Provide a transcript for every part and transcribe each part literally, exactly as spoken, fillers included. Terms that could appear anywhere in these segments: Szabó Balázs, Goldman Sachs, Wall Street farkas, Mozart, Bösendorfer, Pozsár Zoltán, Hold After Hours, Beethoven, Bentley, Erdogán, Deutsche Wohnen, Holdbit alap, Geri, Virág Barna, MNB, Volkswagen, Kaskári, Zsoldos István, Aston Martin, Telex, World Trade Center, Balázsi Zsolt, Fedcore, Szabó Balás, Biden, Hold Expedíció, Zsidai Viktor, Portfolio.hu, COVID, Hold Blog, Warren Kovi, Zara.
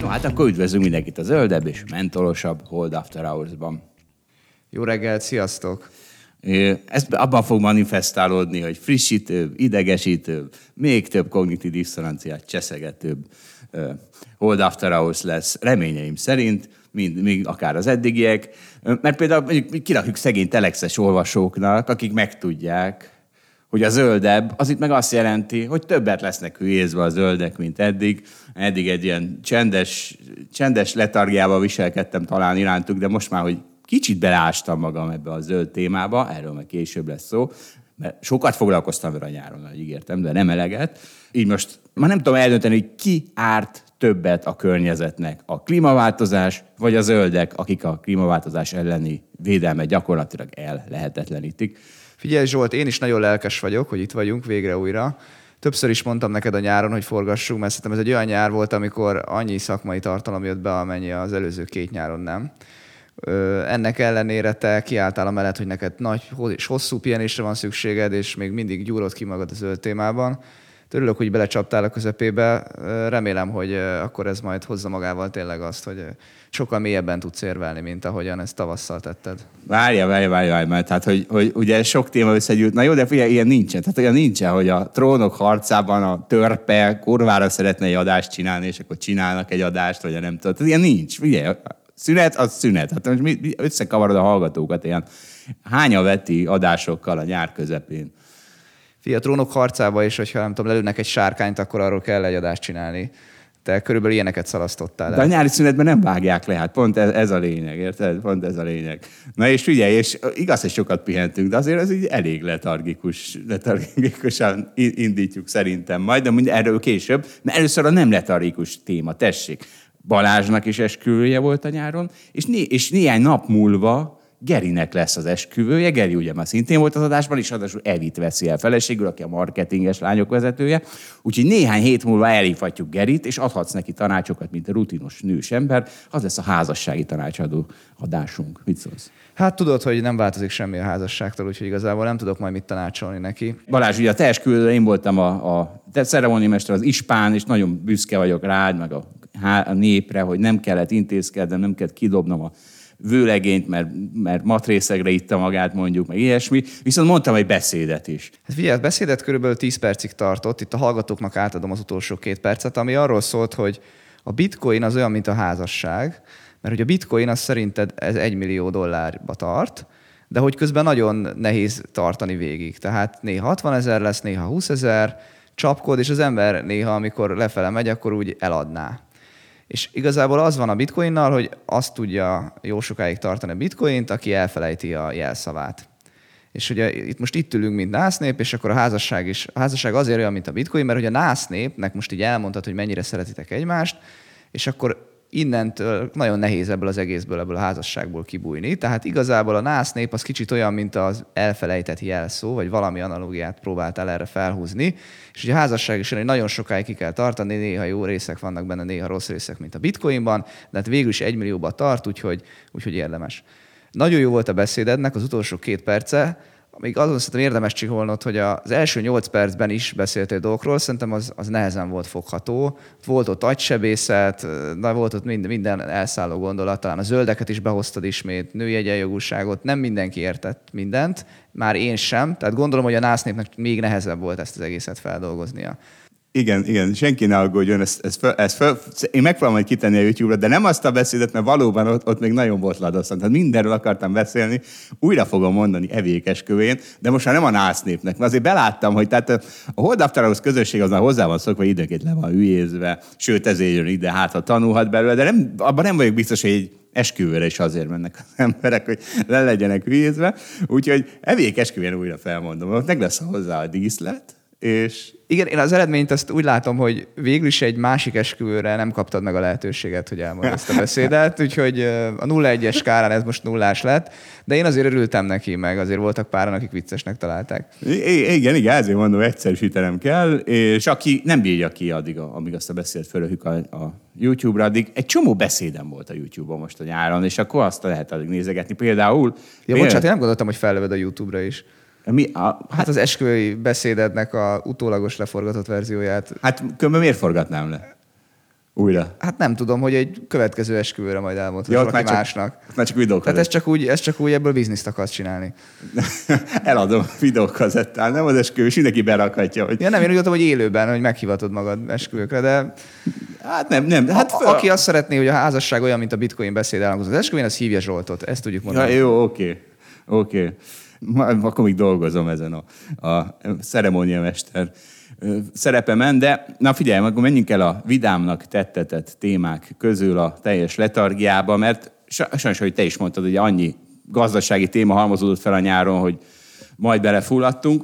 No, hát akkor üdvözlünk mindenkit a zöldebb és mentolosabb Hold After Hours-ban. Jó reggelt, sziasztok! Ez abban fog manifestálódni, hogy frissítőbb, idegesítőbb, még több kognitív diszonanciát cseszegetőbb Hold After Hours lesz reményeim szerint, mind, mind akár az eddigiek, mert például mondjuk kirakjuk szegény telexes olvasóknak, akik megtudják, hogy a zöldebb, az itt meg azt jelenti, hogy többet lesznek hülyézve a zöldek, mint eddig. Eddig egy ilyen csendes, csendes letargiába viselkedtem talán irántuk, de most már, hogy kicsit beleástam magam ebbe a zöld témába, erről meg később lesz szó, mert sokat foglalkoztam vele a nyáron, ahogy ígértem, de nem eleget. Így most már nem tudom eldönteni, hogy ki árt többet a környezetnek, a klímaváltozás, vagy a zöldek, akik a klímaváltozás elleni védelmet gyakorlatilag ellehetetlenítik. Figyelj Zsolt, én is nagyon lelkes vagyok, hogy itt vagyunk végre újra. Többször is mondtam neked a nyáron, hogy forgassunk, mert szerintem ez egy olyan nyár volt, amikor annyi szakmai tartalom jött be, amennyi az előző két nyáron nem. Ö, ennek ellenére te kiálltál amellett, hogy neked nagy és hosszú pihenésre van szükséged, és még mindig gyúrod ki magad a zöld témában. Örülök, hogy belecsaptál a közepébe. Remélem, hogy akkor ez majd hozza magával tényleg azt, hogy sokkal mélyebben tudsz érvelni, mint ahogyan ezt tavasszal tetted. Várja, várja, várja, mert hát, hogy, hogy ugye sok téma összegyűlt. Na jó, de figyelj, ilyen nincsen. Tehát olyan nincsen, hogy a Trónok harcában a törpe kurvára szeretne egy adást csinálni, és akkor csinálnak egy adást, vagy nem tudom. Tehát ilyen nincs. Figyelj, szünet az szünet. Hát most mi összekavarod a hallgatókat ilyen hányaveti adásokkal a nyár közepén. A Trónok harcába is, hogyha nem tudom, lelőnek egy sárkányt, akkor arról kell egy adást csinálni. Te körülbelül ilyeneket szalasztottál el. De a nyári szünetben nem vágják le, hát pont ez, ez a lényeg, érted? Pont ez a lényeg. Na és figyelj, és igaz, hogy sokat pihentünk, de azért ez így elég letargikus, letargikusan indítjuk szerintem majd, de mondjuk erről később, mert először a nem letargikus téma, tessék. Balázsnak is esküvője volt a nyáron, és, né- és néhány nap múlva Gerinek lesz az esküvője. Geri ugye már szintén volt az adásban, és adásul Evit veszi el feleségül, aki a marketinges lányok vezetője. Úgyhogy néhány hét múlva elhívhatjuk Gerit, és adhatsz neki tanácsokat, mint a rutinos nős ember. Az lesz a házassági tanácsadó adásunk. Mit szólsz? Hát tudod, hogy nem változik semmi a házasságtól, úgyhogy igazából nem tudok majd mit tanácsolni neki. Balázs, ugye a te esküvődön én voltam a, a ceremóniamester, az ispán, és nagyon büszke vagyok rád, meg a, a népre, hogy nem kellett intézkednem, nem kellett kidobnom a vőlegényt, mert, mert matrészegre itta magát, mondjuk, meg ilyesmi. Viszont mondtam egy beszédet is. Hát figyelj, a beszédet körülbelül tíz percig tartott. Itt a hallgatóknak átadom az utolsó két percet, ami arról szólt, hogy a bitcoin az olyan, mint a házasság, mert hogy a bitcoin az szerinted ez egy millió dollárba tart, de hogy közben nagyon nehéz tartani végig. Tehát néha hatvanezer lesz, néha húszezer, csapkod, és az ember néha, amikor lefele megy, akkor úgy eladná. És igazából az van a bitcoinnal, hogy azt tudja jó sokáig tartani a bitcoint, aki elfelejti a jelszavát. És ugye itt most itt ülünk, mint násznép, és akkor a házasság is, a házasság azért olyan, mint a bitcoin, mert ugye a násznépnek most így elmondtad, hogy mennyire szeretitek egymást, és akkor innentől nagyon nehéz ebből az egészből, ebből a házasságból kibújni. Tehát igazából a násznép az kicsit olyan, mint az elfelejtett jelszó, vagy valami analógiát próbáltál erre felhúzni. És ugye a házasság is nagyon sokáig ki kell tartani, néha jó részek vannak benne, néha rossz részek, mint a bitcoinban, de hát végül is egy millióba tart, úgyhogy, úgyhogy érdemes. Nagyon jó volt a beszédednek az utolsó két perce, még azon szerintem érdemes csiholnod, hogy az első nyolc percben is beszéltél dolgokról, szerintem az, az nehezen volt fogható. Volt ott agysebészet, volt ott minden, minden elszálló gondolat, talán a zöldeket is behoztad ismét, női egyenjogúságot, nem mindenki értett mindent, már én sem, tehát gondolom, hogy a násznépnek még nehezebb volt ezt az egészet feldolgoznia. Igen, igen, senki ne aggódjon, ezt, ezt föl, ezt föl, én megpróbálom kitenni a YouTube-ra, de nem azt a beszédet, mert valóban ott, ott még nagyon botladoztam. Tehát mindenről akartam beszélni, újra fogom mondani evékeskövén, de most már nem a násznépnek, mert azért beláttam, hogy tehát a Hold After Hours közösség az már hozzá van szokva, időnként le van hülyézve, sőt ezért jön ide, hát ha tanulhat belőle, de nem, abban nem vagyok biztos, hogy egy esküvőre is azért mennek az emberek, hogy le legyenek hülyézve. Úgyhogy evék esküvőre újra felmondom, ott meg lesz hozzá a díszlet. És... igen, én az eredményt azt úgy látom, hogy végül is egy másik esküvőre nem kaptad meg a lehetőséget, hogy elmondod ezt a beszédet, úgyhogy a nulla egyes skálán ez most nullás lett, de én azért örültem neki, meg azért voltak páran, akik viccesnek találták. I- igen, igen, ezért mondom, egyszerűsítenem kell, és aki nem bírja ki addig, amíg azt a beszédet fölöhük a, a YouTube-ra, addig egy csomó beszédem volt a YouTube-on most a nyáron, és akkor azt lehet addig nézegetni. Például... ja, bocsánat, én nem gondoltam, hogy fellövöd a YouTube-ra is. Mi a, hát, hát az esküvői beszédednek a utólagos leforgatott verzióját. Hát különben miért forgatnám le? Újra. Hát nem tudom, hogy egy következő esküvőre majd elmondhat ja, valaki másnak. Már csak videókazett. Tehát ez csak úgy, ez csak úgy ebből bizniszt akarsz csinálni. Eladom videókazettán, nem az esküvő, és mindenki berakhatja. Hogy... ja, nem, én úgy gondolom, hogy élőben, hogy meghivatod magad esküvőkre, de... hát nem, nem. Hát a, aki azt szeretné, hogy a házasság olyan, mint a bitcoin beszéd elhangzott az esküvőn, az hívja Zsoltot. Ezt tudjuk mondani. Ja, jó, oké. Oké. Okay. Akkor még dolgozom ezen a, a ceremóniamester szerepemen, de na figyelj, akkor menjünk el a vidámnak tettetett témák közül a teljes letargiába, mert sajnos, hogy te is mondtad, hogy annyi gazdasági téma halmozódott fel a nyáron, hogy majd belefulladtunk,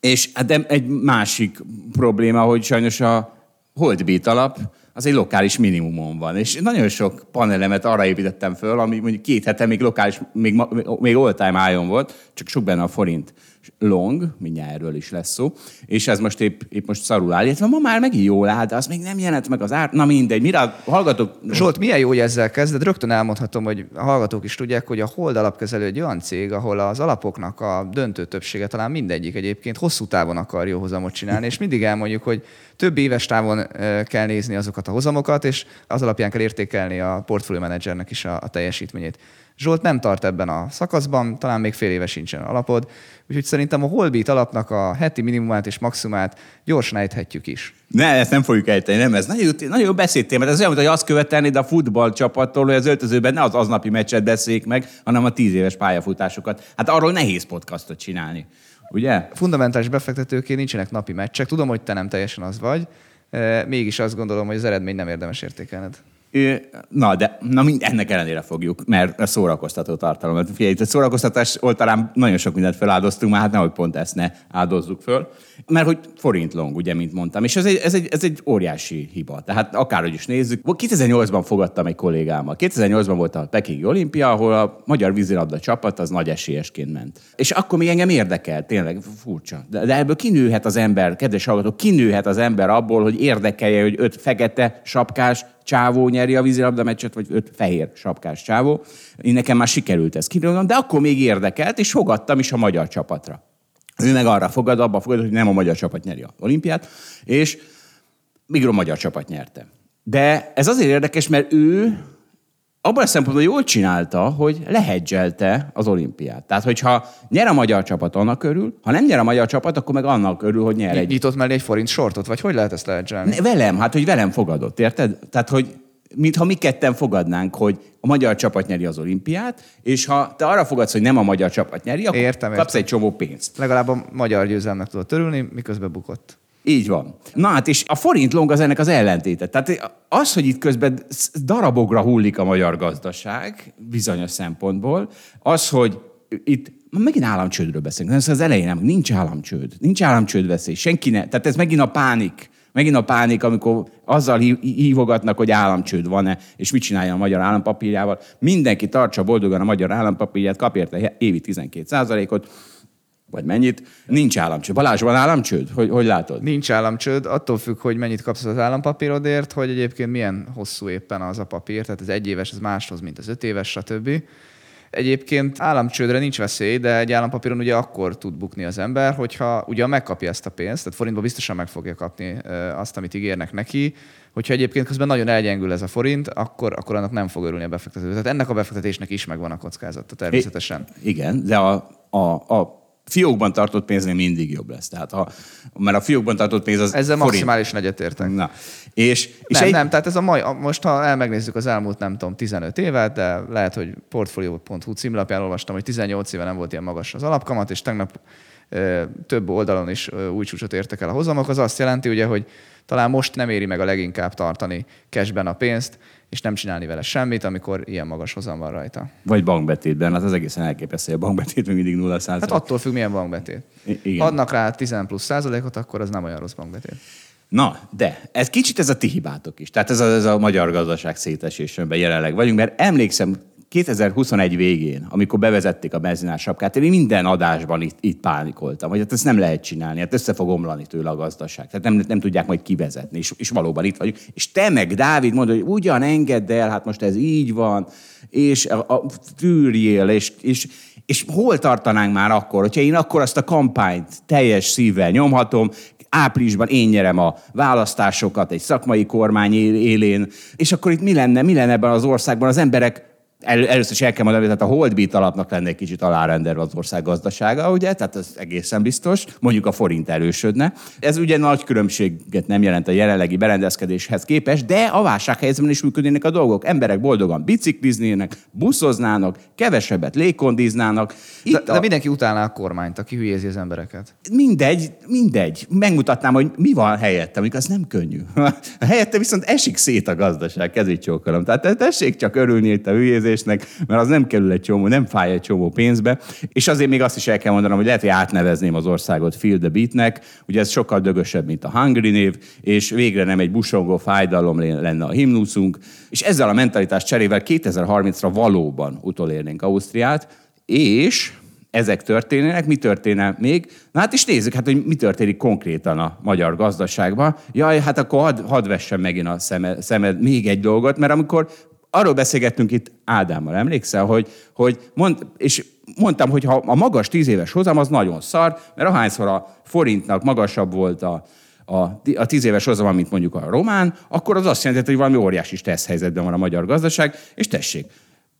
és hát egy másik probléma, hogy sajnos a Holdbit alap az egy lokális minimumon van. És nagyon sok panelemet arra építettem föl, ami mondjuk két hete még lokális, még, még all-time high-on volt, csak sok benne a forint long, mindjárt erről is lesz szó, és ez most épp, épp most szarul áll, illetve ma már megint jól áll, de az még nem jelent meg az ár, na mindegy, mire hallgatók... Zsolt, milyen jó, hogy ezzel kezded, rögtön elmondhatom, hogy a hallgatók is tudják, hogy a Hold Alapkezelő egy olyan cég, ahol az alapoknak a döntő többsége, talán mindegyik egyébként hosszú távon akar jó hozamot csinálni, és mindig elmondjuk, hogy több éves távon kell nézni azokat a hozamokat, és az alapján kell értékelni a portfolio menedzsernek is a, a teljesítményét. Zsolt nem tart ebben a szakaszban, talán még fél éve sincsen alapod, úgyhogy szerintem a Holdbit alapnak a heti minimumát és maximumát gyorsan ejthetjük is. Ne, ezt nem fogjuk ejteni, nem ez. Nagyon, nagyon jó beszédtéma, ez olyan, mint hogy azt követelnéd a futballcsapattól, hogy az öltözőben ne az aznapi meccset beszéljék meg, hanem a tíz éves pályafutásokat. Hát arról nehéz podcastot csinálni, ugye? Fundamentális befektetőként nincsenek napi meccsek. Tudom, hogy te nem teljesen az vagy, mégis azt gondolom, hogy az eredmény nem érdemes értékelned. Na, de na mind, ennek ellenére fogjuk, mert a szórakoztató tartalom. Mert figyelj, itt a szórakoztatás oltalán nagyon sok mindent feláldoztunk, már hát nehogy pont ezt ne áldozzuk föl. Mert hogy forint long, ugye, mint mondtam. És ez egy, ez egy, ez egy óriási hiba. Tehát akárhogy is nézzük. kétezer-nyolcban fogadtam egy kollégámmal. kétezer-nyolcban volt a pekingi olimpia, ahol a magyar vízilabda csapat az nagy esélyesként ment. És akkor még engem érdekel, tényleg furcsa. De, de ebből kinőhet az ember, kedves hallgató, kinőhet az ember abból, hogy érdekelje, hogy öt fekete sapkás csávó nyeri a vízilabdameccset, vagy öt fehér sapkás csávó. Én nekem már sikerült ezt kinőlöm, de akkor még érdekelt, és fogadtam is a magyar csapatra. Ő meg arra fogad, abban fogad, hogy nem a magyar csapat nyeri a olimpiát, és migrom a magyar csapat nyerte. De ez azért érdekes, mert ő abban a szempontból jól csinálta, hogy lehedzselte az olimpiát. Tehát, hogyha nyer a magyar csapat, annak örül, ha nem nyer a magyar csapat, akkor meg annak örül, hogy nyer egy... nyitott mellé egy forint sortot, vagy hogy lehet ezt lehedzselni? Velem, hát, hogy velem fogadott, érted? Tehát, hogy mintha mi ketten fogadnánk, hogy a magyar csapat nyeri az olimpiát, és ha te arra fogadsz, hogy nem a magyar csapat nyeri, akkor értem, kapsz értem. Egy csomó pénzt. Legalább a magyar győzelmnek tudod törülni, miközben bukott. Így van. Na hát, és a forint long az ennek az ellentéte. Tehát az, hogy itt közben darabokra hullik a magyar gazdaság, bizonyos szempontból, az, hogy itt megint államcsődről beszélünk. Az elején nem, nincs államcsőd. Nincs államcsődveszély. Senki ne. Tehát ez megint a pánik. Megint a pánik, amikor azzal hívogatnak, hogy államcsőd van-e, és mit csinálja a magyar állampapírjával. Mindenki tartsa boldogan a magyar állampapírját, kap érte évi tizenkét százalékot, vagy mennyit. Nincs államcsőd. Balázs, van államcsőd? Hogy, hogy látod? Nincs államcsőd. Attól függ, hogy mennyit kapsz az állampapírodért, hogy egyébként milyen hosszú éppen az a papír. Tehát az egy éves, az máshoz, mint az öt éves, stb. Egyébként államcsődre nincs veszély, de egy állampapíron ugye akkor tud bukni az ember, hogyha ugye megkapja ezt a pénzt, tehát forintban biztosan meg fogja kapni azt, amit ígérnek neki. Hogyha egyébként közben nagyon elgyengül ez a forint, akkor, akkor annak nem fog örülni a befektető. Tehát ennek a befektetésnek is megvan a kockázata természetesen. É, igen, de a, a, a fiókban tartott pénznél mindig jobb lesz. Tehát ha, mert a fiókban tartott pénz az ezzel forint. Maximálisan egyetértek. Na. És, és nem, egy... nem, tehát ez a mai, most ha elmegnézzük az elmúlt, nem tudom, tizenöt évet, de lehet, hogy Portfolio.hu címlapján olvastam, hogy tizennyolc éve nem volt ilyen magas az alapkamat, és tegnap e, több oldalon is e, új csúcsot értek el a hozamok. Az azt jelenti ugye, hogy talán most nem éri meg a leginkább tartani cashben a pénzt, és nem csinálni vele semmit, amikor ilyen magas hozam van rajta. Vagy bankbetétben, hát az egészen elképesztő, a bankbetét még mindig nulla százalék. Hát attól függ, milyen bankbetét. Igen. Adnak rá tíz plusz százalékot, akkor az nem olyan rossz bankbetét. Na, de ez kicsit ez a ti hibátok is. Tehát ez a, ez a magyar gazdaság szétesésönben jelenleg vagyunk, mert emlékszem, kétezer-huszonegy végén, amikor bevezették a benzinár sapkát, én minden adásban itt, itt pánikoltam, hogy hát ezt nem lehet csinálni, hát össze fog omlani tőle a gazdaság. Tehát nem, nem tudják majd kivezetni, és, és valóban itt vagyunk. És te meg, Dávid, mondod, hogy ugyan engedd el, hát most ez így van, és a, a, tűrjél, és, és, és hol tartanánk már akkor, hogyha én akkor azt a kampányt teljes szívvel nyomhatom, áprilisban én nyerem a választásokat egy szakmai kormány élén, és akkor itt mi lenne, mi lenne ebben az országban az emberek. El, először is el kell mondani, tehát a Holdbit alapnak lenne egy kicsit alárendelve az ország gazdasága, ugye? Tehát ez egészen biztos. Mondjuk a forint erősödne. Ez ugye nagy különbséget nem jelent a jelenlegi berendezkedéshez képest, de a válsághelyzetben is működnének a dolgok. Emberek boldogan bicikliznének, buszoznának, kevesebbet légkondiznának. De, a... de mindenki utálná a kormányt, aki hülyézi az embereket. Mindegy, mindegy. Megmutatnám, hogy mi van helyette, amikor ez nem könnyű. Helyette viszont esik szét a gazdaság, kezét csókolom. Tehát tessék csak örülni itt a hülyézés, mert az nem kerül egy csomó, nem fáj egy csomó pénzbe. És azért még azt is el kell mondanom, hogy lehet, hogy átnevezném az országot Feel the Beatnek, ugye ez sokkal dögösebb, mint a Hungry név, és végre nem egy busongó fájdalom lenne a himnuszunk. És ezzel a mentalitás cserével kétezer-harmincra valóban utolérnénk Ausztriát, és ezek történnek, mi történne még? Na hát is nézzük, hát, hogy mi történik konkrétan a magyar gazdaságban. Jaj, hát akkor hadd had vessen megint a szemed, szemed még egy dolgot, mert amikor arról beszélgettünk itt Ádámmal, emlékszel, hogy, hogy mond, és mondtam, hogy ha a magas tíz éves hozam az nagyon szar, mert ahányszor a forintnak magasabb volt a, a, a tíz éves hozam, mint mondjuk a román, akkor az azt jelenti, hogy valami óriási stressz helyzetben van a magyar gazdaság, és tessék,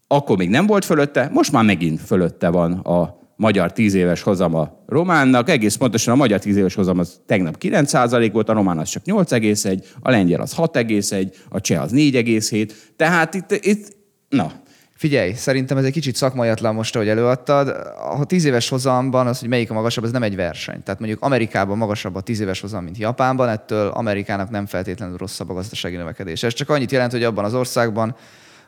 akkor még nem volt fölötte, most már megint fölötte van a magyar tíz éves hozam a románnak, egész pontosan a magyar tíz éves hozam az tegnap kilenc százalék volt, a román az csak nyolc egész egy, a lengyel az hat egész egy, a cseh az négy egész hét, tehát itt, itt na. Figyelj, szerintem ez egy kicsit szakmaiatlan most, ahogy előadtad. A tíz éves hozamban az, hogy melyik a magasabb, ez nem egy verseny. Tehát mondjuk Amerikában magasabb a tíz éves hozam, mint Japánban, ettől Amerikának nem feltétlenül rosszabb a gazdasági növekedés. Ez csak annyit jelent, hogy abban az országban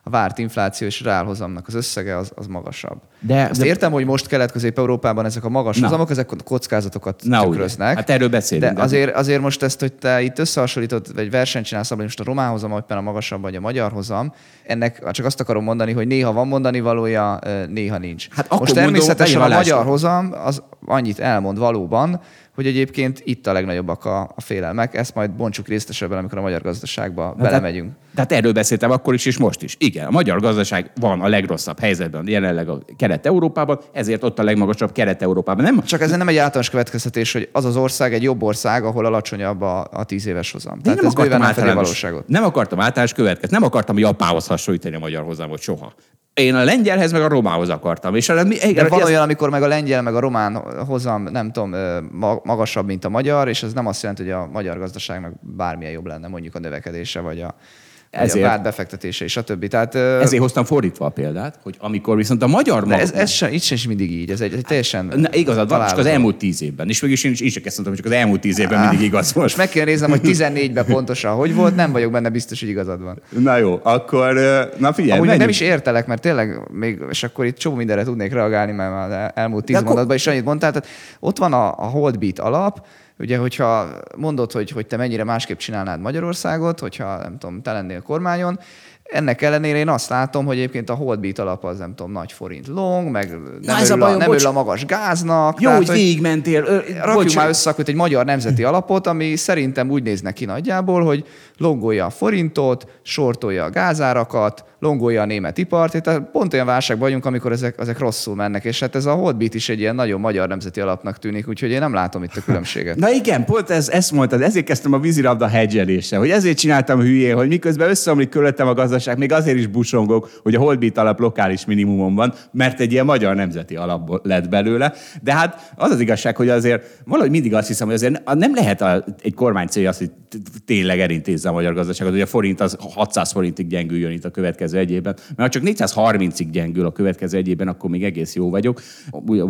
a várt infláció és reálhozamnak az összege az, az magasabb. De, Azt de... értem, hogy most Kelet-Közép-Európában ezek a magas Na. hozamok, ezek kockázatokat Na, tükröznek. Ugye. Hát erről beszélünk. De azért, azért most ezt, hogy te itt összehasonlítod, vagy versenyt csinálsz, hogy most a román hozam, vagy a magasabb, vagy a magyar hozam, ennek csak azt akarom mondani, hogy néha van mondani valója, néha nincs. Hát most természetesen mondom, a magyar hozam az annyit elmond valóban, hogy egyébként itt a legnagyobbak a, a félelmek. Ezt majd bontsuk részletesebben, amikor a magyar gazdaságba de belemegyünk. Tehát erről beszéltem akkor is, és most is. Igen, a magyar gazdaság van a legrosszabb helyzetben jelenleg a Kelet-Európában, ezért ott a legmagasabb Kelet-Európában. Nem? Csak ez nem egy általános következtetés, hogy az az ország egy jobb ország, ahol alacsonyabb a, a tíz éves hozam. Tehát nem, ez akartam általános, nem akartam általános következni, nem akartam Japánhoz hasonlítani a magyar hozamot soha. Én a lengyelhez, meg a romához akartam. És a, mi, de van olyan, amikor meg a lengyel, meg a román hozam, nem tudom, magasabb, mint a magyar, és ez nem azt jelenti, hogy a magyar gazdaság meg bármilyen jobb lenne, mondjuk a növekedése, vagy a, vagy a várt befektetése, és a többi. Tehát, ezért hoztam fordítva a példát, hogy amikor viszont a magyar maga... Ez, ez sem, itt sem mindig így, ez egy, egy teljesen... Na, igazad van, csak az elmúlt tíz évben. És mégis én is csak ezt mondtam, csak az elmúlt tíz évben Á, mindig igaz volt. Most meg kell néznem, hogy tizennégyben pontosan hogy volt, nem vagyok benne biztos, hogy igazad van. Na jó, akkor... Na figyelj, amúgy nem is értelek, mert tényleg még, és akkor itt csomó mindenre tudnék reagálni, mert már elmúlt tíz mondatban akkor... is annyit mondtál. Tehát ott van a, a Holdbit alap. Ugye, hogyha mondod, hogy, hogy te mennyire másképp csinálnád Magyarországot, hogyha, nem tudom, te lennél kormányon, ennek ellenére én azt látom, hogy egyébként a Holdbit alap az, nem tudom, nagy forint long, meg nem, ül, a, a, nem ül a magas gáznak. Jó, tehát, hogy végigmentél. Rakjuk bocsán. Már össze egy magyar nemzeti alapot, ami szerintem úgy néz neki nagyjából, hogy longolja a forintot, sortolja a gázárakat, longolja a német ipart. Tehát pont olyan válságban vagyunk, amikor ezek, ezek rosszul mennek, és hát ez a Holdbit is egy ilyen nagyon magyar nemzeti alapnak tűnik, úgyhogy én nem látom itt a különbséget. Na igen, pont ez, ezt mondtad, ezért kezdtem a vízilabda hedgeléssel, hogy ezért csináltam hülyé, hogy miközben összeomlik körülöttem a gazdaság, még azért is busongok, hogy a Holdbit alap lokális minimumon van, mert egy ilyen magyar nemzeti alap lett belőle. De hát az az igazság, hogy azért valahogy mindig azt hiszem, hogy azért nem lehet a, egy kormány célja az, hogy tényleg elintézze a magyar gazdaságot, hogy a forint az hatszáz forintig gyengüljön itt a következő egyében. Mert ha csak négyszázharmincig gyengül a következő egyében, akkor még egész jó vagyok.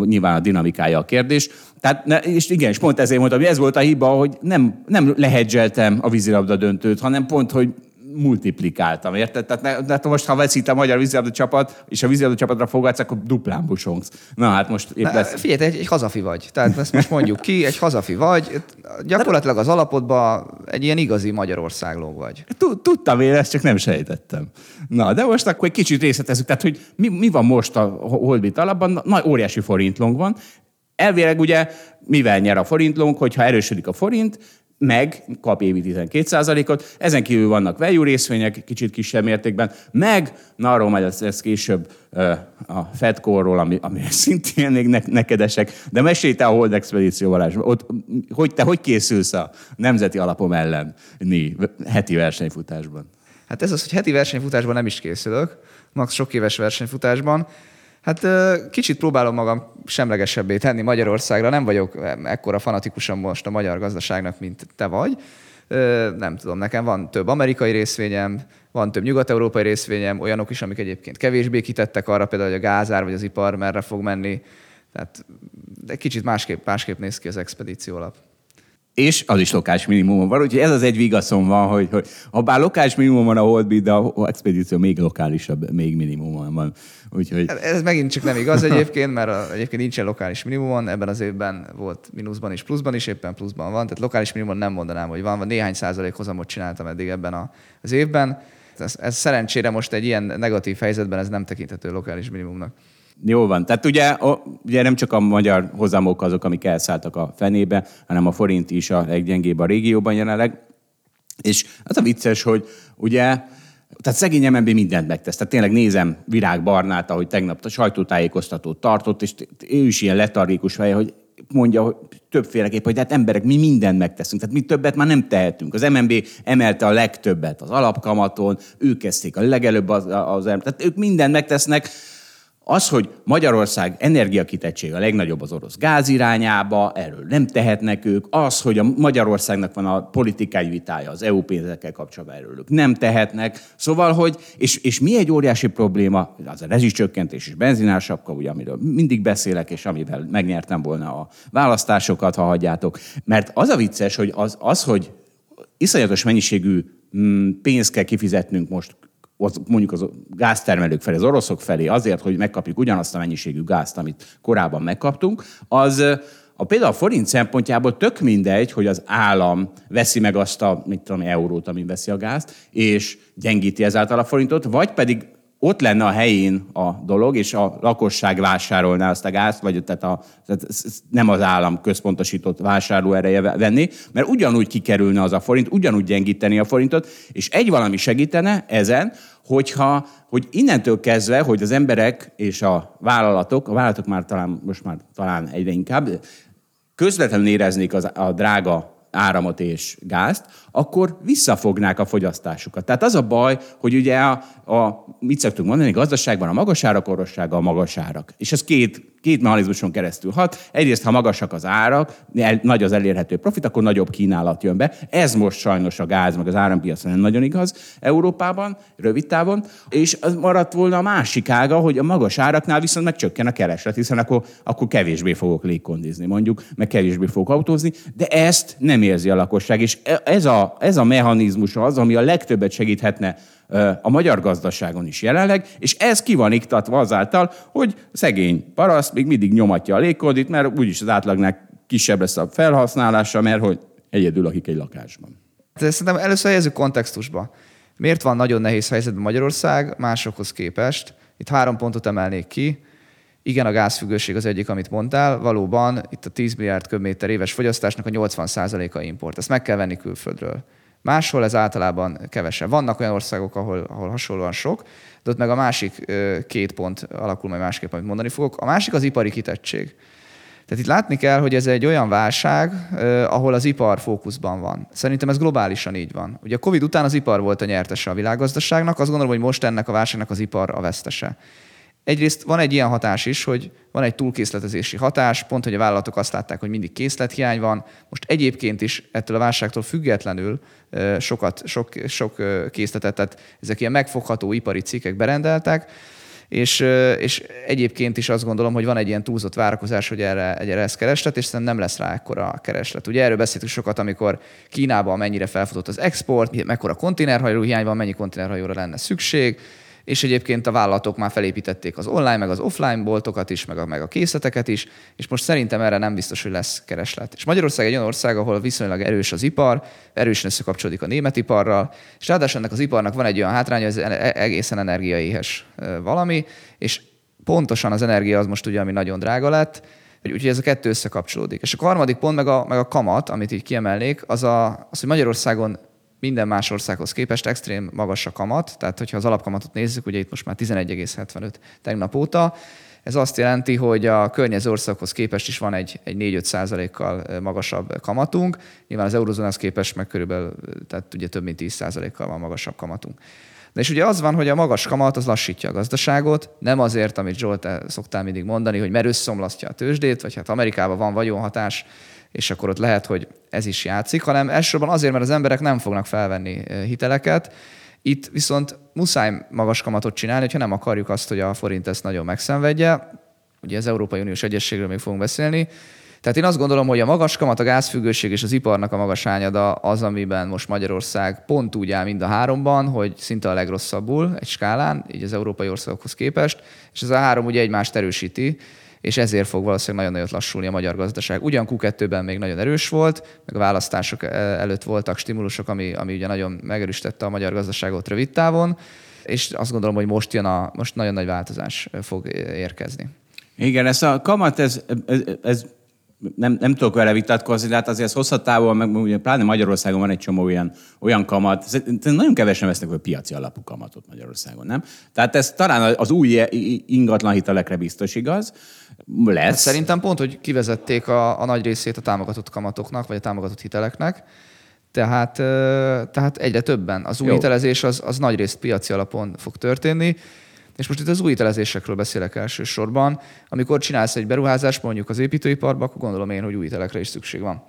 Nyilván a dinamikája a kérdés. Tehát, és igen, és pont ezért mondtam, hogy ez volt a hiba, hogy nem, nem lehedzseltem a vízilabda döntőt, hanem pont, hogy multiplikáltam, érted? Tehát ne, de most, ha veszít a magyar vízilabda csapat, és a vízilabda csapatra fogadsz, akkor duplán busongsz. Na hát most épp lesz. Na, figyelj, egy, egy hazafi vagy. Tehát ezt most mondjuk ki, egy hazafi vagy. Gyakorlatilag az alapodban egy ilyen igazi Magyarországlóg vagy. Tudtam én ezt, csak nem sejtettem. Na, de most akkor egy kicsit részletezzük. Tehát, hogy mi, mi van most a Holdbit alapban? Nagy óriási forintlónk van. Elvileg ugye, mivel nyer a forintlónk, hogyha erősödik a forint, meg kap évi tizenkét százalékot, ezen kívül vannak value részvények, kicsit kisebb mértékben, meg, na arról majd lesz később a Fedcore-ról, ami, ami szintén még ne, nekedesek, de mesélj te a Hold Expedíció, Balázs, ott, hogy te hogy készülsz a nemzeti alapom elleni heti versenyfutásban? Hát ez az, hogy heti versenyfutásban nem is készülök, max sok éves versenyfutásban. Hát kicsit próbálom magam semlegesebbé tenni Magyarországra. Nem vagyok ekkora fanatikusan most a magyar gazdaságnak, mint te vagy. Nem tudom, nekem van több amerikai részvényem, van több nyugat-európai részvényem, olyanok is, amik egyébként kevésbé kitettek arra, például, hogy a gázár vagy az ipar merre fog menni. Tehát de kicsit másképp, másképp néz ki az expedíció alap. És az is lokás minimumon van, úgyhogy ez az egy vigaszom van, hogy, hogy ha bár lokás minimumon van a Holdbit, de a expedíció még lokálisabb, még minimumon van. Úgyhogy... Ez megint csak nem igaz egyébként, mert a, egyébként nincsen lokális minimumon, ebben az évben volt mínuszban is, pluszban is, éppen pluszban van, tehát lokális minimumon nem mondanám, hogy van, van néhány százalék hozamot csináltam eddig ebben a, az évben. Ez, ez szerencsére most egy ilyen negatív helyzetben ez nem tekinthető lokális minimumnak. Jó van. Tehát ugye, a, ugye nem csak a magyar hozamok azok, amik elszálltak a fenébe, hanem a forint is a leggyengébb a régióban jelenleg. És az a vicces, hogy ugye, tehát szegény em en bé mindent megtesz. Tehát tényleg nézem Virág Barnát, ahogy tegnap a sajtótájékoztatót tartott, és ő is ilyen letargikus feje, hogy mondja, hogy többféleképp, hogy hát emberek, mi mindent megteszünk, tehát mi többet már nem tehetünk. Az em en bé emelte a legtöbbet az alapkamaton, ők kezdték a legelőbb az, az tehát ők mindent megtesznek. Az, hogy Magyarország energiakitettsége a legnagyobb az orosz gáz irányába, erről nem tehetnek ők. Az, hogy a Magyarországnak van a politikai vitája az é u pénzekkel kapcsolatban, erről ők nem tehetnek. Szóval, hogy, és, és mi egy óriási probléma, az a rezsicsökkentés és benzinársapka, ugye, amiről mindig beszélek, és amivel megnyertem volna a választásokat, ha hagyjátok. Mert az a vicces, hogy az, az hogy iszonyatos mennyiségű pénzt kell kifizetnünk most, mondjuk az gáztermelők felé, az oroszok felé azért, hogy megkapjuk ugyanazt a mennyiségű gázt, amit korábban megkaptunk, az a, például a forint szempontjából tök mindegy, hogy az állam veszi meg azt a, mit tudom, eurót, amin veszi a gázt, és gyengíti ezáltal a forintot, vagy pedig ott lenne a helyén a dolog, és a lakosság vásárolná azt a gázt, vagy tehát, a, tehát nem az állam központosított vásárlóereje venni, mert ugyanúgy kikerülne az a forint, ugyanúgy gyengíteni a forintot, és egy valami segítene ezen, hogyha, hogy innentől kezdve, hogy az emberek és a vállalatok, a vállalatok már talán, most már talán egyre inkább, közvetlenül éreznék az, a drága áramot és gázt, akkor visszafognák a fogyasztásukat. Tehát az a baj, hogy ugye a, a mit szoktunk mondani, a gazdaságban a magas árak, orvossága a magas árak. És ez két, két mechanizmuson keresztül hat. Egyrészt, ha magasak az árak, nagy az elérhető profit, akkor nagyobb kínálat jön be. Ez most sajnos a gáz, meg az árampiacon nem nagyon igaz Európában, rövid távon. És az maradt volna a másik ága, hogy a magas áraknál viszont megcsökken a kereslet, hiszen akkor, akkor kevésbé fogok légkondizni, mondjuk, meg kevésbé fogok autózni, de ezt nem érzi a lakosság. És ez a Ez a mechanizmus az, ami a legtöbbet segíthetne a magyar gazdaságon is jelenleg, és ez ki van iktatva azáltal, hogy szegény paraszt még mindig nyomatja a légkondit, mert úgyis az átlagnál kisebb lesz a felhasználása, mert hogy egyedül lakik egy lakásban. Szerintem először helyezzük kontextusba. Miért van nagyon nehéz helyzetben Magyarország másokhoz képest? Itt három pontot emelnék ki. Igen, a gázfüggőség az egyik, amit mondtál. Valóban itt a tíz milliárd köbméter éves fogyasztásnak a nyolcvan százaléka import. Ezt meg kell venni külföldről. Máshol ez általában kevesebb. Vannak olyan országok, ahol, ahol hasonlóan sok, de ott meg a másik két pont alakul majd másképp, amit mondani fogok. A másik az ipari kitettség. Tehát itt látni kell, hogy ez egy olyan válság, ahol az ipar fókuszban van. Szerintem ez globálisan így van. Ugye a Covid után az ipar volt a nyertese a világgazdaságnak, azt gondolom, hogy most ennek a válságnak az ipar a vesztese. Egyrészt van egy ilyen hatás is, hogy van egy túlkészletezési hatás, pont, hogy a vállalatok azt látták, hogy mindig készlethiány van. Most egyébként is ettől a válságtól függetlenül sokat, sok, sok készletet, tehát ezek ilyen megfogható ipari cikkek berendeltek, És, és egyébként is azt gondolom, hogy van egy ilyen túlzott várakozás, hogy erre, erre ez kereslet, és szerintem nem lesz rá ekkora kereslet. Ugye erről beszéltük sokat, amikor Kínában mennyire felfutott az export, mekkora konténerhajó hiány van, mennyi konténerhajóra lenne szükség, és egyébként a vállalatok már felépítették az online, meg az offline boltokat is, meg a, meg a készleteket is, és most szerintem erre nem biztos, hogy lesz kereslet. És Magyarország egy olyan ország, ahol viszonylag erős az ipar, erősen összekapcsolódik a német iparral, és ráadásul ennek az iparnak van egy olyan hátránya, hogy ez egészen energiaéhes valami, és pontosan az energia az most ugye, ami nagyon drága lett, úgyhogy ez a kettő összekapcsolódik. És a harmadik pont, meg a, meg a kamat, amit így kiemelnék, az, a, az hogy Magyarországon minden más országhoz képest extrém magas a kamat, tehát hogyha az alapkamatot nézzük, ugye itt most már tizenegy egész hetvenöt tegnap óta, ez azt jelenti, hogy a környező országhoz képest is van egy, egy négy-öt százalékkal magasabb kamatunk, nyilván az eurozónához képest meg körülbelül, tehát ugye több mint tíz százalékkal van magasabb kamatunk. De és ugye az van, hogy a magas kamat az lassítja a gazdaságot, nem azért, amit Zsolt szoktál mindig mondani, hogy mert összomlasztja a tőzsdét, vagy hát Amerikában van vagyonhatás, és akkor ott lehet, hogy ez is játszik, hanem elsősorban azért, mert az emberek nem fognak felvenni hiteleket. Itt viszont muszáj magas kamatot csinálni, hogyha nem akarjuk azt, hogy a forint ezt nagyon megszenvedje. Ugye az Európai Uniós Egyességről még fogunk beszélni. Tehát én azt gondolom, hogy a magas kamat, a gázfüggőség és az iparnak a magas hányada az, amiben most Magyarország pont úgy áll mind a háromban, hogy szinte a legrosszabbul egy skálán, így az európai országokhoz képest, és ez a három ugye egymást erősíti, és ezért fog valószínűleg nagyon nagyot lassulni a magyar gazdaság. Ugyan Q kettőben még nagyon erős volt, meg a választások előtt voltak stimulusok, ami, ami ugye nagyon megerősítette a magyar gazdaságot rövid távon, és azt gondolom, hogy most, jön a, most nagyon nagy változás fog érkezni. Igen, ez a kamat, ez, ez, ez nem, nem tudok vele vitatkozni, de hát azért hosszatávon, meg ugye, pláne Magyarországon van egy csomó olyan, olyan kamat, nagyon kevesen vesznek a piaci alapú kamatot Magyarországon, nem? Tehát ez talán az új ingatlan hitelekre biztos igaz, lesz. Hát szerintem pont, hogy kivezették a, a nagy részét a támogatott kamatoknak, vagy a támogatott hiteleknek, tehát, tehát egyre többen. Az új Jó. hitelezés az, az nagy részt piaci alapon fog történni, és most itt az új hitelezésekről beszélek elsősorban. Amikor csinálsz egy beruházást, mondjuk az építőiparba, akkor gondolom én, hogy új hitelekre is szükség van.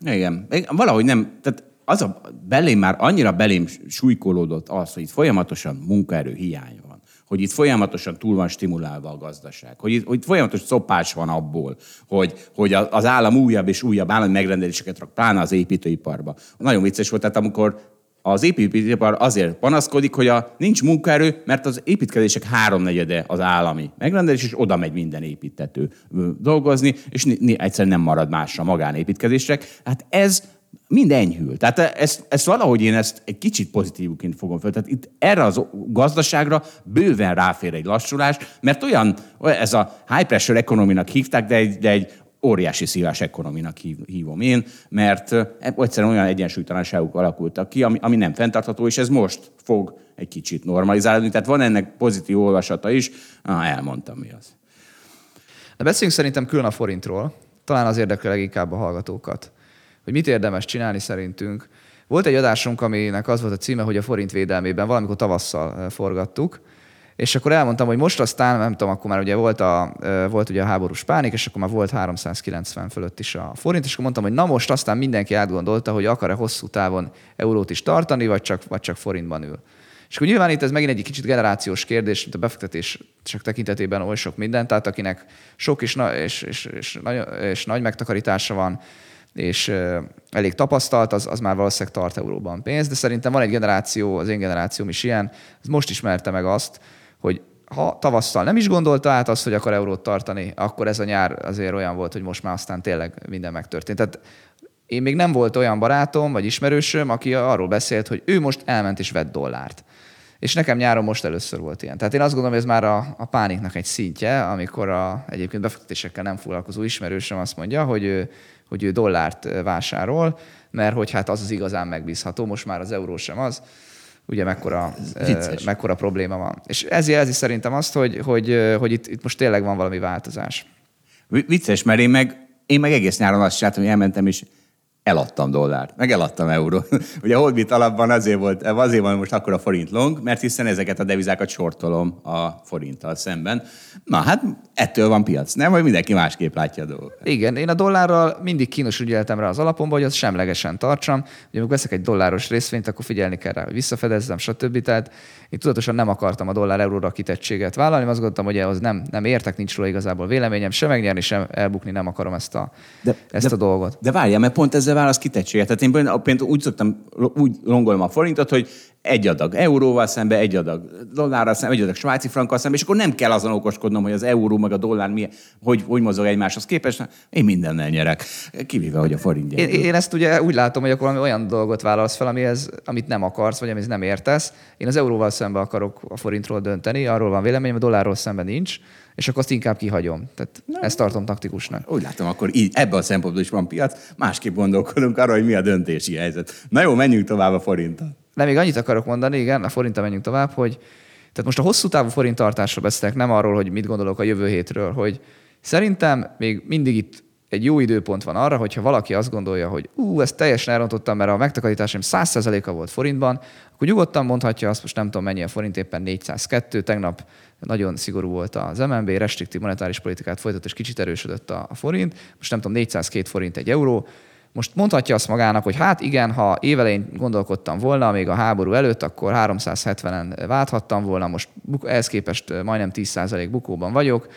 Igen. Valahogy nem, tehát az a belém már annyira belém súlykolódott az, hogy itt folyamatosan munkaerő hiány van, hogy itt folyamatosan túl van stimulálva a gazdaság, hogy itt, hogy itt folyamatos szopás van abból, hogy, hogy az állam újabb és újabb állami megrendeléseket rak, pláne az építőiparba. Nagyon vicces volt, tehát amikor az építőipar azért panaszkodik, hogy a, nincs munkaerő, mert az építkezések háromnegyede az állami megrendelés, és oda megy minden építető dolgozni, és ni, ni, egyszerűen nem marad másra magánépítkezések. Hát ez mind enyhül. Tehát ezt, ezt valahogy én ezt egy kicsit pozitívként fogom föl. Tehát itt erre az gazdaságra bőven ráfér egy lassulás, mert olyan, ez a high pressure economy-nak hívták, de egy, de egy óriási szívás ekonominak hívom én, mert egyszerűen olyan egyensúlytalanságok alakultak ki, ami, ami nem fenntartható, és ez most fog egy kicsit normalizálni. Tehát van ennek pozitív olvasata is. Ah, elmondtam, mi az. Na, beszéljünk szerintem külön a forintról. Talán az érdekel leginkább a hallgatókat, hogy mit érdemes csinálni szerintünk. Volt egy adásunk, aminek az volt a címe, hogy a forint védelmében valamikor tavasszal forgattuk, és akkor elmondtam, hogy most aztán, nem tudom, akkor már ugye volt, a, volt ugye a háborús pánik, és akkor már volt háromszázkilencven fölött is a forint, és akkor mondtam, hogy na most aztán mindenki átgondolta, hogy akar-e hosszú távon eurót is tartani, vagy csak, vagy csak forintban ül. És akkor nyilván itt ez megint egy kicsit generációs kérdés, mint a befektetések tekintetében oly sok minden, tehát akinek sok és, na, és, és, és, nagy, és nagy megtakarítása van, és elég tapasztalt, az, az már valószínűleg tart euróban pénzt, de szerintem van egy generáció, az én generációm is ilyen, most ismerte meg azt, hogy ha tavasszal nem is gondolta át azt, hogy akar eurót tartani, akkor ez a nyár azért olyan volt, hogy most már aztán tényleg minden megtörtént. Tehát én még nem volt olyan barátom vagy ismerősöm, aki arról beszélt, hogy ő most elment és vett dollárt. És nekem nyáron most először volt ilyen. Tehát én azt gondolom, hogy ez már a, a pániknak egy szintje, amikor a, egyébként befektetésekkel nem foglalkozó ismerősöm azt mondja, hogy ő, hogy ő dollárt vásárol, mert hogy hát az az igazán megbízható, most már az euró sem az. Ugye mekkora, mekkora probléma van. És ez jelzi szerintem azt, hogy, hogy, hogy itt, itt most tényleg van valami változás. Vicces, mert én meg, én meg egész nyáron azt csináltam, hogy elmentem, és eladtam dollárt, meg eladtam eurót. Ugye a Holdbit alapban azért volt, azért van most akkor a forint long, mert hiszen ezeket a devizákat sortolom a forinttal szemben. Na hát ettől van piac, nem? Vagy mindenki másképp látja a dolgokat. Igen, én a dollárral mindig kínos ügyeltem rá az alapomba, hogy azt semlegesen tartsam. Ugye amikor veszek egy dolláros részvényt, akkor figyelni kell rá, hogy visszafedezzem, stb. Tehát én tudatosan nem akartam a dollár-euróra kitettséget vállalni, azt gondoltam, hogy az nem, nem értek, nincs róla igazából véleményem, sem megnyerni, sem elbukni, nem akarom ezt a, de, ezt de, a dolgot. De várjál, mert pont ezzel válasz kitettséget. Tehát én például úgy szoktam, úgy longolom a forintot, hogy egy adag euróval szembe, egy adag dollárral szembe, egy adag svájci frankkal szembe, és akkor nem kell azon okoskodnom, hogy az euró meg a dollár milyen, hogy, hogy mozog egymáshoz képest. Én mindennel nyerek, kivéve, hogy a forint gyerek. Én, én ezt ugye úgy látom, hogy akkor olyan dolgot válasz fel, amihez, amit nem akarsz, vagy amihez nem értesz. Én az euróval szembe akarok a forintról dönteni, arról van véleményem, a dollárról szemben nincs, és akkor azt inkább kihagyom. Tehát nem, ezt tartom taktikusnak. Úgy látom, akkor így, ebben a szempontból is van piac, másképp gondolkodunk arra, hogy mi a döntési helyzet. Na jó, menjünk tovább a forinttal. De még annyit akarok mondani, igen, a forinttal menjünk tovább, hogy tehát most a hosszú távú forinttartásról beszélek, nem arról, hogy mit gondolok a jövő hétről, hogy szerintem még mindig itt egy jó időpont van arra, hogyha valaki azt gondolja, hogy ú, ezt teljesen elrontottam, mert a megtakarításom száz százaléka volt forintban, akkor nyugodtan mondhatja azt, most nem tudom mennyi a forint, éppen négyszázkettő, tegnap nagyon szigorú volt az em en bé, restriktív monetáris politikát folytat, és kicsit erősödött a forint, most nem tudom, négyszázkettő forint egy euró. Most mondhatja azt magának, hogy hát igen, ha évelején gondolkodtam volna, még a háború előtt, akkor háromszázhetvenen válthattam volna, most ehhez képest majdnem tíz százalék bukóban vagyok,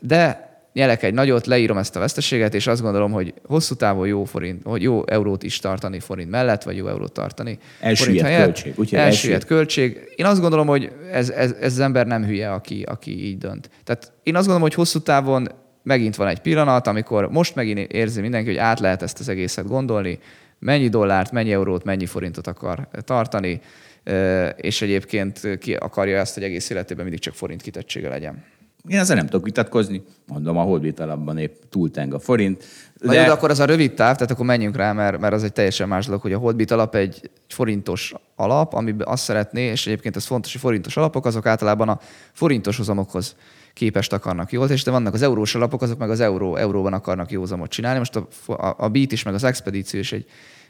de nyelek egy nagyot, leírom ezt a veszteséget, és azt gondolom, hogy hosszú távon jó forint, hogy jó eurót is tartani forint mellett, vagy jó eurót tartani forint helyett. Elsüllyedt költség. Én azt gondolom, hogy ez, ez, ez az ember nem hülye, aki, aki így dönt. Tehát én azt gondolom, hogy hosszú távon megint van egy pillanat, amikor most megint érzi mindenki, hogy át lehet ezt az egészet gondolni, mennyi dollárt, mennyi eurót, mennyi forintot akar tartani, és egyébként ki akarja ezt, hogy egész életében mindig csak forint kitettsége legyen. Én ezzel nem tudok vitatkozni, mondom, a Holdbit alapban épp túlteng a forint. De... Na, de akkor az a rövid táv, tehát akkor menjünk rá, mert, mert az egy teljesen más dolog, hogy a Holdbit alap egy forintos alap, amiben azt szeretné, és egyébként ez fontos, hogy forintos alapok, azok általában a forintos hozamokhoz képest akarnak jót, és de vannak az eurós alapok, azok meg az euró, euróban akarnak józamot csinálni. Most a, a, a bé í té is, meg az Expedíció is egy,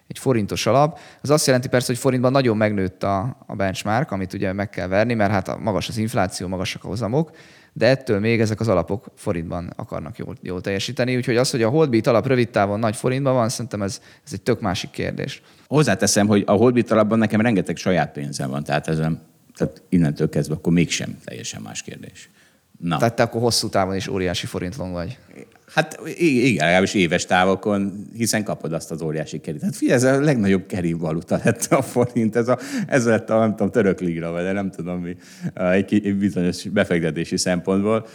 egy forintos alap. Az azt jelenti persze, hogy forintban nagyon megnőtt a, a benchmark, amit ugye meg kell verni, mert hát magas az infláció, magasak a hozamok, de ettől még ezek az alapok forintban akarnak jól, jól teljesíteni. Úgyhogy az, hogy a Holdbit alap rövid távon nagy forintban van, szerintem ez, ez egy tök másik kérdés. Hozzáteszem, hogy a Holdbit alapban nekem rengeteg saját pénzem van, tehát, ezen, tehát innentől kezdve akkor mégsem teljesen más kérdés. Na. Tehát te akkor hosszú távon is óriási forintlong vagy. Hát igen, legalábbis éves távokon, hiszen kapod azt az óriási kerit. Hát figyelj, ez a legnagyobb keri valuta lett a forint, ez, a, ez lett a, nem tudom, török lira, vagy nem tudom mi, egy bizonyos befektetési szempontból.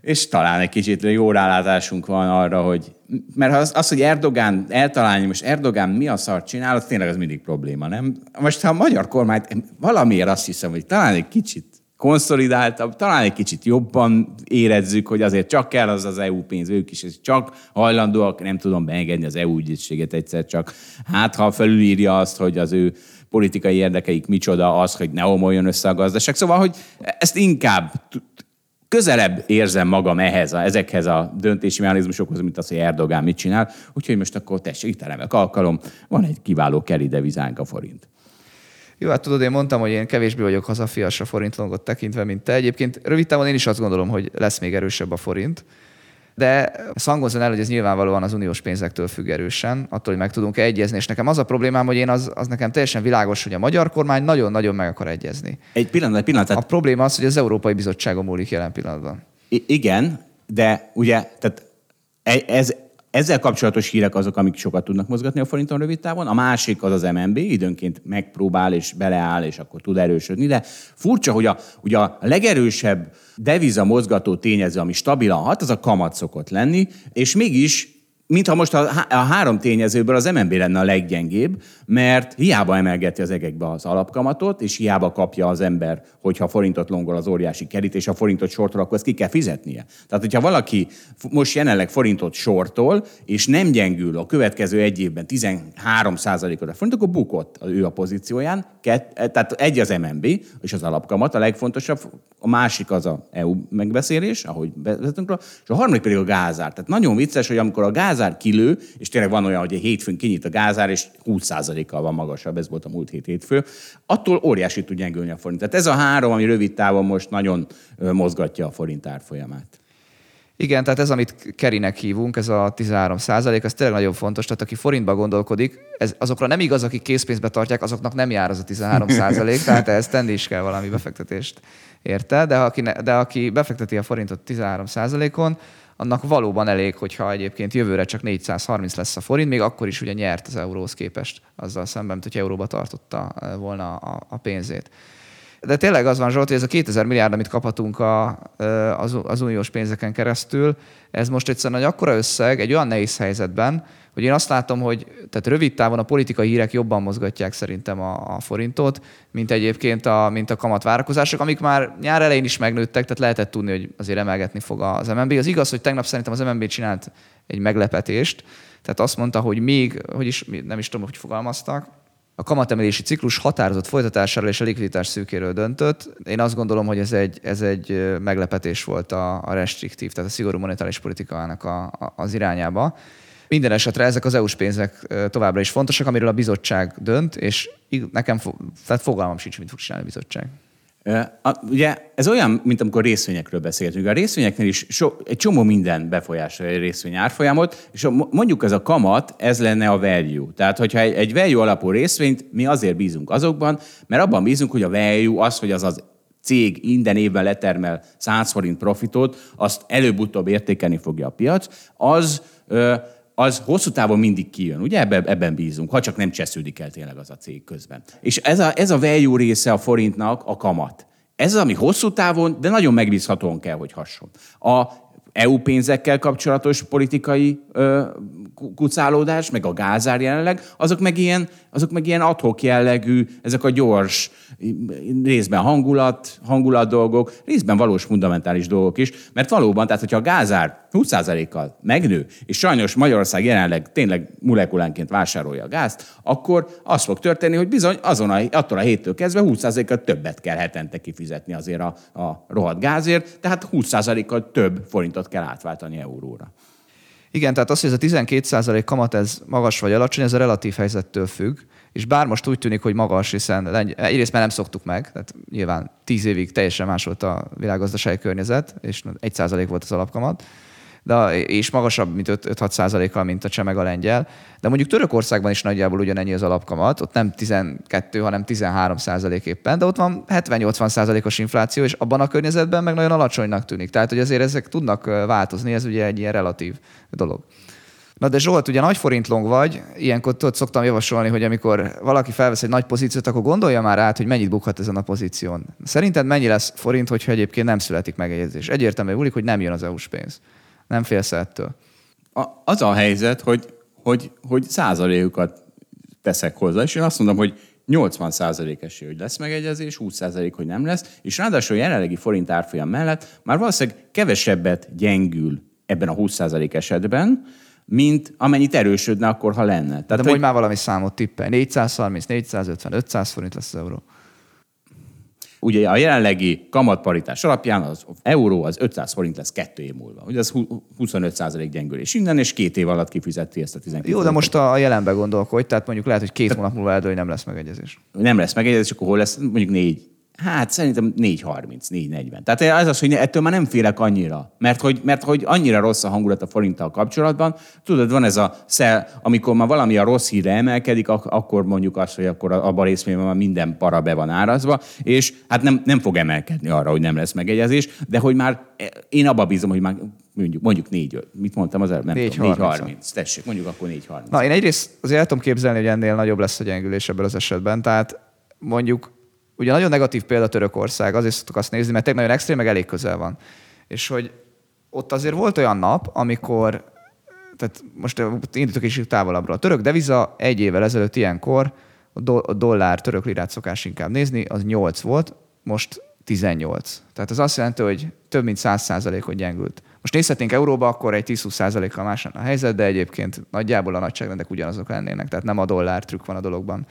És talán egy kicsit jó rálátásunk van arra, hogy... Mert az, az hogy Erdogán eltalálni, most Erdogán mi a szart csinál, az tényleg az mindig probléma, nem? Most ha a magyar kormányt valamiért azt hiszem, hogy talán egy kicsit konszolidáltabb, talán egy kicsit jobban érezzük, hogy azért csak kell az az é u pénz, ők is csak hajlandóak, nem tudom beengedni az é u ügyészséget egyszer csak. Hát, ha felülírja azt, hogy az ő politikai érdekeik micsoda az, hogy ne omoljon össze a gazdaság. Szóval, hogy ezt inkább közelebb érzem magam ehhez, a, ezekhez a döntési mechanizmusokhoz, mint az, hogy Erdogán mit csinál. Úgyhogy most akkor tessék, itt remek alkalom, van egy kiváló keri devizánk a forint. Jó, hát tudod, én mondtam, hogy én kevésbé vagyok hazafias a forintlongot tekintve, mint te. Egyébként rövid távon én is azt gondolom, hogy lesz még erősebb a forint, de szangozzon el, hogy ez nyilvánvalóan az uniós pénzektől függ erősen, attól, hogy meg tudunk egyezni. És nekem az a problémám, hogy én az, az nekem teljesen világos, hogy a magyar kormány nagyon-nagyon meg akar egyezni. Egy pillanat, egy pillanat. A probléma az, hogy az Európai Bizottságon múlik jelen pillanatban. I- igen, de ugye, tehát ez... Ezzel kapcsolatos hírek azok, amik sokat tudnak mozgatni a forinton rövid távon. A másik az az em en bé, időnként megpróbál és beleáll, és akkor tud erősödni. De furcsa, hogy a, ugye a legerősebb deviza mozgató tényező, ami stabilan hat, az a kamat szokott lenni, és mégis, mintha most a, a három tényezőből az em en bé lenne a leggyengébb, mert hiába emelgeti az egekbe az alapkamatot, és hiába kapja az ember, hogyha forintot longol az óriási kerít, és a forintot sortol, akkor ezt ki kell fizetnie. Tehát, hogyha valaki most jelenleg forintot sortol, és nem gyengül a következő egy évben tizenhárom százalékot a forint, akkor bukott ő a pozícióján. Kett, tehát egy az em en bé, és az alapkamat a legfontosabb, a másik az a é u megbeszélés, ahogy beszéltünk róla, és a harmadik pedig a gázár. Tehát nagyon vicces, hogy amikor a gáz gázár kilő, és tényleg van olyan, hogy egy hétfőn kinyit a gázár, és húsz százalékkal van magasabb, ez volt a múlt hét hétfő, attól óriási tud gyengülni a forint. Tehát ez a három, ami rövid távon most nagyon mozgatja a forint árfolyamát. Igen, tehát ez, amit Kerinek hívunk, ez a tizenhárom százalék, az tényleg nagyon fontos. Tehát aki forintba gondolkodik, ez azokra nem igaz, akik készpénzbe tartják, azoknak nem jár az a tizenhárom százalék, tehát ezt tenni is kell valami befektetést érte. De aki, ne, de aki befekteti a forintot tizenhárom százalékon, annak valóban elég, hogyha egyébként jövőre csak négyszázharminc lesz a forint, még akkor is ugye nyert az euróhoz képest azzal szemben, mint hogyha euróba tartotta volna a, a pénzét. De tényleg az van, Zsolt, hogy ez a kétezer milliárd, amit kaphatunk a, az, az uniós pénzeken keresztül, ez most egyszerűen egy akkora összeg, egy olyan nehéz helyzetben, hogy én azt látom, hogy tehát rövid távon a politikai hírek jobban mozgatják szerintem a, a forintot, mint egyébként a, mint a kamatvárakozások, amik már nyár elején is megnőttek, tehát lehetett tudni, hogy azért emelgetni fog az em en bé. Az igaz, hogy tegnap szerintem az em en bé csinált egy meglepetést, tehát azt mondta, hogy még, hogy is, nem is tudom, hogy fogalmaztak, a kamatemelési ciklus határozott folytatásáról és a likviditás szűkéről döntött. Én azt gondolom, hogy ez egy, ez egy meglepetés volt a, a restriktív, tehát a szigorú monetáris politikának a, a, az irányába. Minden esetre ezek az é u-s pénzek továbbra is fontosak, amiről a bizottság dönt, és nekem tehát fogalmam sincs, mit fog csinálni a bizottság. Ugye ez olyan, mint amikor részvényekről beszéltünk. A részvényeknél is so, egy csomó minden befolyásolja egy részvény árfolyamot, és mondjuk ez a kamat, ez lenne a value. Tehát, hogyha egy value alapú részvényt, mi azért bízunk azokban, mert abban bízunk, hogy a value az, hogy az az cég minden évben letermel száz forint profitot, azt előbb-utóbb értékelni fogja a piac, az... az hosszú távon mindig kijön, ugye? Ebben, ebben bízunk, ha csak nem csesződik el tényleg az a cég közben. És ez a, ez a value része a forintnak a kamat. Ez az, ami hosszú távon, de nagyon megbízhatóan kell, hogy hasson. A é u pénzekkel kapcsolatos politikai ö, kucálódás, meg a gázár jelenleg, azok meg ilyen, azok meg ilyen ad-hoc jellegű, ezek a gyors, részben hangulat, hangulat dolgok, részben valós fundamentális dolgok is, mert valóban, tehát hogyha a gázár húsz százalékkal megnő, és sajnos Magyarország jelenleg tényleg molekulánként vásárolja a gázt, akkor az fog történni, hogy bizony azon a, attól a héttől kezdve húsz százalékkal többet kell hetente kifizetni azért a, a rohadt gázért, tehát húsz százalékkal több forintot kell átváltani euróra. Igen, tehát az, hogy ez a tizenkét százalék kamat, ez magas vagy alacsony, ez a relatív helyzettől függ, és bár most úgy tűnik, hogy magas, hiszen egyrészt már nem szoktuk meg, tehát nyilván tíz évig teljesen más volt a világgazdasági környezet, és egy százalék volt az alapkamat, de, és magasabb, mint öt-hat százalékkal, mint a cseh meg a lengyel. De mondjuk Törökországban is nagyjából ugyanennyi az alapkamat, ott nem tizenkettő, hanem tizenhárom százalék éppen, de ott van hetven-nyolcvan százalékos infláció, és abban a környezetben meg nagyon alacsonynak tűnik. Tehát, hogy azért ezek tudnak változni, ez ugye egy ilyen relatív dolog. Na de Zsolt, ugye nagy forintlong vagy, ilyenkor ott szoktam javasolni, hogy amikor valaki felvesz egy nagy pozíciót, akkor gondolja már át, hogy mennyit bukhat ezen a pozíción. Szerinted mennyi lesz forint, hogyha egyébként nem születik megegyezés? Egyértelmű múlik, hogy nem jön az é u-s pénz. Nem félsz ettől? A, az a helyzet, hogy, hogy, hogy százalékokat teszek hozzá, és én azt mondom, hogy nyolcvan százalék esély, hogy lesz megegyezés, húsz százalék, hogy nem lesz, és ráadásul jelenlegi forint árfolyam mellett már valószínűleg kevesebbet gyengül ebben a húsz százalék esetben, mint amennyit erősödne akkor, ha lenne. Tehát, de hogy... mondj már valami számot, tippelj. négyszázharminc, négyszázötven, ötszáz forint lesz az euró. Ugye a jelenlegi kamatparitás alapján az euró az ötszáz forint lesz kettő év múlva. Ugye az huszonöt százalék gyengülés innen, és két év alatt kifizeti ezt a tizenkét. Jó, de most a jelenbe gondolkodj, tehát mondjuk lehet, hogy két hónap múlva eldől, hogy nem lesz megegyezés. Nem lesz megegyezés, akkor hol lesz? Mondjuk négy. Hát szerintem négy harminc, négy negyven. Tehát ez az, hogy ettől már nem félek annyira, mert hogy, mert hogy annyira rossz a hangulat a forinttal kapcsolatban. Tudod, van ez a sell, amikor már valami a rossz hírre emelkedik, akkor mondjuk azt, hogy akkor abban részvényben már minden para be van árazva, és hát nem, nem fog emelkedni arra, hogy nem lesz megegyezés, de hogy már én abba bízom, hogy már mondjuk, mondjuk négy, mit mondtam az előbb? Nem tudom, négy harminc. Tessék, mondjuk akkor négy harminc. Na, én egyrészt azért el tudom képzelni, hogy ennél nagyobb lesz a gyengülés ebben az esetben, tehát mondjuk ugye nagyon negatív példa Törökország, azért szoktuk azt nézni, mert tényleg nagyon extrém, meg elég közel van. És hogy ott azért volt olyan nap, amikor, tehát most indítok is távolabbra, a török deviza egy évvel ezelőtt ilyenkor, a dollár, török lirát szokás inkább nézni, az nyolc volt, most tizennyolc. Tehát az azt jelenti, hogy több mint száz százalékot gyengült. Most nézhetnénk euróba, akkor egy tíz-húsz százalékkal más a helyzet, de egyébként nagyjából a nagyságrendek ugyanazok lennének, tehát nem a dollár trükk van a dologban.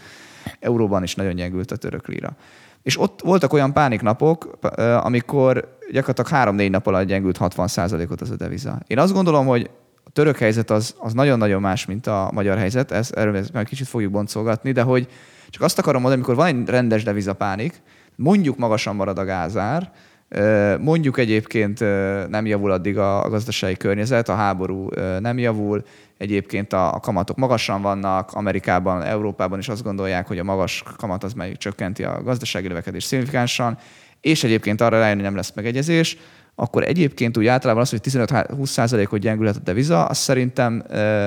Euróban is nagyon gyengült a török lira. És ott voltak olyan pániknapok, amikor gyakorlatilag három-négy nap alatt gyengült hatvan százalékot az a deviza. Én azt gondolom, hogy török helyzet az, az nagyon-nagyon más, mint a magyar helyzet, ezt, erről majd kicsit fogjuk boncolgatni, de hogy csak azt akarom mondani, amikor van egy rendes devizapánik, mondjuk magasan marad a gázár, mondjuk egyébként nem javul addig a gazdasági környezet, a háború nem javul, egyébként a kamatok magasan vannak, Amerikában, Európában is azt gondolják, hogy a magas kamat az meg csökkenti a gazdasági növekedést szignifikánsan, és egyébként arra rájönni nem lesz megegyezés, akkor egyébként úgy általában az, hogy tizenöt-húsz százalékot gyengülhet a deviza, az szerintem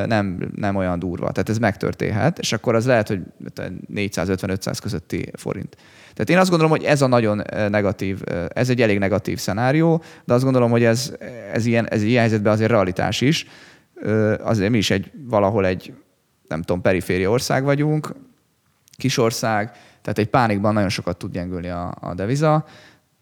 nem, nem olyan durva. Tehát ez megtörténhet, és akkor az lehet, hogy négyszázötven-ötszáz közötti forint. Tehát én azt gondolom, hogy ez a nagyon negatív, ez egy elég negatív szenárió, de azt gondolom, hogy ez, ez, ilyen, ez ilyen helyzetben azért realitás is. Azért mi is egy, valahol egy, nem tudom, periféria ország vagyunk, kis ország, tehát egy pánikban nagyon sokat tud gyengülni a, a deviza,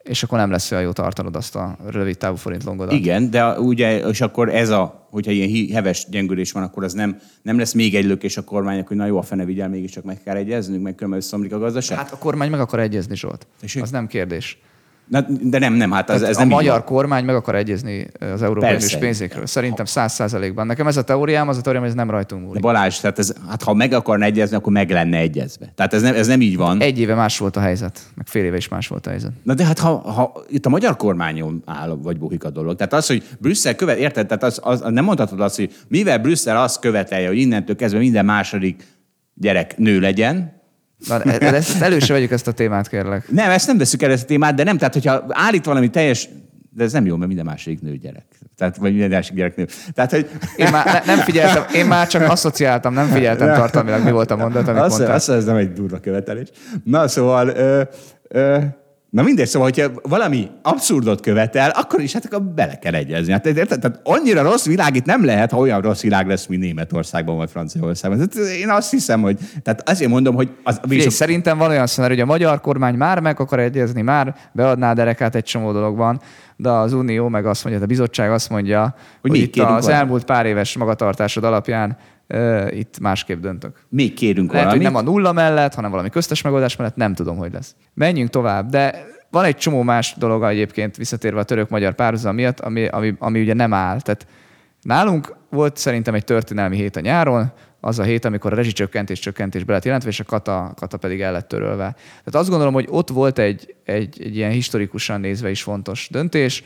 és akkor nem lesz olyan jó tartanod azt a rövid távú forintlongodat. Igen, de ugye, és akkor ez a, hogyha ilyen heves gyengülés van, akkor az nem, nem lesz még egy lökés a kormánynak, hogy na jó, a fene vigyel, mégiscsak meg kell egyeznünk, meg különben összeomlik a gazdaság. Hát a kormány meg akar egyezni, Zsolt. Tessék? Az nem kérdés. Na, de nem, nem, hát az, ez a nem a magyar kormány meg akar egyezni az Európai Uniós pénzékről. Szerintem száz százalékban. Nekem ez a teóriám, az a teóriám, ez nem rajtunk múlik. De Balázs, tehát ez, hát ha meg akarna egyezni, akkor meg lenne egyezve. Tehát ez nem, ez nem így van. Egy éve más volt a helyzet, meg fél éve is más volt a helyzet. Na de hát ha, ha itt a magyar kormányon áll, vagy buhik a dolog. Tehát az, hogy Brüsszel követ, érted? Tehát az, az, nem mondhatod azt, hogy mivel Brüsszel azt követelje, hogy innentől kezdve minden második gyerek nő legyen, na, ezt előse vegyük ezt a témát, kérlek. Nem, ezt nem veszük el ezt a témát, de nem. Tehát, hogyha állít valami teljes... De ez nem jó, mert minden másik nő gyerek. Tehát, vagy minden másik gyerek nő. Tehát, hogy... Én már ne, nem figyeltem, én már csak asszociáltam, nem figyeltem tartalmilag, mi volt a mondat, amit azt, mondtál. Azt ez nem egy durva követelés. Na, szóval... Ö, ö, na mindegy, szóval, hogyha valami abszurdot követel, akkor is hát akkor bele kell egyezni. Hát, érted? Tehát annyira rossz világ itt nem lehet, ha olyan rossz világ lesz, mint Németországban vagy Franciaországban. Én azt hiszem, hogy... Tehát azért mondom, hogy... Az, Figyelj, sok... Szerintem van olyan szenárió, hogy a magyar kormány már meg akar egyezni, már beadná derekát egy csomó dologban, de az Unió meg azt mondja, a bizottság azt mondja, hogy, hogy itt az valami? Elmúlt pár éves magatartásod alapján itt másképp döntök. Még kérünk lehet, valamit. Lehet, hogy nem a nulla mellett, hanem valami köztes megoldás mellett, nem tudom, hogy lesz. Menjünk tovább, de van egy csomó más dolog egyébként visszatérve a török-magyar párhuzam miatt, ami, ami, ami ugye nem áll. Tehát nálunk volt szerintem egy történelmi hét a nyáron, az a hét, amikor a rezsicsökkentés csökkentés be lett jelentve, és a kata, kata pedig el lett törölve. Tehát azt gondolom, hogy ott volt egy, egy, egy ilyen historikusan nézve is fontos döntés,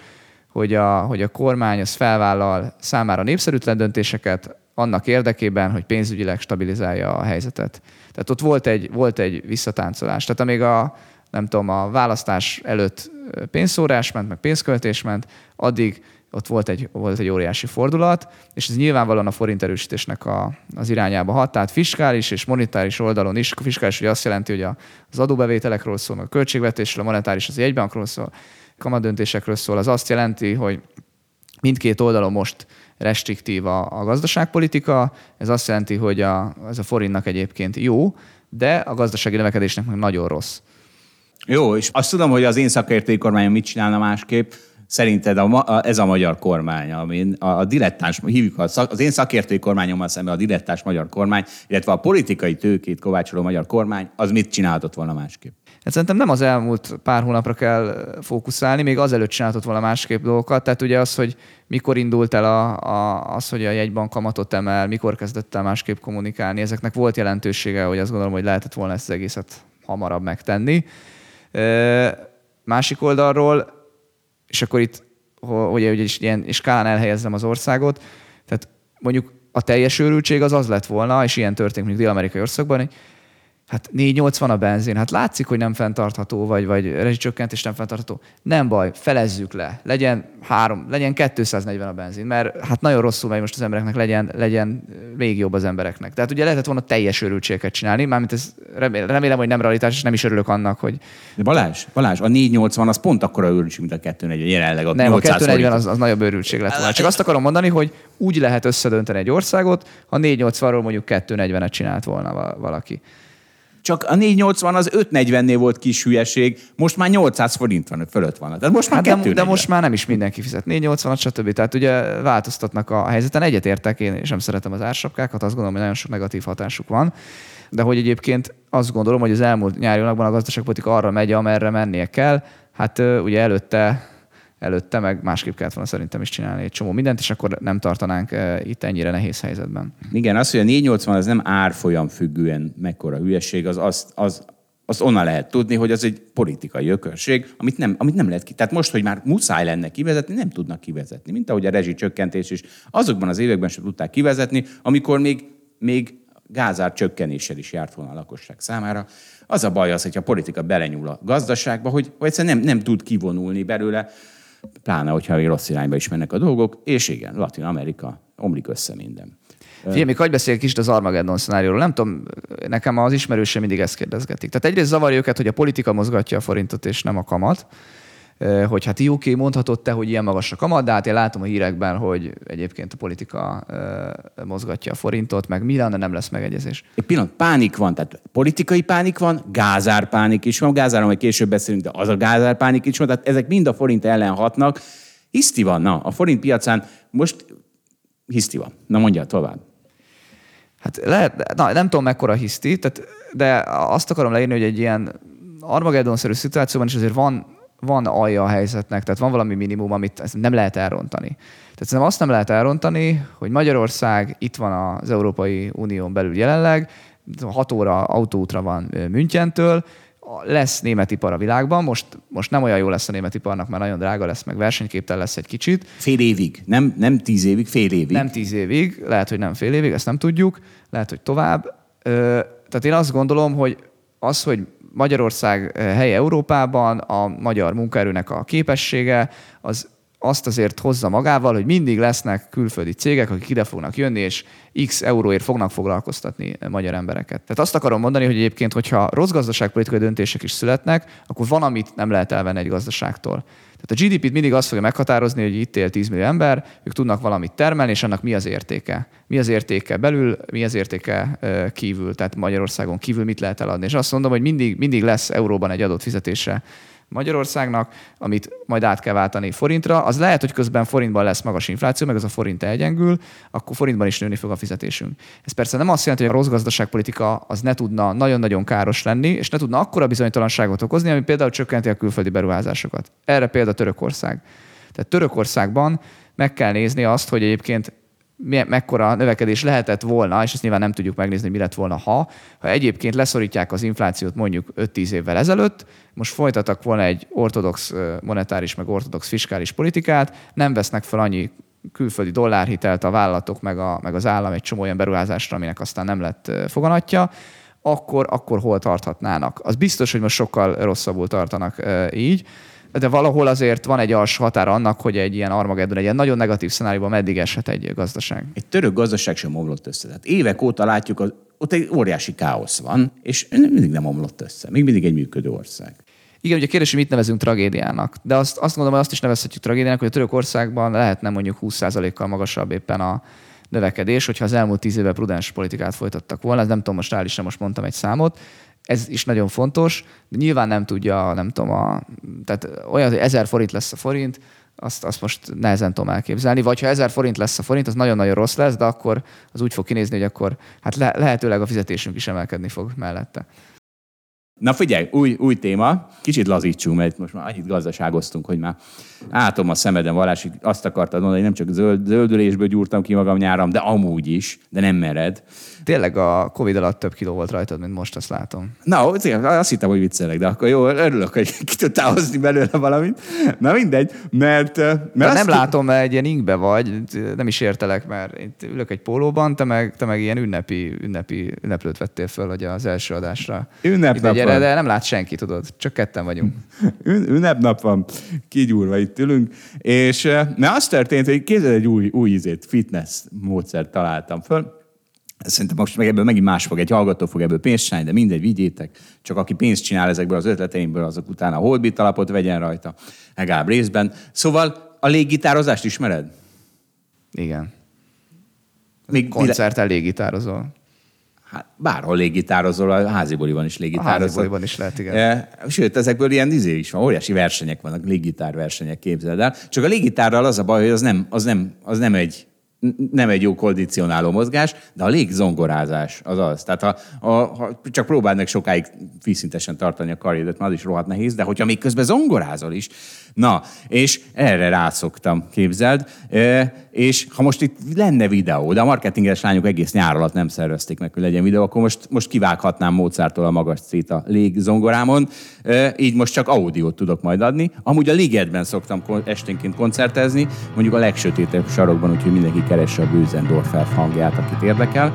hogy a, hogy a kormány az felvállal számára népszerűtlen döntéseket, annak érdekében, hogy pénzügyileg stabilizálja a helyzetet. Tehát ott volt egy, volt egy visszatáncolás. Tehát amíg a, nem tudom, a választás előtt pénzszórás ment, meg pénzköltés ment, addig ott volt egy, volt egy óriási fordulat, és ez nyilvánvalóan a forint erősítésnek a, az irányába hat. Tehát fiskális és monetáris oldalon is. A fiskális ugye azt jelenti, hogy az adóbevételekről szól, meg a költségvetésről, a monetáris az jegybankról szól, kamadöntésekről szól. Az azt jelenti, hogy mindkét oldalon most restriktív a, a gazdaságpolitika, ez azt jelenti, hogy a, ez a forintnak egyébként jó, de a gazdasági növekedésnek meg nagyon rossz. Jó, és azt tudom, hogy az én szakértői kormányom mit csinálna másképp. Szerinted a, a, ez a magyar kormány, amin a, a dilettáns, hívjuk a szak, az én szakértői kormányommal szemben a dilettáns magyar kormány, illetve a politikai tőkét kovácsoló magyar kormány, az mit csinálhatott volna másképp? Hát szerintem nem az elmúlt pár hónapra kell fókuszálni, még azelőtt csinálhatott volna másképp dolgokat. Tehát ugye az, hogy mikor indult el a, a, az, hogy a jegybank kamatot emel, mikor kezdett el másképp kommunikálni, ezeknek volt jelentősége, hogy azt gondolom, hogy lehetett volna ezt az egészet hamarabb megtenni. Másik oldalról, és akkor itt, hogy egy ilyen skálán elhelyezem az országot, tehát mondjuk a teljes őrültség az az lett volna, és ilyen történik mondjuk dél-amerikai országban, hogy hát négy nyolcvan a benzin, hát látszik, hogy nem fenntartható, vagy, vagy rezsicsökkentés nem fenntartható. Nem baj, felezzük le, legyen három, legyen kétszáznegyven a benzin, mert hát nagyon rosszul megy most az embereknek, legyen, legyen még jobb az embereknek. Tehát ugye lehetett volna teljes örültségeket csinálni, mármint ez remélem, remélem, hogy nem realitás, és nem is örülök annak, hogy... De Balázs, Balázs, a négy nyolcvan az pont akkora örültség, mint a kétszáznegyven jelenleg. A nem, a kétszáznegyven az, az nagyobb örültség lett volna. Csak azt akarom mondani, hogy úgy lehet összedönteni egy országot, ha négy nyolcvanról mondjuk kétszáznegyvenet csinált volna valaki. Csak a négy nyolcvan az öt negyvennél volt kis hülyeség, most már nyolcszáz forint van, fölött van. Tehát most már hát de, de most már nem is mindenki fizet. négy nyolcvanat, stb. Tehát ugye változtatnak a helyzeten. Egyetértek, én sem szeretem az ársapkákat, azt gondolom, hogy nagyon sok negatív hatásuk van. De hogy egyébként azt gondolom, hogy az elmúlt nyári hónapban a gazdaságpolitika arra megy, amerre mennie kell. Hát ugye előtte... előtte, meg másképp kellett volna szerintem is csinálni egy csomó mindent, és akkor nem tartanánk itt ennyire nehéz helyzetben. Igen, az, hogy a négy nyolcvan az nem árfolyam függően mekkora hülyeség, az, az, az, az onnan lehet tudni, hogy az egy politikai ökörség, amit nem, amit nem lehet ki. Tehát most, hogy már muszáj lenne kivezetni, nem tudnak kivezetni, mint ahogy a rezsicsökkentés is. Azokban az években sem tudták kivezetni, amikor még, még gázár csökkenéssel is járt volna a lakosság számára. Az a baj az, hogy a politika belenyúl a gazdaságba, hogy, hogy egyszerűen nem, nem tud kivonulni belőle, pláne, hogyha rossz irányba is mennek a dolgok, és igen, Latin Amerika, omlik össze minden. Figyelj, még hagyj beszéljek is az Armageddon szenárióról. Nem tudom, nekem az ismerősöm mindig ezt kérdezgetik. Tehát egyrészt zavarja őket, hogy a politika mozgatja a forintot, és nem a kamat. Hogy hát jó, oké, mondhatod te, hogy ilyen magas a kamat, de hát én látom a hírekben, hogy egyébként a politika mozgatja a forintot, meg mi lenne, nem lesz megegyezés. Egy pillanat, pánik van, tehát politikai pánik van, gázárpánik is van, gázáron majd később beszélünk, de az a gázárpánik is van, tehát ezek mind a forint ellen hatnak. Hiszti van, na, a forint piacán most hiszti van. Na, mondjál tovább. Hát lehet, na, nem tudom mekkora hiszti, tehát, de azt akarom leírni, hogy egy ilyen Armageddon-szerű szituációban is azért van van alja a helyzetnek, tehát van valami minimum, amit nem lehet elrontani. Tehát szerintem azt nem lehet elrontani, hogy Magyarország itt van az Európai Unión belül jelenleg, hat óra autóútra van Münchentől, lesz német ipar a világban, most, most nem olyan jó lesz a német iparnak, mert nagyon drága lesz, meg versenyképtelen lesz egy kicsit. Fél évig, nem, nem tíz évig, fél évig. Nem tíz évig, lehet, hogy nem fél évig, ezt nem tudjuk, lehet, hogy tovább. Tehát én azt gondolom, hogy az, hogy Magyarország helye Európában, a magyar munkaerőnek a képessége, az azt azért hozza magával, hogy mindig lesznek külföldi cégek, akik ide fognak jönni, és x euróért fognak foglalkoztatni magyar embereket. Tehát azt akarom mondani, hogy egyébként, hogyha rossz gazdaságpolitikai döntések is születnek, akkor van, amit nem lehet elvenni egy gazdaságtól. Tehát a gé dé pé-t mindig azt fogja meghatározni, hogy itt él tíz millió ember, ők tudnak valamit termelni, és annak mi az értéke. Mi az értéke belül, mi az értéke kívül, tehát Magyarországon kívül mit lehet eladni. És azt mondom, hogy mindig, mindig lesz euróban egy adott fizetése Magyarországnak, amit majd át kell váltani forintra. Az lehet, hogy közben forintban lesz magas infláció, meg az a forint elgyengül, akkor forintban is nőni fog a fizetésünk. Ez persze nem azt jelenti, hogy a rossz gazdaságpolitika az ne tudna nagyon-nagyon káros lenni, és ne tudna akkora bizonytalanságot okozni, ami például csökkenti a külföldi beruházásokat. Erre példa Törökország. Tehát Törökországban meg kell nézni azt, hogy egyébként mekkora növekedés lehetett volna, és ezt nyilván nem tudjuk megnézni, mi lett volna, ha. Ha egyébként leszorítják az inflációt mondjuk öt-tíz évvel ezelőtt, most folytattak volna egy ortodox monetáris, meg ortodox fiskális politikát, nem vesznek fel annyi külföldi dollárhitelt a vállalatok, meg, a, meg az állam egy csomó olyan beruházásra, aminek aztán nem lett foganatja, akkor, akkor hol tarthatnának. Az biztos, hogy most sokkal rosszabbul tartanak így, de valahol azért van egy alsó határa annak, hogy egy ilyen Armageddon, egy ilyen nagyon negatív szenárióban meddig eshet egy gazdaság. Egy török gazdaság sem omlott össze. Tehát évek óta látjuk, az, ott egy óriási káosz van, és mindig nem omlott össze. Még mindig egy működő ország. Igen, ugye a kérdés, hogy mit nevezünk tragédiának. De azt, azt gondolom, hogy azt is nevezhetjük tragédiának, hogy a Törökországban lehetne mondjuk húsz százalékkal magasabb éppen a növekedés, hogyha az elmúlt tíz évben prudens politikát folytattak volna. Ez nem tudom, most reálisan most mondtam egy számot. Ez is nagyon fontos, de nyilván nem tudja, nem tudom, a, tehát olyan, hogy ezer forint lesz a forint, azt, azt most nehezen tudom elképzelni, vagy ha ezer forint lesz a forint, az nagyon-nagyon rossz lesz, de akkor az úgy fog kinézni, hogy akkor hát le, lehetőleg a fizetésünk is emelkedni fog mellette. Na figyelj, új, új téma, kicsit lazítsunk, mert most már annyit gazdaságoztunk, hogy már átom a szemeden, Valás, azt akartad mondani, hogy nem csak zöld, zöldülésből gyúrtam ki magam nyáram, de amúgy is, de nem mered. Tényleg a Covid alatt több kiló volt rajtad, mint most, azt látom. Na, azt hittem, hogy viccelek, de akkor jó, örülök, hogy ki tudtál hozni belőle valamit. Na mindegy, mert... mert nem azt... látom, mert egy ilyen inkbe vagy, nem is értelek, mert itt ülök egy pólóban, te meg, te meg ilyen ünnepi, ünnepi ünneplőt vettél föl, hogy az első adásra. Ünnepnap van. De nem lát senki, tudod, csak ketten vagyunk. Ünnepnap van, kigyúrva itt ülünk, és mert az történt, hogy képzeld, egy új, új ízét, fitness módszert találtam föl. Szerintem most meg ebből megint más fog, egy hallgató fog ebből pénzt csinálni, de mindegy, vigyétek. Csak aki pénzt csinál ezekből az ötleteimből, azok utána a Holdbit alapot vegyen rajta, legalább részben. Szóval a léggitározást ismered? Igen. Még koncerten léggitározol. Hát bárhol léggitározol, a háziboriban is léggitározol. A háziboriban is lehet, igen. Sőt, ezekből ilyen izé is van, óriási versenyek vannak, léggitárversenyek, képzeld el. Csak a léggitárral az a baj, hogy az nem, az nem, az nem egy nem egy jó kondicionáló mozgás, de a légzongorázás az az. Tehát ha, ha, ha csak próbáld meg sokáig vízszintesen tartani a karjédet, már az is rohadt nehéz, de hogyha még közben zongorázol is. Na, és erre rászoktam, képzeld. E, és ha most itt lenne videó, de a marketinges lányok egész nyár alatt nem szervezték meg, hogy legyen videó, akkor most, most kivághatnám Mozarttól a magas C-t a légzongorámon, e, így most csak audiót tudok majd adni. Amúgy a Ligedben szoktam esténként koncertezni, mondjuk a legsötétebb sarokban, úgyhogy mindenki keresse a Bösendorfer hangját, akit érdekel.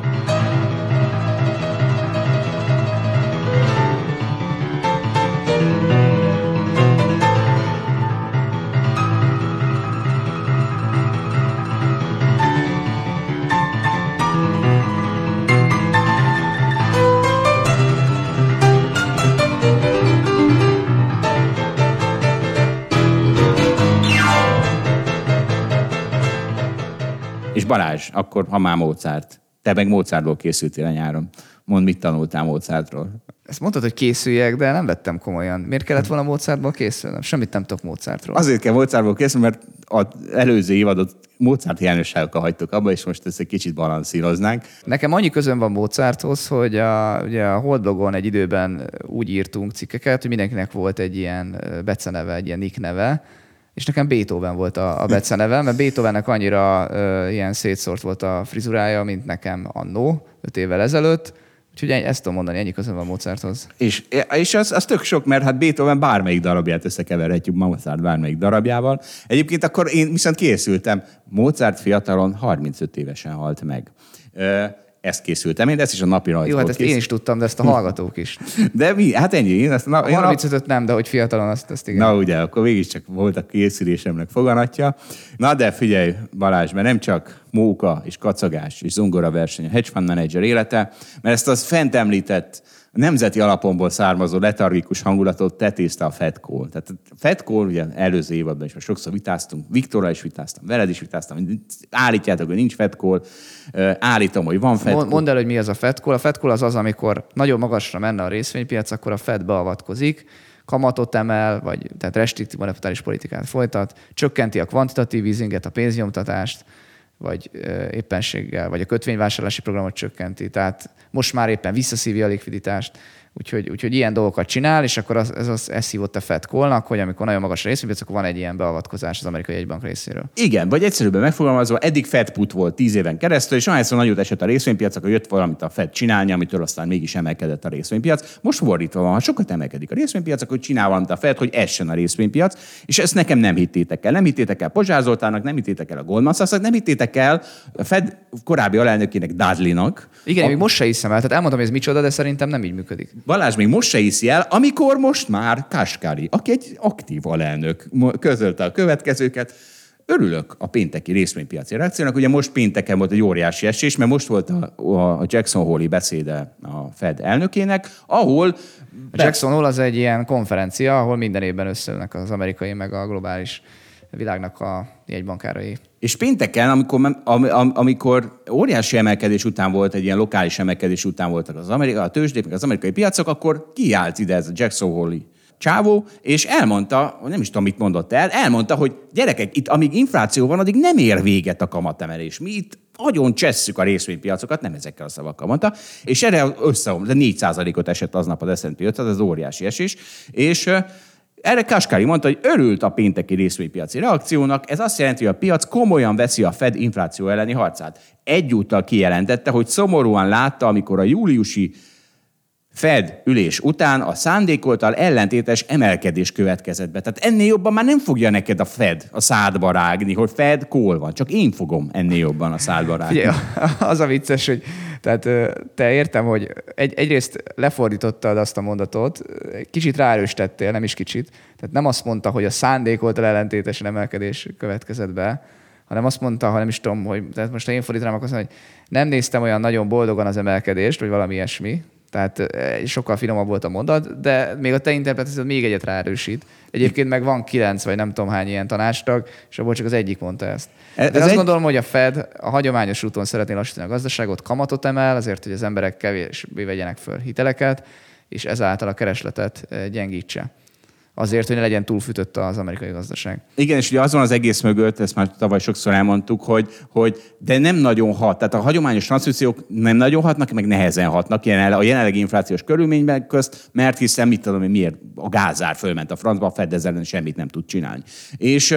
Balázs, akkor ha már Mozart, te meg Mozartból készültél a nyáron. Mondd, mit tanultál Mozartról? Ezt mondtad, hogy készüljek, de nem vettem komolyan. Miért kellett volna Mozartból készülnem? Semmit nem tudok Mozartról. Azért kell Mozartból készülni, mert az előző évadot Mozart hiányosságokkal hagytuk abba, és most ezt egy kicsit balanszíroznánk. Nekem annyi közön van Mozarthoz, hogy a, ugye a Hold Blogon egy időben úgy írtunk cikkeket, hogy mindenkinek volt egy ilyen beceneve, egy ilyen nick neve, és nekem Beethoven volt a, a becenevem, mert Beethovennek annyira ö, ilyen szétszórt volt a frizurája, mint nekem annó, öt évvel ezelőtt. Úgyhogy ezt tudom mondani, ennyi közben van Mozarthoz. És, és az, az tök sok, mert hát Beethoven bármelyik darabját összekeverhetjük Mozart bármelyik darabjával. Egyébként akkor én viszont készültem. Mozart fiatalon harmincöt évesen halt meg. Ö, Ezt készültem én, de ezt is a napi rajzból. Jó, hát ezt készült. Én is tudtam, de ezt a hallgatók is. De mi? Hát ennyi. Én ezt na, a harmincötöt nem, de hogy fiatalon, azt, azt igen. Na ugye, akkor mégiscsak volt a készülésemnek foganatja. Na de figyelj, Balázs, mert nem csak móka és kacagás és zongora verseny a hedge fund manager élete, mert ezt az fent említett nemzeti alapomból származó letargikus hangulatot tetézte a Fedcore. Tehát a Fedcore, ugye előző évadban is most sokszor vitáztunk, Viktorral is vitáztam, veled is vitáztam, állítjátok, hogy nincs Fedcore, állítom, hogy van Fedcore. Mondd el, hogy mi az a Fedcore. A Fedcore az az, amikor nagyon magasra menne a részvénypiac, akkor a Fed beavatkozik, kamatot emel, vagy tehát restriktív monetáris politikát folytat, csökkenti a kvantitatív easinget, a pénznyomtatást, vagy éppenséggel, vagy a kötvényvásárlási programot csökkenti. Tehát most már éppen visszaszívja a likviditást, úgyhogy, úgyhogy ilyen dolgokat csinál, és akkor az, ez az ez hívott a Fedcore-nak, hogy amikor nagyon magas részvénypiac, akkor van egy ilyen beavatkozás az amerikai jegybank részéről. Igen, vagy egyszerűbben megfogalmazva, eddig Fed put volt tíz éven keresztül, és ahányszor nagyot esett a részvénypiac, akkor jött valamit a Fed csinálni, amitől aztán mégis emelkedett a részvénypiac. Most fordítva van, ha sokat emelkedik a részvénypiac, akkor csinál valamit a Fed, hogy essen a részvénypiac, és ezt nekem nem hittétek el. Nem hittétek el Pozsár Zoltánnak, nem hittétek el a Goldman Sachsnak, nem hittétek el a Fed korábbi alelnökének, Dudleynak. Igen, a... még most se hiszem el, tehát elmondom, hogy ez micsoda, de szerintem nem így működik. Balázs még most se hiszi el, amikor most már Kaskári, aki egy aktív alelnök, közölte a következőket. Örülök a pénteki részvénypiaci reakciónak. Ugye most pénteken volt egy óriási esés, mert most volt a Jackson Hole-i beszéde a Fed elnökének, ahol... A Jackson Hole az egy ilyen konferencia, ahol minden évben összeülnek az amerikai meg a globális világnak a jegybankárai. És pénteken, amikor, am, am, amikor óriási emelkedés után volt, egy ilyen lokális emelkedés után voltak az amerikai, a tőzsdék, meg az amerikai piacok, akkor kiállt ide ez a Jackson Hole-i csávó, és elmondta, nem is tudom, mit mondott el, elmondta, hogy gyerekek, itt amíg infláció van, addig nem ér véget a kamatemelés. Mi itt agyon csesszük a részvénypiacokat, nem ezekkel a szavakkal mondta, és erre összeomlott, négy százalékot esett aznap az S and P ötszáz, ez óriási esés, és... Erre Kaskári mondta, hogy örült a pénteki részvénypiaci reakciónak, ez azt jelenti, hogy a piac komolyan veszi a Fed infláció elleni harcát. Egyúttal kijelentette, hogy szomorúan látta, amikor a júliusi Fed ülés után a szándékoltal ellentétes emelkedés következett be. Tehát ennél jobban már nem fogja neked a Fed a szádba rágni, hogy Fed call van, csak én fogom ennél jobban a szádba rágni. Ja, az a vicces, hogy tehát te értem, hogy egy, egyrészt lefordítottad azt a mondatot, kicsit ráerősítettél, nem is kicsit. Tehát nem azt mondta, hogy a szándékoltal ellentétes emelkedés következett be, hanem azt mondta, ha nem is tudom, hogy tehát most ha én fordítanám, akkor azt mondom, hogy nem néztem olyan nagyon boldogan az emelkedést, vagy valami ilyesmi. Tehát sokkal finomabb volt a mondat, de még a te interpretációd még egyet ráerősít. Egyébként meg van kilenc, vagy nem tudom hány ilyen tanácstag, és abból csak az egyik mondta ezt. De ez azt egy... gondolom, hogy a Fed a hagyományos úton szeretné lassítani a gazdaságot, kamatot emel azért, hogy az emberek kevésbé vegyenek föl hiteleket, és ezáltal a keresletet gyengítse. azért, hogy ne legyen túlfűtött az amerikai gazdaság. Igen, és ugye az van az egész mögött, ezt már tavaly sokszor elmondtuk, hogy, hogy de nem nagyon hat. Tehát a hagyományos transzfúziók nem nagyon hatnak, meg nehezen hatnak a jelenlegi inflációs körülményben közt, mert hiszen mit tudom én, miért a gázár fölment a francba, a Fed ezzel semmit nem tud csinálni. És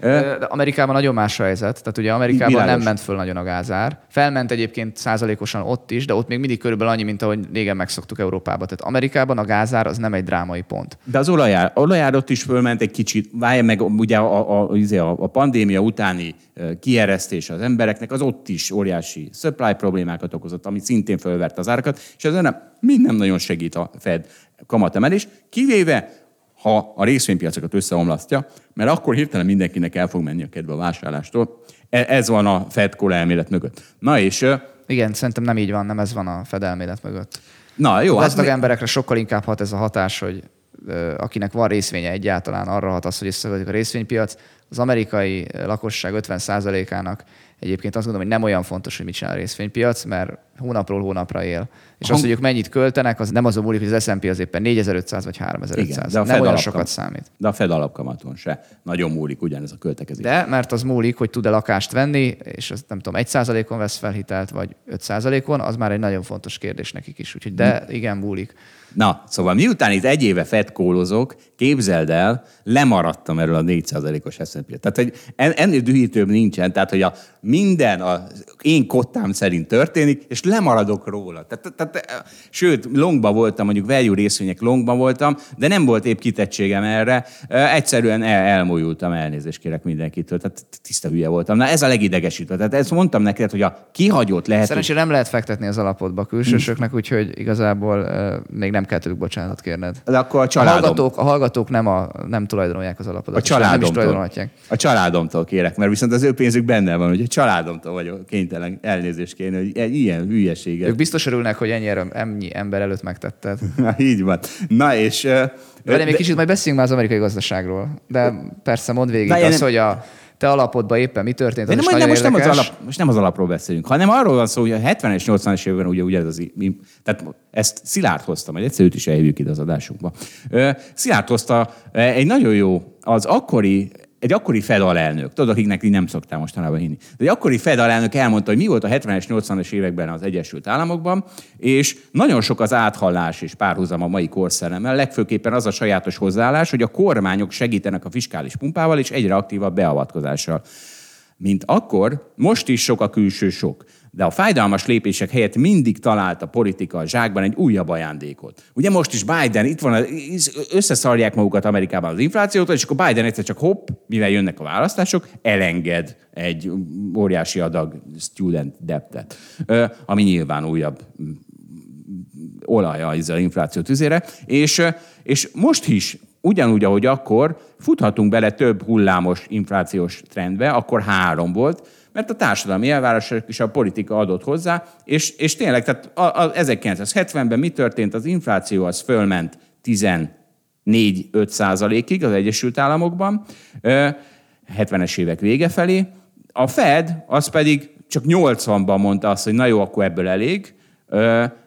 de Amerikában nagyon más a helyzet. Tehát ugye Amerikában bilágos. Nem ment föl nagyon a gázár. Felment egyébként százalékosan ott is, de ott még mindig körülbelül annyi, mint ahogy régen megszoktuk Európában. Tehát Amerikában a gázár az nem egy drámai pont. De az olajár, olajár ott is fölment egy kicsit, várja meg ugye a, a, a, a pandémia utáni kieresztés az embereknek, az ott is óriási supply problémákat okozott, ami szintén fölverte az árakat, és ezen nem, mind nem nagyon segít a Fed kamatemelés, kivéve ha a részvénypiacokat összeomlasztja, mert akkor hirtelen mindenkinek el fog menni a kedve a vásárlástól. Ez van a Fedcore elmélet mögött. Na és... Igen, szerintem nem így van, nem ez van a Fed elmélet mögött. Na jó. A gazdag hát... emberekre sokkal inkább hat ez a hatás, hogy akinek van részvénye egyáltalán, arra hat az, hogy összevetik a részvénypiac. Az amerikai lakosság ötven százalékának egyébként azt gondolom, hogy nem olyan fontos, hogy mit csinál a részvénypiac, mert hónapról hónapra él. És Hon... azt, hogy ők mennyit költenek, az nem azon múlik, hogy az es and pé az éppen négyezer-ötszáz vagy háromezer-ötszáz. Nem olyan alapkam... sokat számít. De a Fed alapkamaton se nagyon múlik ugyanez a költekezés. De, mert az múlik, hogy tud-e lakást venni, és az, nem tudom, egy százalékon vesz fel hitelt, vagy öt százalékon, az már egy nagyon fontos kérdés nekik is. Úgyhogy de igen, múlik. Na, szóval miután itt egy éve fedkólozok, képzeld el, lemaradtam erről a négy százalékos es and pé. Tehát, hogy ennél dühítőbb nincsen, tehát, hogy a minden az én kottám szerint történik, és lemaradok róla. Tehát, tehát, sőt, longba voltam, mondjuk value részvények longba voltam, de nem volt épp kitettségem erre. Egyszerűen el, elmújultam, elnézést kérek mindenkitől. Tehát tiszta hülye voltam. Na, ez a legidegesítő. Tehát ezt mondtam neked, hogy a kihagyott lehet... Szerencsére nem lehet fektetni az alapodba külsősöknek, úgyhogy igazából még nem kell tőlük bocsánatot kérned. De akkor a családom... A hallgatók, a hallgatók nem, a, nem tulajdonolják az alapodat. A családomtól. A családomtól kérek, mert viszont az ő pénzük benne van, ugye? Családomtól vagyok kénytelen elnézést kérni, hogy egy ilyen hülyeséget. Ők biztos örülnek, hogy ennyi, ennyi ember előtt megtetted. Így van. Na és... Uh, Várjál, még kicsit majd beszéljünk már az amerikai gazdaságról. De persze, mondd végig azt, nem... hogy a te alapodban éppen mi történt, az de nem, nem, most, nem az alap, most nem az alapról beszélünk, hanem arról van szó, hogy a hetvenes, nyolcvanas évben ugye, ugye ez az... Tehát ezt Szilárd hozta, majd egyszer őt is elhívjuk ide az adásunkba. Szilárd hozta egy nagyon jó, az akkori... Egy akkori Fed alelnök, tudod, akiknek így nem szoktál mostanában hinni. De egy akkori Fed alelnök elmondta, hogy mi volt a hetvenes, nyolcvanas években az Egyesült Államokban, és nagyon sok az áthallás és párhuzam a mai korszellemmel, legfőképpen az a sajátos hozzáállás, hogy a kormányok segítenek a fiskális pumpával és egyre aktívabb beavatkozással. Mint akkor, most is sok a külső sok. De a fájdalmas lépések helyett mindig talált a politika a zsákban egy újabb ajándékot. Ugye most is Biden, itt van, összeszarják magukat Amerikában az inflációtól, és akkor Biden egyszer csak hopp, mivel jönnek a választások, elenged egy óriási adag student debtet, ami nyilván újabb olaja az infláció tüzére, és, és most is ugyanúgy, ahogy akkor, futhatunk bele több hullámos inflációs trendbe, akkor három volt, mert a társadalmi elvárások és a politika adott hozzá, és, és tényleg, tehát a, a ezerkilencszázhetvenben mi történt? Az infláció az fölment tizennégy-öt százalékig az Egyesült Államokban, hetvenes évek vége felé. A Fed az pedig csak nyolcvanban mondta azt, hogy na jó, akkor ebből elég,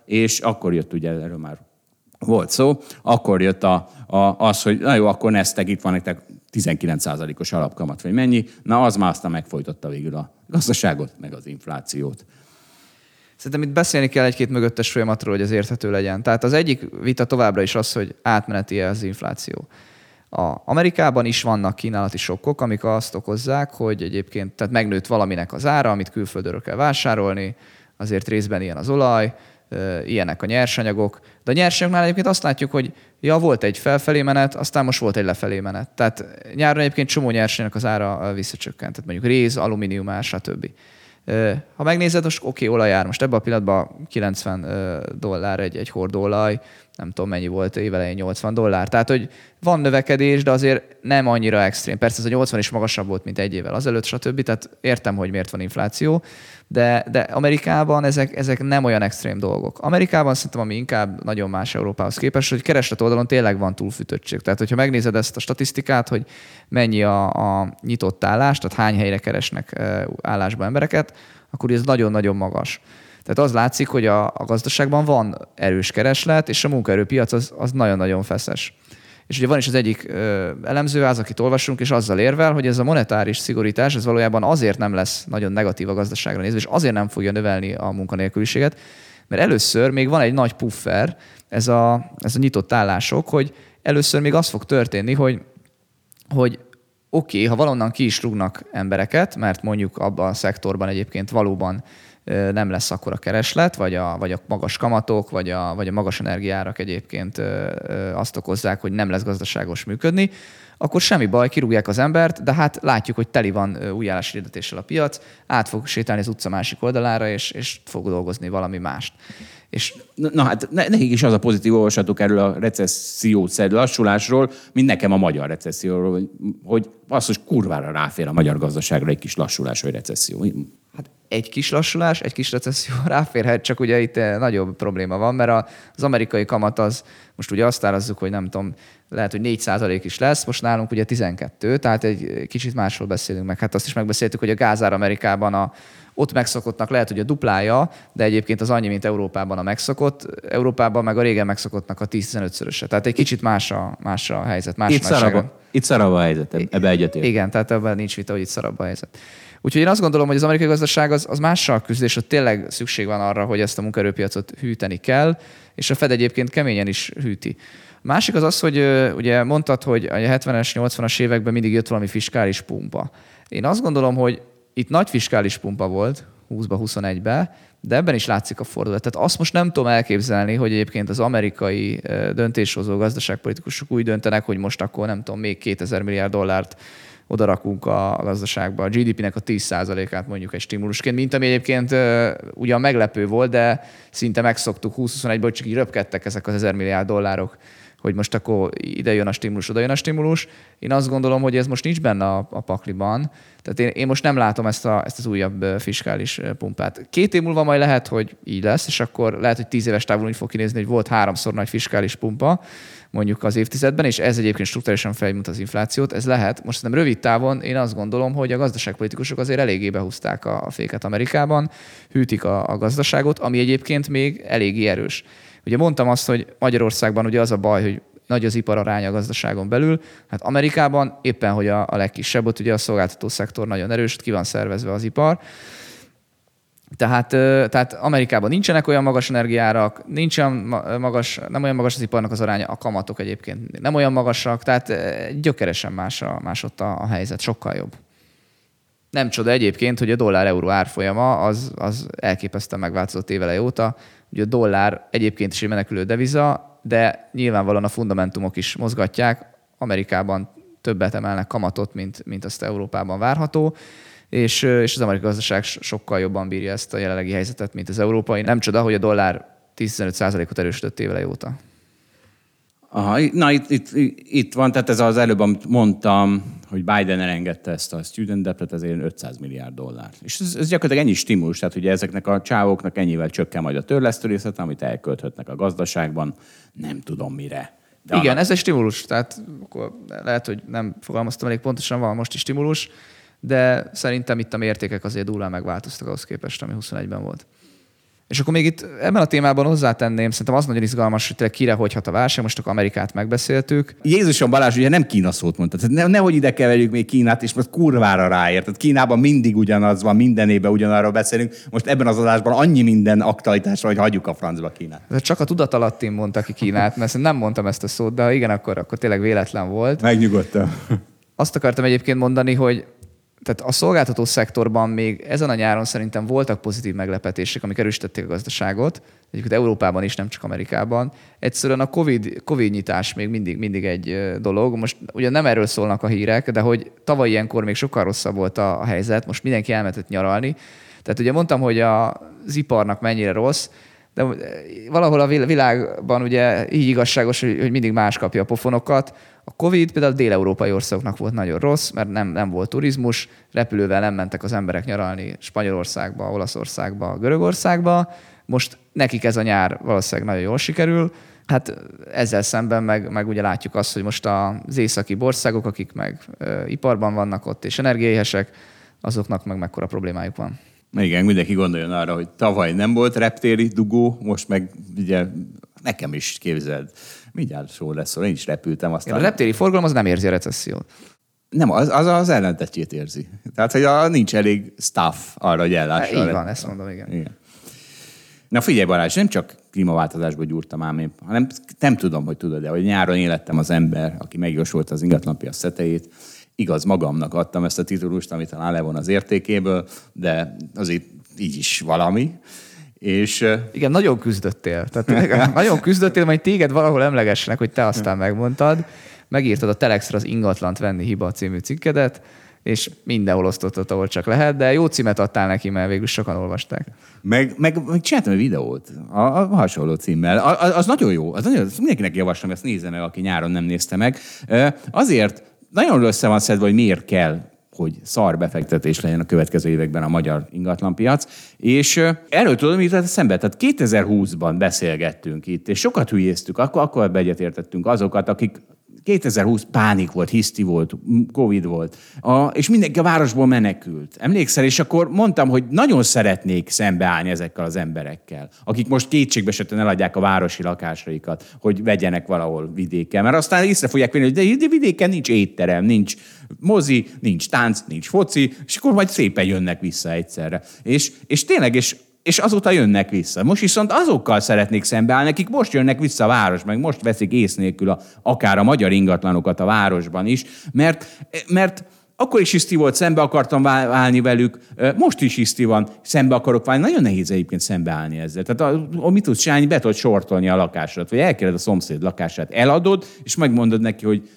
és akkor jött ugye erről már volt szó, akkor jött a, a, az, hogy na jó, akkor nesztek, itt van nektek tizenkilenc százalékos alapkamat, vagy mennyi, na az már aztán megfojtotta végül a gazdaságot, meg az inflációt. Szerintem itt beszélni kell egy-két mögöttes folyamatról, hogy ez érthető legyen. Tehát az egyik vita továbbra is az, hogy átmeneti-e az infláció. A Amerikában is vannak kínálati sokkok, amik azt okozzák, hogy egyébként tehát megnőtt valaminek az ára, amit külföldről kell vásárolni, azért részben ilyen az olaj, ilyenek a nyersanyagok. De a nyersanyagnál egyébként azt látjuk, hogy ja, volt egy felfelé menet, aztán most volt egy lefelé menet. Tehát nyáron egyébként csomó nyersanyagnak az ára visszacsökkent. Tehát mondjuk réz, alumínium ár, stb. Ha megnézed, most oké, okay, olajár. Most ebben a pillanatban kilencven dollár egy, egy hord olaj, nem tudom mennyi volt évelején, nyolcvan dollár. Tehát, hogy van növekedés, de azért nem annyira extrém. Persze ez a nyolcvan is magasabb volt, mint egy évvel azelőtt, stb. Tehát értem, hogy miért van infláció, de, de Amerikában ezek, ezek nem olyan extrém dolgok. Amerikában szerintem, ami inkább nagyon más Európához képest, hogy kereslet oldalon tényleg van túlfűtöttség. Tehát, hogyha megnézed ezt a statisztikát, hogy mennyi a, a nyitott állás, tehát hány helyre keresnek állásba embereket, akkor ez nagyon-nagyon magas. Tehát az látszik, hogy a, a gazdaságban van erős kereslet, és a munkaerőpiac az, az nagyon-nagyon feszes. És ugye van is az egyik ö, elemzőház, akit olvasunk, és azzal érvel, hogy ez a monetáris szigorítás, ez valójában azért nem lesz nagyon negatív a gazdaságra nézve, és azért nem fogja növelni a munkanélküliséget, mert először még van egy nagy puffer, ez a, ez a nyitott állások, hogy először még az fog történni, hogy, hogy oké, okay, ha valonnan ki is rúgnak embereket, mert mondjuk abban a szektorban egyébként valóban nem lesz akkora kereslet, vagy a, vagy a magas kamatok, vagy a, vagy a magas energiárak egyébként azt okozzák, hogy nem lesz gazdaságos működni, akkor semmi baj, kirúgják az embert, de hát látjuk, hogy teli van új álláshirdetéssel a piac, át fog sétálni az utca másik oldalára, és, és fog dolgozni valami mást. És... Na, na hát ne, nekik is az a pozitív olvasatuk erről a recessziószerű lassulásról, mint nekem a magyar recesszióról, hogy az, hogy kurvára ráfér a magyar gazdaságra egy kis lassulás vagy recesszió. Hát egy kis lassulás, egy kis recesszió ráférhet, csak ugye itt nagyobb probléma van, mert az amerikai kamat az, most ugye azt árazzuk, hogy nem tudom, lehet, hogy négy százalék is lesz, most nálunk ugye tizenkettő, tehát egy kicsit másról beszélünk meg. Hát azt is megbeszéltük, hogy a gázár Amerikában a, ott megszokottnak lehet, hogy a duplája, de egyébként az annyi, mint Európában a megszokott. Európában meg a régen megszokottnak a tíz-tizenötszöröse. Tehát egy kicsit más a, más a helyzet. Más itt, szarabb, itt szarabb a helyzet, ebbe egyetért. Igen, tehát ebben nincs vita, hogy itt szarabb a helyzet. Úgyhogy én azt gondolom, hogy az amerikai gazdaság az, az mással küzd, és ott tényleg szükség van arra, hogy ezt a munkaerőpiacot hűteni kell, és a Fed egyébként keményen is hűti. A másik az az, hogy ugye mondtad, hogy a hetvenes, nyolcvanas években mindig jött valami fiskális pumpa. Én azt gondolom, hogy itt nagy fiskális pumpa volt, húszba, huszonegybe, de ebben is látszik a fordulat. Tehát azt most nem tudom elképzelni, hogy egyébként az amerikai döntéshozó gazdaságpolitikusok úgy döntenek, hogy most akkor nem tudom, még kétezer milliárd dollárt odarakunk a gazdaságba, a gé dé pének a tíz százalékát mondjuk egy stimulusként, mint ami egyébként ugyan meglepő volt, de szinte megszoktuk húsz-huszonegyben, hogy csak így röpkedtek ezek az ezer milliárd dollárok, hogy most akkor ide jön a stimulus, oda jön a stimulus. Én azt gondolom, hogy ez most nincs benne a, a pakliban. Tehát én, én most nem látom ezt, a, ezt az újabb fiskális pumpát. Két év múlva majd lehet, hogy így lesz, és akkor lehet, hogy tíz éves távon úgy fog kinézni, hogy volt háromszor nagy fiskális pumpa, mondjuk az évtizedben, és ez egyébként strukturálisan felmutat az inflációt, ez lehet. Most nem rövid távon én azt gondolom, hogy a gazdaságpolitikusok azért eléggé behúzták a féket Amerikában, hűtik a, a gazdaságot, ami egyébként még eléggé erős. Ugye mondtam azt, hogy Magyarországban ugye az a baj, hogy nagy az ipar aránya a gazdaságon belül, hát Amerikában éppen, hogy a, a legkisebb, ott ugye a szolgáltató szektor nagyon erős, ki van szervezve az ipar. Tehát, tehát Amerikában nincsenek olyan magas energiárak, nincs olyan magas, nem olyan magas az iparnak az aránya, a kamatok egyébként nem olyan magasak, tehát gyökeresen más, a, más ott a, a helyzet, sokkal jobb. Nem csoda egyébként, hogy a dollár-euró árfolyama az, az elképesztően megváltozott évele óta. Ugye a dollár egyébként is egy menekülő deviza, de nyilvánvalóan a fundamentumok is mozgatják. Amerikában többet emelnek kamatot, mint, mint azt Európában várható, és, és az amerikai gazdaság sokkal jobban bírja ezt a jelenlegi helyzetet, mint az európai. Nem csoda, hogy a dollár tíz-tizenöt százalékot erősödött évele óta. Aha, na itt, itt, itt van, tehát ez az előbb, amit mondtam, hogy Biden elengedte ezt a student debt-et, ezért ötszáz milliárd dollár. És ez, ez gyakorlatilag ennyi stimulus, tehát ugye ezeknek a csávóknak ennyivel csökken majd a törlesztőrészlet, amit elkölthetnek a gazdaságban, nem tudom mire. De igen, annak... ez egy stimulus, tehát akkor lehet, hogy nem fogalmaztam elég pontosan, van most is stimulus, de szerintem itt a mértékek azért durván megváltoztak ahhoz képest, ami huszonegyben volt. És akkor még itt ebben a témában hozzátenném, szerintem az nagyon izgalmas, hogy tényleg kire hogyhat a válság, most akkor Amerikát megbeszéltük. Jézusom, Balázs, ugye nem Kína szót mondta, tehát ne, nehogy ide keverjük még Kínát, és most kurvára ráért. Tehát Kínában mindig ugyanaz van, minden évben ugyanarról beszélünk, most ebben az adásban annyi minden aktualitásra, hogy hagyjuk a francba Kínát. De csak a tudatalattin mondta ki Kínát, mert nem mondtam ezt a szót, de ha igen, akkor, akkor tényleg véletlen volt. Megnyugodtam. Azt akartam egyébként mondani, hogy tehát a szolgáltató szektorban még ezen a nyáron szerintem voltak pozitív meglepetések, amik erősítették a gazdaságot, egyébként Európában is, nem csak Amerikában. Egyszerűen a COVID, COVID nyitás még mindig, mindig egy dolog. Most ugye nem erről szólnak a hírek, de hogy tavaly ilyenkor még sokkal rosszabb volt a, a helyzet, most mindenki elmentett nyaralni. Tehát ugye mondtam, hogy az iparnak mennyire rossz, de valahol a világban ugye így igazságos, hogy mindig más kapja a pofonokat. A COVID például a dél-európai országoknak volt nagyon rossz, mert nem, nem volt turizmus, repülővel nem mentek az emberek nyaralni Spanyolországba, Olaszországba, Görögországba. Most nekik ez a nyár valószínűleg nagyon jól sikerül. Hát ezzel szemben meg, meg ugye látjuk azt, hogy most az északi országok, akik meg ö, iparban vannak ott és energiaéhesek, azoknak meg mekkora problémájuk van. Igen, mindenki gondoljon arra, hogy tavaly nem volt reptéri dugó, most meg ugye nekem is, képzeld. Mindjárt só lesz, én is repültem. Aztán... A reptéri forgalom az nem érzi a recessziót. Nem, az az, az ellentetjét érzi. Tehát, hogy a, nincs elég staff arra, hogy ellássa. Így van, ezt mondom, igen. igen. Na figyelj Balázs, nem csak klímaváltozásba gyúrtam ám én, hanem nem tudom, hogy tudod-e, hogy nyáron én lettem az ember, aki megjósolta az ingatlanpiac tetejét. Igaz, magamnak adtam ezt a titulust, amit talán levon az értékéből, de azért így is valami. És... Igen, nagyon küzdöttél. Tehát, nagyon küzdöttél, majd téged valahol emlegesnek, hogy te aztán megmondtad. Megírtad a Telexre az ingatlant venni hiba című cikkedet, és mindenhol osztottad, ahol csak lehet, de jó címet adtál neki, mert végül sokan olvasták. Meg, meg, meg csináltam egy videót a, a hasonló címmel. A, az, az nagyon jó, az nagyon, mindenkinek javaslom, ezt nézze meg, aki nyáron nem nézte meg. Azért nagyon össze van szedve, hogy miért kell, hogy szar befektetés legyen a következő években a magyar ingatlanpiac, és erről tudom, hogy jutott szembe. Tehát kétezer-húszban beszélgettünk itt, és sokat hülyéztük, akkor, akkor begyetértettünk azokat, akik kétezer-húsz pánik volt, hiszti volt, Covid volt, a, és mindenki a városból menekült. Emlékszel, és akkor mondtam, hogy nagyon szeretnék szembeállni ezekkel az emberekkel, akik most kétségbeesetten eladják a városi lakásaikat, hogy vegyenek valahol vidéken. Mert aztán észre fogják venni, hogy de, de vidéken nincs étterem, nincs mozi, nincs tánc, nincs foci, és akkor majd szépen jönnek vissza egyszerre. És, és tényleg, és És azóta jönnek vissza. Most viszont azokkal szeretnék szembeállni, akik most jönnek vissza a város, meg most veszik ész nélkül a, akár a magyar ingatlanokat a városban is, mert, mert akkor is hiszti volt, szembe akartam állni velük, most is hiszti van, szembe akarok válni. Nagyon nehéz egyébként szembeállni ezzel. Tehát a, a, mit tudsz csinálni, be tudod sortolni a lakásodat, vagy elkéred a szomszéd lakását, eladod, és megmondod neki, hogy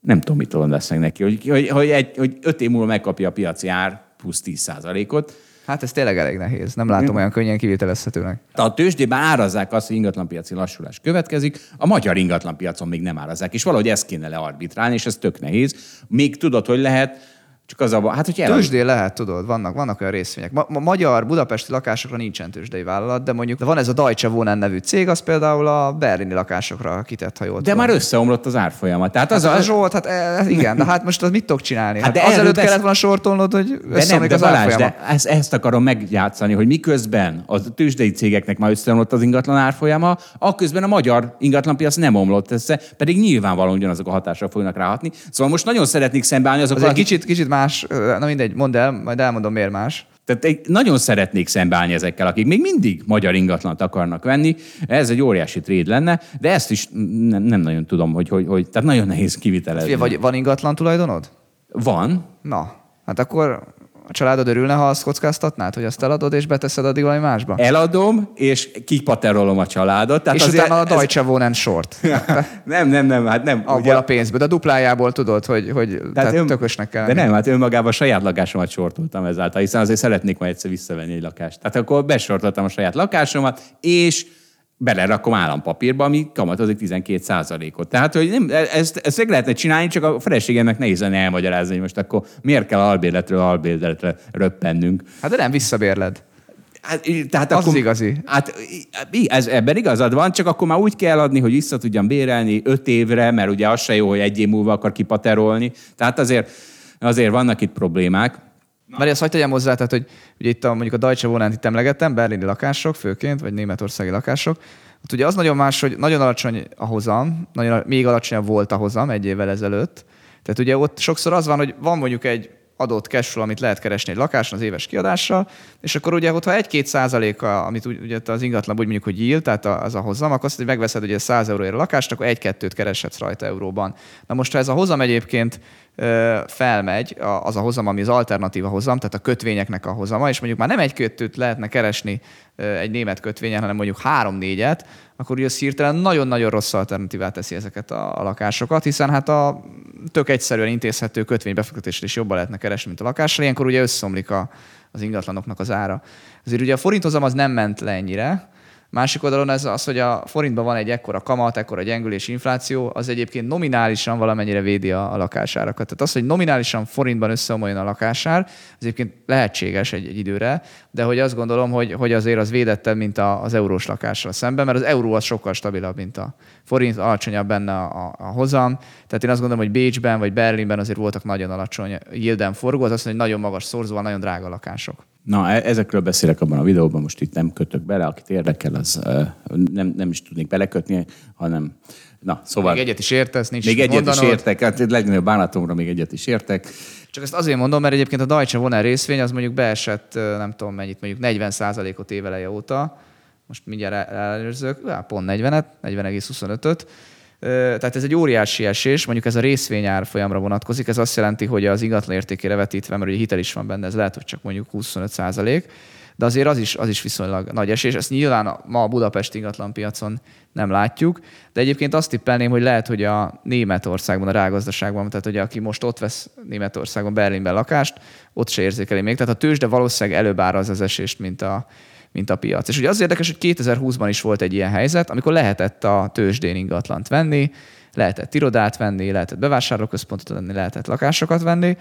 nem tudom, mit tudom lesznek neki, hogy, hogy, hogy, egy, hogy öt év múlva megkapja a piaci ár plusz tíz százalékot. Hát ez tényleg elég nehéz. Nem látom olyan könnyen kivitelezhetőnek. A tőzsdében árazzák azt, hogy ingatlanpiaci lassulás következik. A magyar ingatlanpiacon még nem árazzák. És valahogy ezt kéne learbitrálni, és ez tök nehéz. Még tudod, hogy lehet, csak az a... Hát, hogy tőzsdén lehet, tudod, vannak, vannak olyan részvények. Ma, ma magyar budapesti lakásokra nincsen tőzsdei vállalat, de mondjuk de van ez a Deutsche Wohnen nevű cég, az például a berlini lakásokra kitett, ha jól tudom. De már összeomlott az árfolyama. Tehát hát az, az a Zsolt, hát e, igen, de hát most az mit tudok csinálni? Hát, hát azelőtt kellett volna sortolnod, hogy összeomlik az árfolyama. De ezt, ezt akarom megjátszani, hogy miközben a tőzsdei cégeknek már összeomlott az ingatlan árfolyama, akközben a magyar ingatlanpiac nem omlott össze, pedig nyilvánvalóan ugyanazok a hatások fognak ráhatni. Szóval most nagyon szeretnék szembeállni azokkal, az kicsit, kicsit más, na mindegy, mondd el, majd elmondom, miért más. Tehát nagyon szeretnék szembeállni ezekkel, akik még mindig magyar ingatlant akarnak venni. Ez egy óriási tréd lenne, de ezt is nem, nem nagyon tudom, hogy, hogy, hogy tehát nagyon nehéz kivitelezni. Vagy van ingatlan tulajdonod? Van. Na, hát akkor a családod örülne, ha azt kockáztatnád, hogy azt eladod, és beteszed addig valami másba? Eladom, és kipaterolom a családot. Tehát és utána a Deutsche ez... Wohnen sort. nem, nem, nem. Hát nem abból ugye... a pénzből, de a duplájából tudod, hogy, hogy tehát ön... tökösnek kell. De nem, hát önmagában a saját lakásomat sortoltam ezáltal, hiszen azért szeretnék majd egyszer visszavenni egy lakást. Tehát akkor besortoltam a saját lakásomat, és belerakom állampapírba, ami kamatozik tizenkét százalékot. Tehát, hogy nem, ezt, ezt meg lehetne csinálni, csak a feleségemnek nehézen elmagyarázni, hogy most akkor miért kell albérletről albérletre röppennünk. Hát de nem visszabérled. Hát, tehát az akkor, igazi. Hát ez, ebben igazad van, csak akkor már úgy kell adni, hogy vissza tudjam bérelni öt évre, mert ugye az se jó, hogy egy év múlva akar kipaterolni. Tehát azért, azért vannak itt problémák. Már azt hagyd tegyem hozzá, tehát, hogy ugye itt a, mondjuk a Deutsche Wohnen itt emlegettem, berlini lakások főként, vagy németországi lakások. Ott ugye az nagyon más, hogy nagyon alacsony a hozam, nagyon, még alacsonyabb volt a hozam egy évvel ezelőtt. Tehát ugye ott sokszor az van, hogy van mondjuk egy adott cashflow, amit lehet keresni egy lakáson az éves kiadással, és akkor ugye ott, ha egy-két százaléka, amit ugye az ingatlan úgy mondjuk, hogy yield, tehát az a hozam, akkor azt, hogy megveszed ugye száz euróért a lakást, akkor egy-kettőt kereshetsz rajta euróban. Na most, ha ez a hozam egyébként felmegy, az a hozam, ami az alternatíva hozam, tehát a kötvényeknek a hozama, és mondjuk már nem egy-kettőt lehetne keresni egy német kötvényen, hanem mondjuk három-négyet, akkor ugye az hirtelen nagyon-nagyon rossz alternatívát teszi ezeket a lakásokat, hiszen hát a tök egyszerűen intézhető kötvénybefektetésre is jobban lehetne keresni, mint a lakásra. Ilyenkor ugye összeomlik a, az ingatlanoknak az ára. Azért ugye a forinthozam az nem ment le ennyire. Másik oldalon ez az, hogy a forintban van egy ekkora kamat, ekkora gyengülés, infláció, az egyébként nominálisan valamennyire védi a, a lakásárakat. Tehát az, hogy nominálisan forintban összeomoljon a lakásár, az egyébként lehetséges egy, egy időre, de hogy azt gondolom, hogy, hogy azért az védettebb, mint a, az eurós lakással szemben, mert az euró az sokkal stabilabb, mint a forint, alacsonyabb benne a, a, a hozam. Tehát én azt gondolom, hogy Bécsben vagy Berlinben azért voltak nagyon alacsony yielden forgó, az azt mondja, hogy nagyon magas szorzóval, nagyon drága lakások. Na, ezekről beszélek abban a videóban, most itt nem kötök bele, akit érdekel, az nem, nem is tudnék belekötni, hanem... Na, szóval... Még egyet is értesz, nincs még egyet mondanod. Is értek, hát legnagyobb bánatomra még egyet is értek. Csak ezt azért mondom, mert egyébként a Deutsche Wohnen részvény az mondjuk beesett, nem tudom mennyit, mondjuk negyven százalékot éveleje óta, most mindjárt ellenőrzök, pont negyvenet, negyven egész huszonötöt, tehát ez egy óriási esés, mondjuk ez a részvényár folyamra vonatkozik, ez azt jelenti, hogy az ingatlan értékére vetítve, mert ugye hitel is van benne, ez lehet, hogy csak mondjuk huszonöt százalék, de azért az is, az is viszonylag nagy esés. Ezt nyilván ma a Budapest ingatlanpiacon nem látjuk, de egyébként azt tippelném, hogy lehet, hogy a Németországban, a rágazdaságban, tehát ugye aki most ott vesz Németországban, Berlinben lakást, ott se érzékeli még. Tehát a tőzsde valószínűleg előbb áraz az esést, mint a, mint a piac. És ugye az érdekes, hogy kétezerhúszban is volt egy ilyen helyzet, amikor lehetett a tőzsdén ingatlant venni, lehetett irodát venni, lehetett bevásárlóközpontot venni, lehetett lakásokat venni,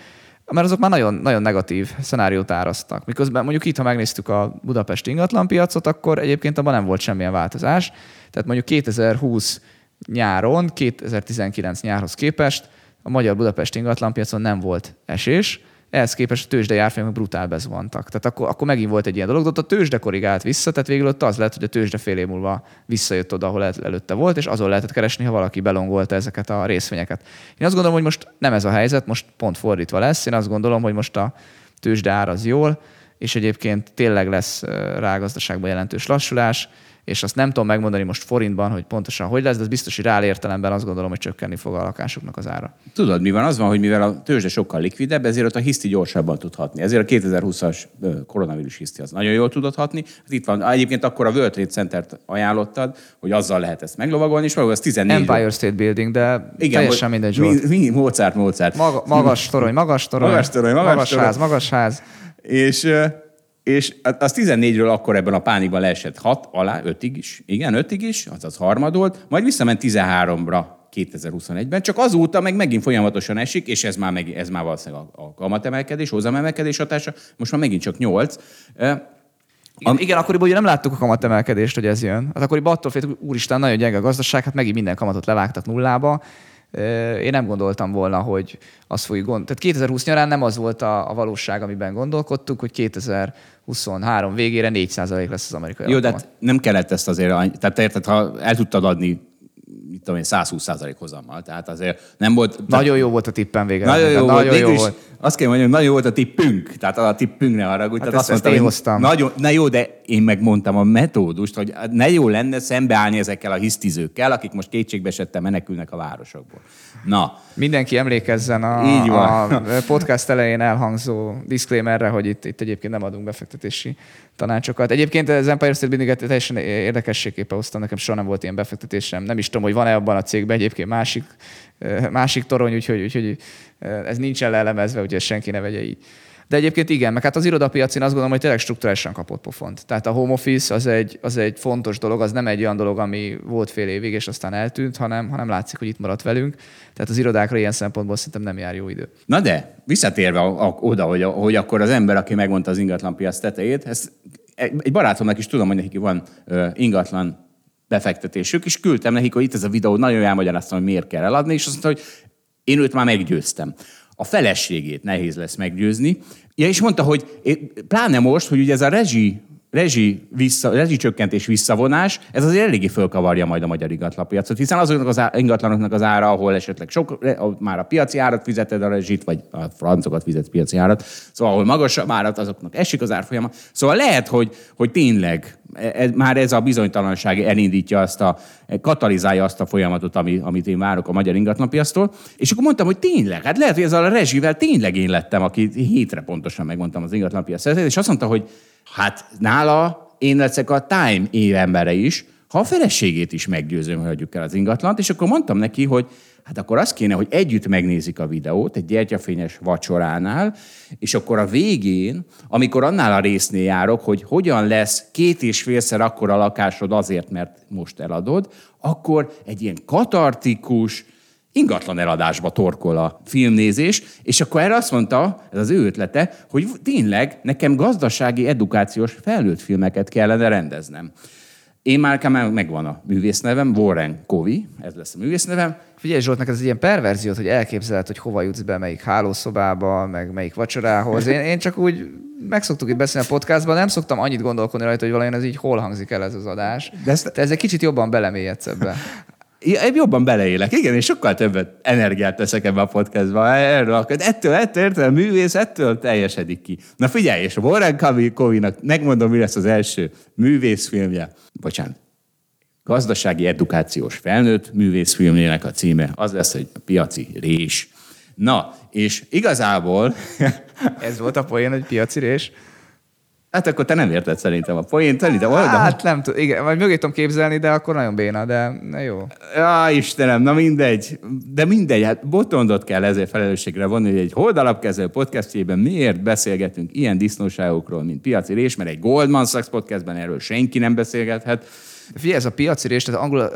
mert azok már nagyon, nagyon negatív szenáriót áraztak. Miközben mondjuk itt, ha megnéztük a budapesti ingatlanpiacot, akkor egyébként abban nem volt semmilyen változás. Tehát mondjuk kétezerhúsz nyáron, kétezertizenkilenc nyárhoz képest a magyar budapesti ingatlanpiacon nem volt esés. Ehhez képest a tőzsdei árfolyamok brutál bezuhantak. Tehát akkor, akkor megint volt egy ilyen dolog, de ott a tőzsde korrigált vissza, tehát végül ott az lett, hogy a tőzsde fél év múlva visszajött oda, ahol előtte volt, és azon lehetett keresni, ha valaki belongolta ezeket a részvényeket. Én azt gondolom, hogy most nem ez a helyzet, most pont fordítva lesz. Én azt gondolom, hogy most a tőzsde áraz jól, és egyébként tényleg lesz rá gazdaságban jelentős lassulás, és azt nem tudom megmondani most forintban, hogy pontosan hogy lesz, de ez biztos, hogy reál értelemben azt gondolom, hogy csökkenni fog a lakásoknak az ára. Tudod, mi van? Az van, hogy mivel a tőzsde sokkal likvidebb, ezért ott a hiszti gyorsabban tudhatni. Ezért a kétezerhúszas koronavírus hiszti az nagyon jól tudott hatni. Hát itt van, egyébként akkor a World Trade Centert ajánlottad, hogy azzal lehet ezt meglovagolni, és valóban ez tizennégy... Empire State Building, de igen, teljesen mindegy volt. Mi, mi, Mozart, Mozart. Maga, magas torony, magas torony, magas torony, magas, magas torony. Ház, magas ház. És... És az tizennégyről akkor ebben a pánikban leesett hat alá, ötig is. Igen, ötig is, azaz harmadolt. Majd visszament tizenháromra kétezerhuszonegyben, csak azóta meg megint folyamatosan esik, és ez már, meg, ez már valószínűleg a kamatemelkedés, hozamemelkedés hatása, most már megint csak nyolc. Igen, igen, akkoriban ugye nem láttuk a kamatemelkedést, hogy ez jön. Hát akkoriban attól féltük, úristen, nagyon gyenge a gazdaság, hát megint minden kamatot levágtak nullába. Én nem gondoltam volna, hogy az fogjuk gondolni. Tehát kétezerhúsz nyarán nem az volt a, a valóság, amiben gondolkodtuk, hogy kétezerhuszonhárom végére négy százalék lesz az amerikai Jó, alkalmat. De hát nem kellett ezt azért, tehát érted, ha el tudtad adni, mit tudom én, száz húsz százalék hozammal, tehát azért nem volt... Tehát... Nagyon jó volt a tippen végre. Nagyon jó, nagyon volt, jó volt. Azt kell mondjam, nagyon jó volt a tippünk, tehát a tippünk ne haragudj. Hát tehát ezt, azt mondtam, ezt én hoztam. Na jó, de én megmondtam a metódust, hogy ne jó lenne szembeállni ezekkel a hisztizőkkel, akik most kétségbeesetten menekülnek a városokból. Na. Mindenki emlékezzen a, a podcast elején elhangzó disclaimerre, hogy itt, itt egyébként nem adunk befektetési tanácsokat. Egyébként az Empire State Building-et teljesen érdekességképpen hoztam, nekem soha nem volt ilyen befektetésem. Nem is tudom, hogy van-e abban a cégben egyébként másik, másik torony, úgyhogy, úgyhogy ez nincsen leelemezve, úgyhogy senki ne vegye így. De egyébként igen, meg hát az irodapiacin azt gondolom, hogy tényleg strukturálisan kapott pofont. Tehát a home office az egy, az egy fontos dolog, az nem egy olyan dolog, ami volt fél évig, és aztán eltűnt, hanem, hanem látszik, hogy itt maradt velünk. Tehát az irodákra ilyen szempontból szerintem nem jár jó idő. Na de, visszatérve a, a, oda, hogy, a, hogy akkor az ember, aki megmondta az ingatlanpiac tetejét, ezt egy barátomnak is tudom, hogy neki van ö, ingatlan befektetésük, és küldtem nekik, hogy itt ez a videó, nagyon elmagyaráztam, hogy miért kell eladni, és azt mondta, hogy én őt már meggyőztem. A feleségét nehéz lesz meggyőzni. Ja, és mondta, hogy pláne most, hogy ugye ez a rezsi, rezsi vissza, rezsicsökkentés visszavonás, ez azért eléggé fölkavarja majd a magyar ingatlanpiacot, hiszen azoknak az á, ingatlanoknak az ára, ahol esetleg sok, már a piaci árat fizeted a rezsit, vagy a francokat fizet piaci árat, szóval ahol magasabb árat, azoknak esik az árfolyama. Szóval lehet, hogy, hogy tényleg ez, már ez a bizonytalanság elindítja azt a, katalizálja azt a folyamatot, ami, amit én várok a magyar ingatlanpiactól. És akkor mondtam, hogy tényleg, hát lehet, hogy ezzel a rezsivel tényleg én lettem, aki hétre pontosan megmondtam az ingatlanpiac szerződést, és azt mondta, hogy hát nála én leszek a time évembere is, ha a feleségét is meggyőzöm, hogy hagyjuk el az ingatlant, és akkor mondtam neki, hogy hát akkor az kéne, hogy együtt megnézik a videót egy gyertyafényes vacsoránál, és akkor a végén, amikor annál a résznél járok, hogy hogyan lesz két és félszer akkora lakásod azért, mert most eladod, akkor egy ilyen katartikus ingatlan eladásba torkol a filmnézés, és akkor erre azt mondta, ez az ő ötlete, hogy tényleg nekem gazdasági, edukációs felnőtt filmeket kellene rendeznem. Én márkám már megvan a művésznevem, Warren Kovi, ez lesz a művésznevem. Figyelj Zsolt, neked ez ilyen perverziót, hogy elképzeled, hogy hova jutsz be, melyik hálószobába, meg melyik vacsorához. Én, én csak úgy megszoktuk itt beszélni a podcastban, nem szoktam annyit gondolkodni rajta, hogy valami ez így hol hangzik el ez az adás. De ezt... te ezzel kicsit jobban belemélyedsz ebbe. Én jobban beleélek, igen, és sokkal többet energiát teszek ebbe a podcastba. Erről, ettől, ettől, ettől, a művész, ettől teljesedik ki. Na figyelj, és a Warren Kovinak megmondom, mi lesz az első művészfilmje. Bocsánat. Gazdasági edukációs felnőtt művészfilmjének a címe. Az lesz, hogy a piaci rés. Na, és igazából... ez volt a poén, hogy piaci rés? Hát akkor te nem érted szerintem a poént, de oldal. Hát nem tudom, igen, vagy mögé tudom képzelni, de akkor nagyon béna, de jó. Ja, Istenem, na mindegy, de mindegy, hát botondot kell ezért felelősségre vonni, hogy egy Hold Alapkezelő podcastjében miért beszélgetünk ilyen disznóságokról, mint piaci rés, mert egy Goldman Sachs podcastben erről senki nem beszélgethet. Figyelj, ez a piaci rés, tehát angol,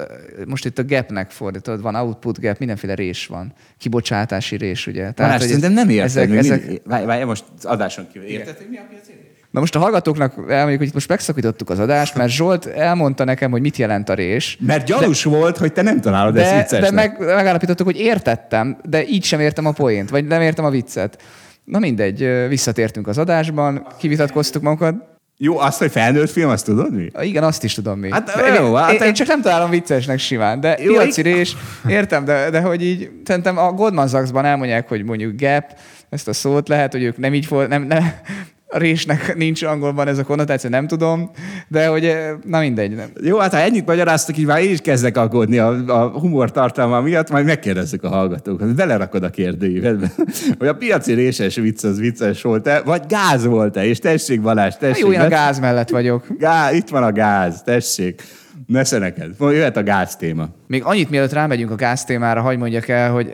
most itt a gapnek fordítod, van output gap, mindenféle rés van. Kibocsátási rés, ugye. Tehát, Balázs, szerintem nem érted. Ezek... Várj, várj, most adáson kívül. Érted, mi a piaci rés? Na most a hallgatóknak elmondjuk, hogy most megszakítottuk az adást, mert Zsolt elmondta nekem, hogy mit jelent a rés. Mert gyanús de, volt, hogy te nem találod de, ezt viccesnek. De meg, megállapítottuk, hogy értettem, de így sem értem a poént, vagy nem értem a viccet. Na mindegy, visszatértünk az adásban, kivitatkoztuk magunkat. Jó, azt, hogy felnőtt film, azt tudod mi? Igen, azt is tudom mi. Hát, jó, én, hát, én, én csak nem találom viccesnek simán, de jó, piaci ég... rés, értem, de, de hogy így, szerintem a Goldman Sachsban elmondják, hogy mondjuk gap, ezt a szót lehet, hogy ők nem így for, nem, nem, a résnek nincs angolban ez a konnotáció, nem tudom, de hogy na mindegy. Nem. Jó, hát ha ennyit magyaráztak, így már én is kezdek aggódni a, a humor tartalma miatt, majd megkérdezzük a hallgatókat. Belerakod a kérdőjébe, hogy a piaci réses vicc az vicces volt-e, vagy gáz volt-e, és tessék Balázs, tessék. Na jó, én a gáz mellett vagyok. Gá, itt van a gáz, tessék. Nesze neked. Jöhet a gáz téma. Még annyit, mielőtt rámegyünk a gáz témára, hagy mondjak el, hogy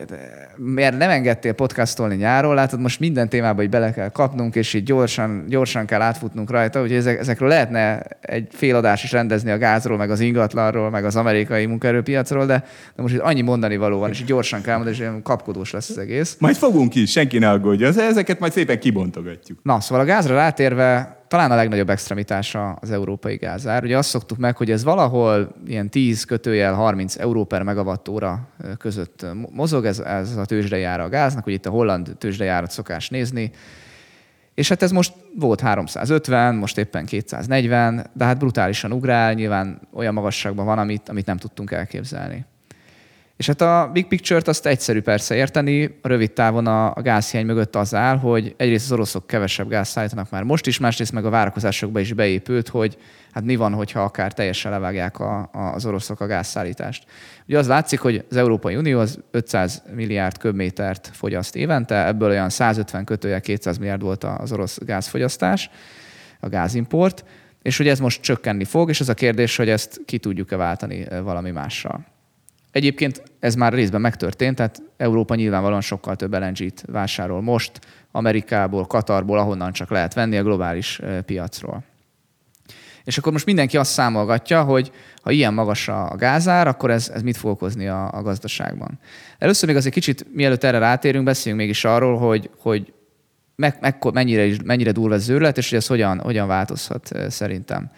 mert nem engedtél podcastolni nyáron, látod, most minden témába így bele kell kapnunk, és így gyorsan, gyorsan kell átfutnunk rajta, úgyhogy ezek, ezekről lehetne egy fél adás is rendezni a gázról, meg az ingatlanról, meg az amerikai munkaerőpiacról, de, de most itt annyi mondani való van, és így gyorsan kell mondani, és kapkodós lesz az egész. Majd fogunk is, senki ne aggódja, ezeket majd szépen kibontogatjuk. Na, szóval a gázra rátérve, talán a legnagyobb extremitása az európai gázár. Ugye azt szoktuk meg, hogy ez valahol ilyen tíz kötőjel harminc euró per megavattóra között mozog, ez, ez a tőzsdei ára a gáznak, hogy itt a holland tőzsdei árat szokás nézni. És hát ez most volt háromszázötven, most éppen kétszáznegyven, de hát brutálisan ugrál, nyilván olyan magasságban van, amit, amit nem tudtunk elképzelni. És hát a big picture-t azt egyszerű persze érteni, rövid távon a, a gázhiány mögött az áll, hogy egyrészt az oroszok kevesebb gáz szállítanak már most is, másrészt meg a várakozásokba is beépült, hogy hát mi van, hogyha akár teljesen levágják a, a, az oroszok a gázszállítást. Ugye az látszik, hogy az Európai Unió az ötszáz milliárd köbmétert fogyaszt évente, ebből olyan százötven kötőjel kétszáz milliárd volt az orosz gázfogyasztás, agázimport, és hogy ez most csökkenni fog, és az a kérdés, hogy ezt ki tudjuk-e váltani valami mással. Egyébként ez már részben megtörtént, tehát Európa nyilvánvalóan sokkal több el en gét vásárol most, Amerikából, Katarból, ahonnan csak lehet venni a globális piacról. És akkor most mindenki azt számolgatja, hogy ha ilyen magas a gázár, akkor ez, ez mit fog okozni a, a gazdaságban. Először még azért kicsit, mielőtt erre rátérünk, beszéljünk mégis arról, hogy, hogy meg, meg, mennyire, mennyire durva ez zőrület, és hogy ez hogyan, hogyan változhat szerintem.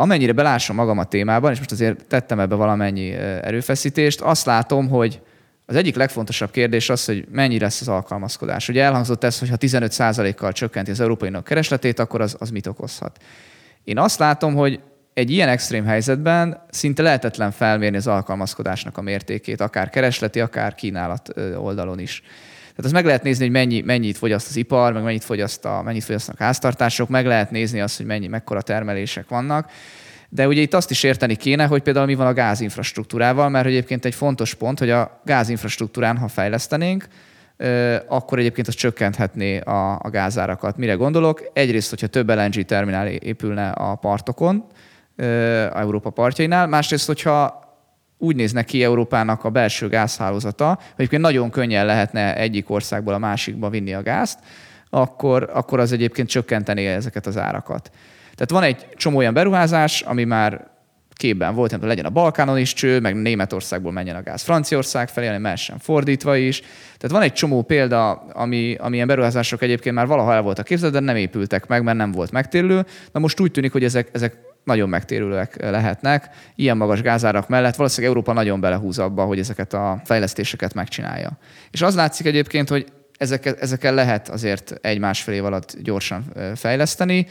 Amennyire belásom magam a témában, és most azért tettem ebbe valamennyi erőfeszítést, azt látom, hogy az egyik legfontosabb kérdés az, hogy mennyi lesz az alkalmazkodás. Ugye elhangzott ez, hogy ha tizenöt százalékkal csökkenti az Európai Unió keresletét, akkor az, az mit okozhat. Én azt látom, hogy egy ilyen extrém helyzetben szinte lehetetlen felmérni az alkalmazkodásnak a mértékét, akár keresleti, akár kínálat oldalon is. Tehát azt meg lehet nézni, hogy mennyi, mennyit fogyaszt az ipar, meg mennyit, fogyaszt a, mennyit fogyasztanak háztartások, meg lehet nézni azt, hogy mennyi, mekkora termelések vannak. De ugye itt azt is érteni kéne, hogy például mi van a gázinfrastruktúrával, mert egyébként egy fontos pont, hogy a gázinfrastruktúrán, ha fejlesztenénk, akkor egyébként az csökkenthetné a, a gázárakat. Mire gondolok? Egyrészt, hogyha több el en gé terminál épülne a partokon, a Európa partjainál, másrészt, hogyha úgy néznek ki Európának a belső gázhálózata, hogy egyébként nagyon könnyen lehetne egyik országból a másikba vinni a gázt, akkor, akkor az egyébként csökkentené ezeket az árakat. Tehát van egy csomó olyan beruházás, ami már képben volt, hogy legyen a Balkánon is cső, meg Németországból menjen a gáz Franciaország felé, hanem mehessen fordítva is. Tehát van egy csomó példa, ami, amilyen beruházások egyébként már valaha el voltak képzelve, de nem épültek meg, mert nem volt megtérülő. Na most úgy tűnik, hogy ezek, ezek nagyon megtérülőek lehetnek. Ilyen magas gázárak mellett valószínűleg Európa nagyon belehúz abba, hogy ezeket a fejlesztéseket megcsinálja. És az látszik egyébként, hogy ezekkel, ezekkel lehet azért egy-másfél év alatt gyorsan fejleszteni.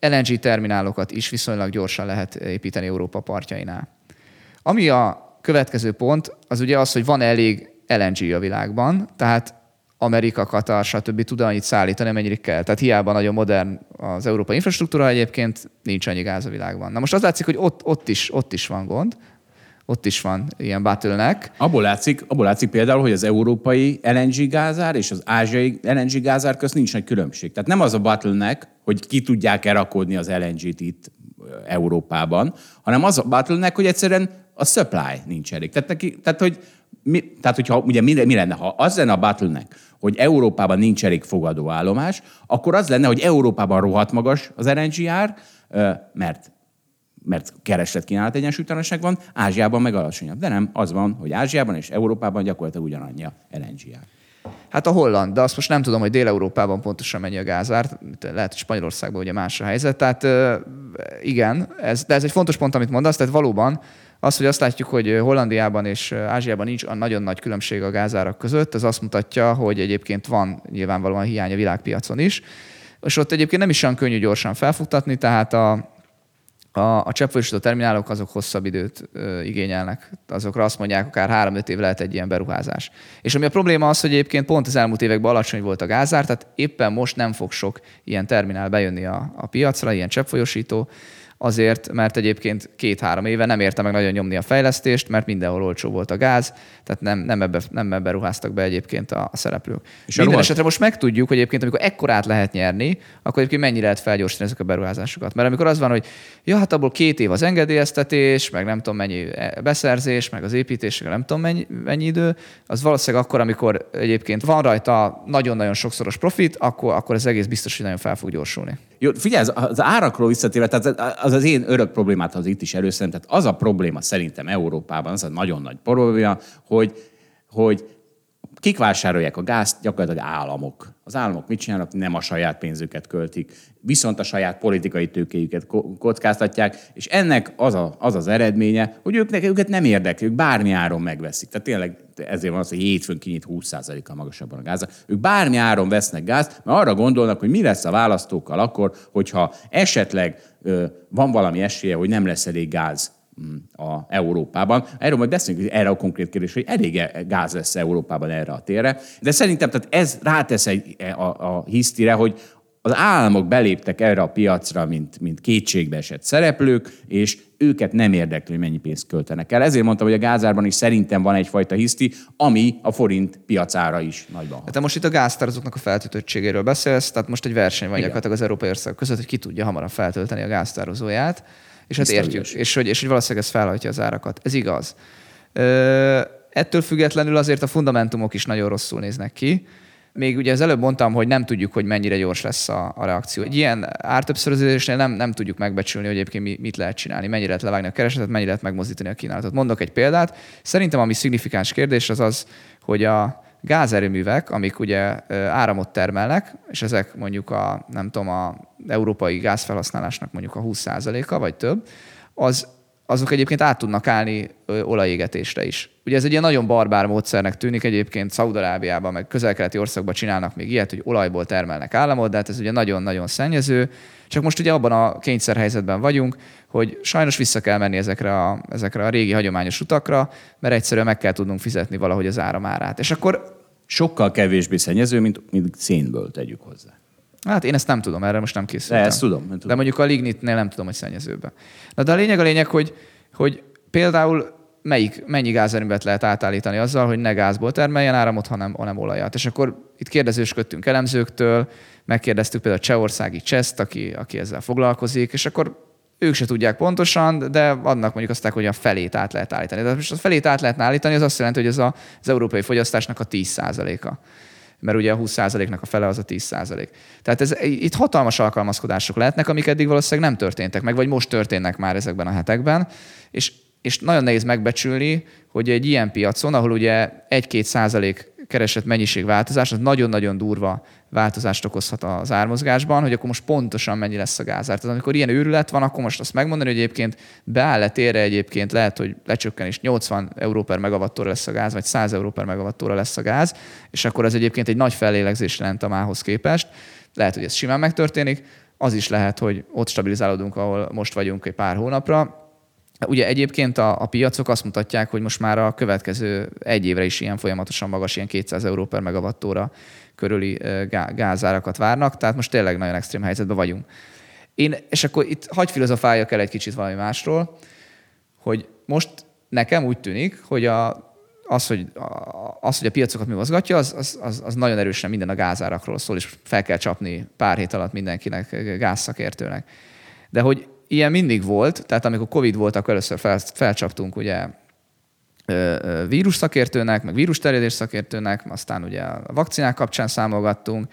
el en gé terminálokat is viszonylag gyorsan lehet építeni Európa partjainál. Ami a következő pont, az ugye az, hogy van elég el en gé a világban, tehát Amerika, Katar, stb. Tud annyit szállítani, amennyire kell. Tehát hiába nagyon modern az európai infrastruktúra, egyébként nincs annyi gáz a világban. Na most az látszik, hogy ott, ott, is, ott is van gond, ott is van ilyen bottleneck. Abból látszik, abból látszik például, hogy az európai el en gé gázár és az ázsiai el en gé gázár közt nincs nagy különbség. Tehát nem az a bottleneck, hogy ki tudják elrakodni az el en gét itt Európában, hanem az a bottleneck, hogy egyszerűen a supply nincs elég. Tehát, neki, tehát hogy Mi, tehát, hogyha ugye mi, mi lenne, ha az lenne a bottleneck, hogy Európában nincs elég fogadóállomás, akkor az lenne, hogy Európában rohadt magas az el en gé ár, mert, mert kereslet-kínálat egyensúlytalanság van, Ázsiában meg alacsonyabb. De nem, az van, hogy Ázsiában és Európában gyakorlatilag ugyanannyi a el en gé ár. Hát a holland, de azt most nem tudom, hogy Dél-Európában pontosan mennyi a gázár, lehet, hogy Spanyolországban ugye más a helyzet, tehát igen, ez, de ez egy fontos pont, amit mondasz, tehát valóban az, hogy azt látjuk, hogy Hollandiában és Ázsiában nincs nagyon nagy különbség a gázárak között, ez azt mutatja, hogy egyébként van nyilvánvalóan hiány a világpiacon is, és ott egyébként nem is olyan könnyű gyorsan felfuttatni, tehát a A, a cseppfolyósító terminálok azok hosszabb időt ö, igényelnek. Azokra azt mondják, akár három-öt év lehet egy ilyen beruházás. És ami a probléma az, hogy egyébként pont az elmúlt években alacsony volt a gázár, tehát éppen most nem fog sok ilyen terminál bejönni a, a piacra, ilyen cseppfolyósító, azért, mert egyébként két-három éve nem érte meg nagyon nyomni a fejlesztést, mert mindenhol olcsó volt a gáz, tehát nem, nem, ebbe, nem ebbe ruháztak be egyébként a, a szereplők. És minden esetre most megtudjuk, hogy egyébként amikor ekkorát lehet nyerni, akkor egyébként mennyi lehet felgyorsítani ezek a beruházásokat. Mert amikor az van, hogy ja, hát abból két év az engedélyeztetés, meg nem tudom mennyi beszerzés, meg az építés, meg nem tudom mennyi, mennyi idő, az valószínűleg akkor, amikor egyébként van rajta nagyon-nagyon sokszoros profit, akkor, akkor ez egész biztos, hogy nagyon fel fog gyorsulni. Jó, figyelj, az árakról visszatérve, tehát az az én örök problémát az itt is először, tehát az a probléma szerintem Európában, az a nagyon nagy probléma, hogy, hogy kik vásárolják a gázt, gyakorlatilag államok. Az államok mit csinálnak? Nem a saját pénzüket költik, viszont a saját politikai tőkéjüket kockáztatják, és ennek az a, az, az eredménye, hogy őknek, őket nem érdekli, ők bármi áron megveszik. Tehát tényleg ezért van az, hogy hétfőn kinyit húsz százalékkal magasabban a gáza. Ők bármi áron vesznek gázt, mert arra gondolnak, hogy mi lesz a választókkal akkor, hogyha esetleg ö, van valami esélye, hogy nem lesz elég gáz a Európában. Erről majd beszélünk, erre a konkrét kérdés, hogy elég gáz lesz Európában erre a térre. De szerintem tehát ez rátesz egy, a, a hisztire, hogy az államok beléptek erre a piacra, mint, mint kétségbe esett szereplők, és őket nem érdekli, hogy mennyi pénzt költenek el. Ezért mondtam, hogy a gázárban is szerintem van egyfajta hiszti, ami a forint piacára is nagyban hat. Te most itt a gáztározóknak a feltöltöttségéről beszélsz, tehát most egy verseny van gyakorlatilag az európai országok között, hogy ki tudja hamarabb feltölteni a gáztározóját. És hát értjük, és hogy, és hogy valószínűleg ez felhajtja az árakat. Ez igaz. Ö, ettől függetlenül azért a fundamentumok is nagyon rosszul néznek ki. Még ugye az előbb mondtam, hogy nem tudjuk, hogy mennyire gyors lesz a, a reakció. Egy ilyen ártöbbszörözésnél nem, nem tudjuk megbecsülni, hogy egyébként mit lehet csinálni, mennyire lehet levágni a keresletet, mennyire lehet megmozdítani a kínálatot. Mondok egy példát. Szerintem ami szignifikáns kérdés az az, hogy a gázerőművek, amik ugye áramot termelnek, és ezek mondjuk a, nem tudom, a európai gázfelhasználásnak mondjuk a húsz százaléka vagy több, az, azok egyébként át tudnak állni olajégetésre is. Ugye ez egy ilyen nagyon barbár módszernek tűnik, egyébként Szaúd-Arábiában, meg közel-keleti országban csinálnak még ilyet, hogy olajból termelnek államot, de hát ez ugye nagyon-nagyon szennyező. Csak most ugye abban a kényszerhelyzetben vagyunk, hogy sajnos vissza kell menni ezekre a, ezekre a régi hagyományos utakra, mert egyszerűen meg kell tudnunk fizetni valahogy az áramárát. És akkor sokkal kevésbé szennyező, mint, mint szénből, tegyük hozzá. Hát én ezt nem tudom, erre most nem készültem. De ezt tudom, nem tudom. De mondjuk a lignitnél nem tudom, hogy szennyezőben. Na de a lényeg a lényeg, hogy, hogy például melyik, mennyi gázerőművet lehet átállítani azzal, hogy ne gázból termeljen áramot, hanem, hanem olajat. És akkor itt kérdezősködtünk elemzőktől, megkérdeztük például a csehországi Cseszt, aki, aki ezzel foglalkozik, és akkor ők se tudják pontosan, de annak mondjuk aztán, hogy a felét át lehet állítani. De most a felét át lehetne állítani, az azt jelenti, hogy ez a, az európai fogyasztásnak a tíz százaléka. Mert ugye a húsz százaléknak a fele az a tíz százalék. Tehát ez, itt hatalmas alkalmazkodások lehetnek, amik eddig valószínűleg nem történtek meg, vagy most történnek már ezekben a hetekben, és, és nagyon nehéz megbecsülni, hogy egy ilyen piacon, ahol ugye egy-két százalék keresett mennyiség változás, az nagyon-nagyon durva változást okozhat az ármozgásban, hogy akkor most pontosan mennyi lesz a gázár. Tehát amikor ilyen őrület van, akkor most azt megmondani, hogy egyébként beáll-e térre, egyébként lehet, hogy lecsökken is nyolcvan euró per megawattóra lesz a gáz, vagy száz euró per megawattóra lesz a gáz, és akkor ez egyébként egy nagy fellélegzés jelent a mához képest. Lehet, hogy ez simán megtörténik, az is lehet, hogy ott stabilizálódunk, ahol most vagyunk egy pár hónapra. Ugye egyébként a, a piacok azt mutatják, hogy most már a következő egy évre is ilyen folyamatosan magas, ilyen kétszáz euró per megawattóra körüli gázárakat várnak, tehát most tényleg nagyon extrém helyzetben vagyunk. Én, és akkor itt hagyj filozofáljak el egy kicsit valami másról, hogy most nekem úgy tűnik, hogy a, az, hogy a, az, hogy a piacokat mi mozgatja, az, az, az nagyon erősen minden a gázárakról szól, és fel kell csapni pár hét alatt mindenkinek, gázszakértőnek. De hogy ilyen mindig volt, tehát amikor Covid volt, akkor először fel, felcsaptunk ugye vírus szakértőnek, meg vírusterjedés szakértőnek, aztán ugye a vakcinák kapcsán számolgattunk,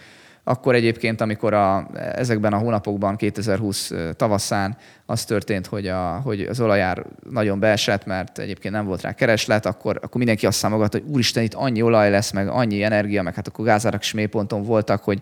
akkor egyébként, amikor a, ezekben a hónapokban, kétezer-húsz tavaszán az történt, hogy, a, hogy az olajár nagyon beesett, mert egyébként nem volt rá kereslet, akkor, akkor mindenki azt számolgatta, hogy úristen, itt annyi olaj lesz, meg annyi energia, meg hát akkor gázárak is mélyponton voltak, hogy,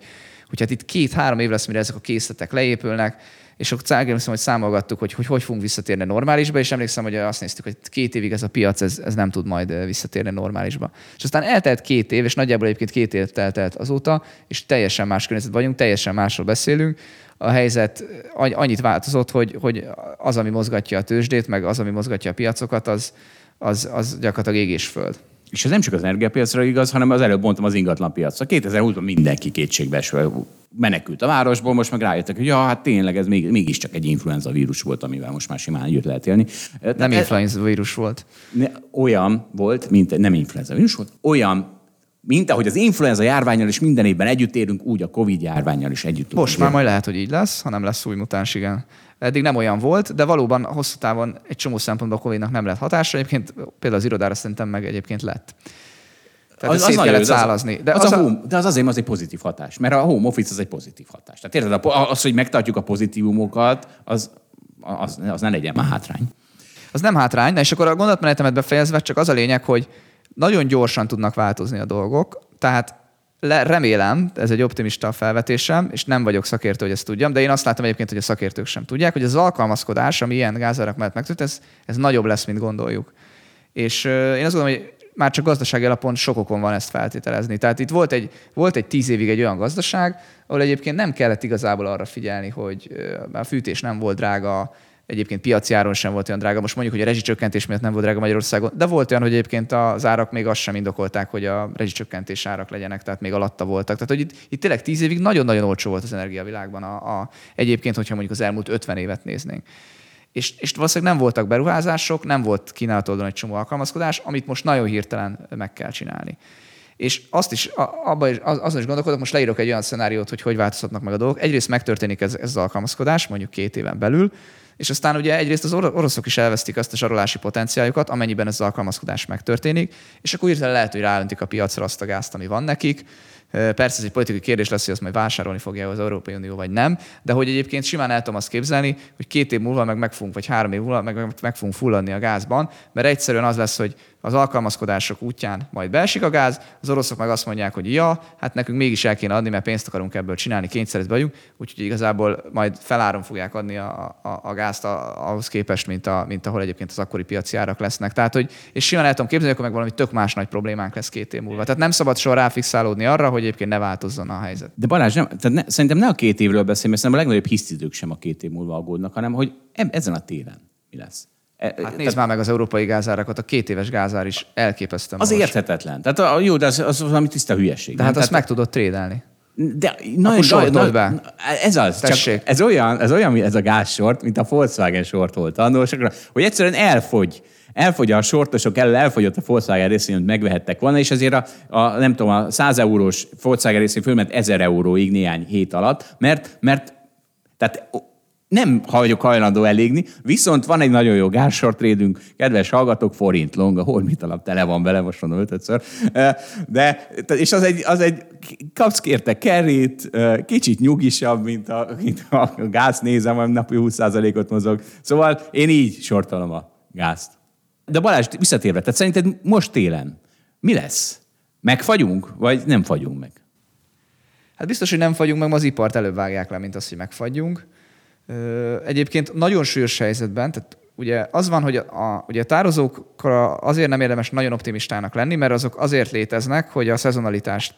hogy hát itt két-három év lesz, mire ezek a készletek leépülnek, és akkor elgondoltam, hogy számolgattuk, hogy, hogy hogy fogunk visszatérni normálisba, és emlékszem, hogy azt néztük, hogy két évig ez a piac, ez, ez nem tud majd visszatérni normálisba. És aztán eltelt két év, és nagyjából egyébként két év eltelt azóta, és teljesen más környezetben vagyunk, teljesen másról beszélünk. A helyzet annyit változott, hogy, hogy az, ami mozgatja a tőzsdét, meg az, ami mozgatja a piacokat, az, az, az gyakorlatilag ég és föld. És ez nem csak az energiapiacra igaz, hanem az előbb mondtam az ingatlanpiacra. kétezer-húszban mindenki kétségbeesve menekült a városból, most meg rájöttek, hogy ja, hát tényleg ez még, mégiscsak egy influenza vírus volt, amivel most már simán együtt lehet élni. Nem tehát influenza vírus volt. Olyan volt, mint nem influenza vírus volt, olyan, mint ahogy az influenza járvánnyal is minden évben együtt élünk, úgy a Covid járvánnyal is együtt. Most már élni. Majd lehet, hogy így lesz, ha nem lesz új mutáns, igen. Eddig nem olyan volt, de valóban hosszú távon egy csomó szempontból a Covidnak nem lett hatása. Egyébként például az irodára szerintem meg egyébként lett. Tehát az, az szét kellett szállazni. De az, az, a home, de az azért az egy pozitív hatás, mert a home office az egy pozitív hatás. Tehát érted, az, hogy megtartjuk a pozitívumokat, az, az, az ne legyen már hátrány. Az nem hátrány, és akkor a gondolatmenetemet befejezve csak az a lényeg, hogy nagyon gyorsan tudnak változni a dolgok, tehát Le, remélem, ez egy optimista a felvetésem, és nem vagyok szakértő, hogy ezt tudjam, de én azt látom egyébként, hogy a szakértők sem tudják, hogy az alkalmazkodás, ami ilyen gázárak mellett megtörtént, ez, ez nagyobb lesz, mint gondoljuk. És euh, én azt gondolom, hogy már csak gazdasági alapon sok okon van ezt feltételezni. Tehát itt volt egy, volt egy tíz évig egy olyan gazdaság, ahol egyébként nem kellett igazából arra figyelni, hogy euh, a fűtés nem volt drága, egyébként piaci áron sem volt olyan drága. Most mondjuk, hogy a rezsicsökkentés miatt nem volt drága Magyarországon, de volt olyan, hogy egyébként az árak még azt sem indokolták, hogy a rezsicsökkentés árak legyenek, tehát még alatta voltak. Tehát, hogy itt, itt tényleg tíz évig nagyon-nagyon olcsó volt az energiavilágban a, a, egyébként, hogyha mondjuk az elmúlt ötven évet néznénk. És, és valószínűleg nem voltak beruházások, nem volt kínálat oldalon egy csomó alkalmazkodás, amit most nagyon hirtelen meg kell csinálni. És azt is, abban is, azon is gondolkodok, most leírok egy olyan szenáriót, hogy hogy változhatnak meg a dolgok. Egyrészt megtörténik ez, ez az alkalmazkodás, mondjuk két éven belül, és aztán ugye egyrészt az oroszok is elvesztik azt a zsarolási potenciáljukat, amennyiben ez az alkalmazkodás megtörténik, és akkor hirtelen lehet, hogy ráöntik a piacra azt a gázt, ami van nekik. Persze ez egy politikai kérdés lesz, hogy azt majd vásárolni fogja az Európai Unió, vagy nem, de hogy egyébként simán el tudom azt képzelni, hogy két év múlva meg megfogunk, vagy három év múlva meg, meg, meg fogunk fulladni a gázban, mert egyszerűen az lesz, hogy az alkalmazkodások útján majd beesik a gáz, az oroszok meg azt mondják, hogy ja, hát nekünk mégis el kéne adni, mert pénzt akarunk ebből csinálni, kényszerítve vagyunk, úgyhogy igazából majd feláron fogják adni a, a, a gázt a, ahhoz képest, mint, a, mint ahol egyébként az akkori piaci árak lesznek. Tehát, hogy, és simán el tudom képzelni, akkor meg valami tök más nagy problémánk lesz két év múlva. Tehát nem szabad soha ráfixálódni arra, hogy egyébként ne változzon a helyzet. De Balázs, nem, tehát ne, szerintem ne a két évről beszélni, mert a legnagyobb hisztidők sem a két év múlva aggódnak, hanem hogy ezen a téren mi lesz. Hát nézd tehát, már meg az európai gázárakat, a két éves gázár is elképesztő. Az most érthetetlen. Tehát a, jó, de az, az valami tiszta hülyeség. De hát azt meg tudod trédelni. De nagyon sortolt be. Na, ez az. Csak ez olyan, ez olyan, ez a gázsort, mint a Volkswagen sort volt annól, hogy egyszerűen elfogy. Elfogy a sortosok elől, elfogyott a Volkswagen részén, amit megvehettek volna, és ezért a, a nem tudom, a száz eurós Volkswagen részén fölment ezer euróig néhány hét alatt, mert, mert tehát nem vagyok hajlandó elégni, viszont van egy nagyon jó gársort trédünk, kedves hallgatók, forint long, a Holdbit alap tele van vele, most mondom ötödször, de, és az egy, az egy kapsz kérte kerét, kicsit nyugisabb, mint a, mint a gáz, nézem, ami napi húsz százalékot mozog. Szóval én így sortolom a gázt. De Balázs, visszatérve, tehát szerinted most télen mi lesz? Megfagyunk, vagy nem fagyunk meg? Hát biztos, hogy nem fagyunk meg, ma az ipart előbb vágják le, mint azt, hogy megfagyjunk. Egyébként nagyon súlyos helyzetben, tehát ugye az van, hogy a, ugye a tározókra azért nem érdemes nagyon optimistának lenni, mert azok azért léteznek, hogy a szezonalitást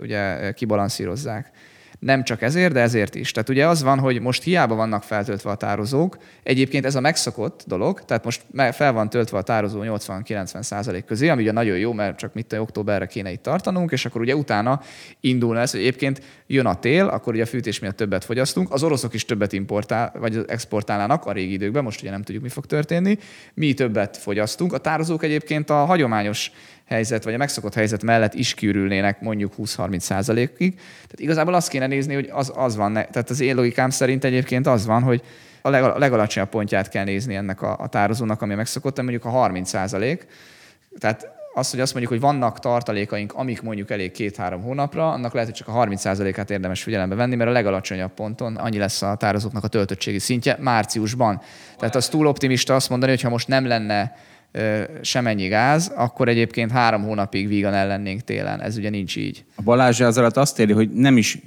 ugye kibalanszírozzák. Nem csak ezért, de ezért is. Tehát ugye az van, hogy most hiába vannak feltöltve a tározók. Egyébként ez a megszokott dolog, tehát most fel van töltve a tározó nyolcvan-kilencven százalék közé, ami ugye nagyon jó, mert csak mit októberre kéne itt tartanunk, és akkor ugye utána indulna ez, hogy egyébként jön a tél, akkor ugye a fűtés miatt többet fogyasztunk. Az oroszok is többet importál, vagy exportálnának a régi időkben, most ugye nem tudjuk, mi fog történni. Mi többet fogyasztunk. A tározók egyébként a hagyományos helyzet, vagy a megszokott helyzet mellett is kiürülnének mondjuk húsz-harminc százalékig. Tehát igazából azt kéne nézni, hogy az, az van, ne, tehát az én logikám szerint egyébként az van, hogy a legalacsonyabb pontját kell nézni ennek a, a tározónak, ami megszokott, mondjuk a harminc százalék. Tehát az, hogy azt mondjuk, hogy vannak tartalékaink, amik mondjuk elég két-három hónapra, annak lehet, hogy csak a harminc százalékát érdemes figyelembe venni, mert a legalacsonyabb ponton annyi lesz a tározóknak a töltöttségi szintje márciusban. Tehát az túl optimista azt mondani, hogy ha most nem lenne semennyi gáz, akkor egyébként három hónapig vígan ellennénk télen. Ez ugye nincs így. A Balázs az alatt azt éli, hogy nem is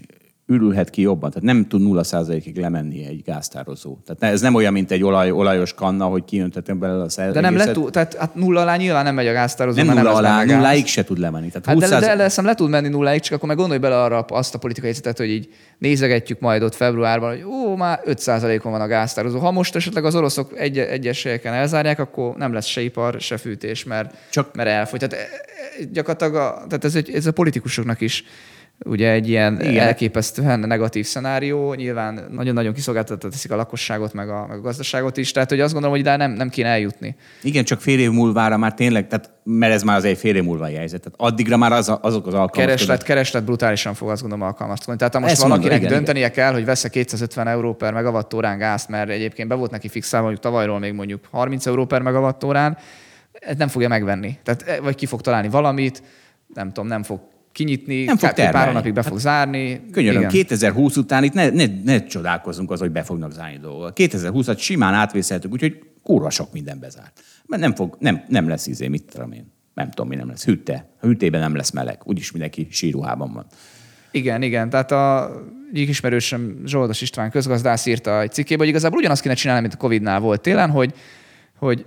ürülhet ki jobban, tehát nem tud nulla százalékig lemenni egy gáztározó. Tehát ez nem olyan, mint egy olaj, olajos kanna, hogy kiöntetem belőle az egészet. De nem letú, tehát hát nulla alá nyilván nem megy a gáztározó. Nem nulla alá, nulláig se tud lemenni. Tehát hát húsz de, de, de le tud menni nulláig, csak akkor meg gondolj bele arra azt a politikai helyzetet, hogy így nézegetjük majd ott februárban, hogy ó, már öt százalékon van a gáztározó. Ha most esetleg az oroszok egy, egyes helyeken elzárják, akkor nem lesz se ipar, se fűtés, mert, csak... mert elfogy. Tehát gyakorlatilag a, tehát ez, ez a politikusoknak is ugye egy ilyen igen, elképesztően negatív szenárió, nyilván nagyon-nagyon kiszolgáltatta teszik a lakosságot, meg a, meg a gazdaságot is, tehát hogy azt gondolom, hogy ide nem, nem kéne eljutni. Igen, csak fél év múlvára már tényleg, tehát, mert ez már az egy fél év múlvai helyzet, tehát addigra már az, azok az alkalmazkodók. Kereslet, kereslet brutálisan fog azt gondolom alkalmazkodni. Tehát ha most ezt valakinek mondom, igen, döntenie igen. kell, hogy vesz-e kétszázötven euró per megawattórán gázt, mert egyébként be volt neki fixálva, mondjuk tavalyról még mondjuk harminc euró per megawattórán, nem fogja megvenni. Tehát, vagy ki fog találni valamit, nem tudom, nem fog kinyitni, nem fog pár hónapig be fog hát, zárni. Könyöröm, igen. kétezerhúsz után itt ne, ne, ne csodálkozzunk az, hogy be fognak zárni dolgok. kétezerhúszat simán átvészeltük, úgyhogy kurva sok minden bezárt. Mert nem, fog, nem, nem lesz izé, mit tudom én. Nem tudom, mi nem lesz. Hűtte. A hűtében nem lesz meleg. Úgyis mindenki síruhában van. Igen, igen. Tehát a egyik ismerősöm, Zsoldos István közgazdász írta egy cikkében, hogy igazából ugyanazt kéne csinálni, mint a Covidnál volt télen, hogy, hogy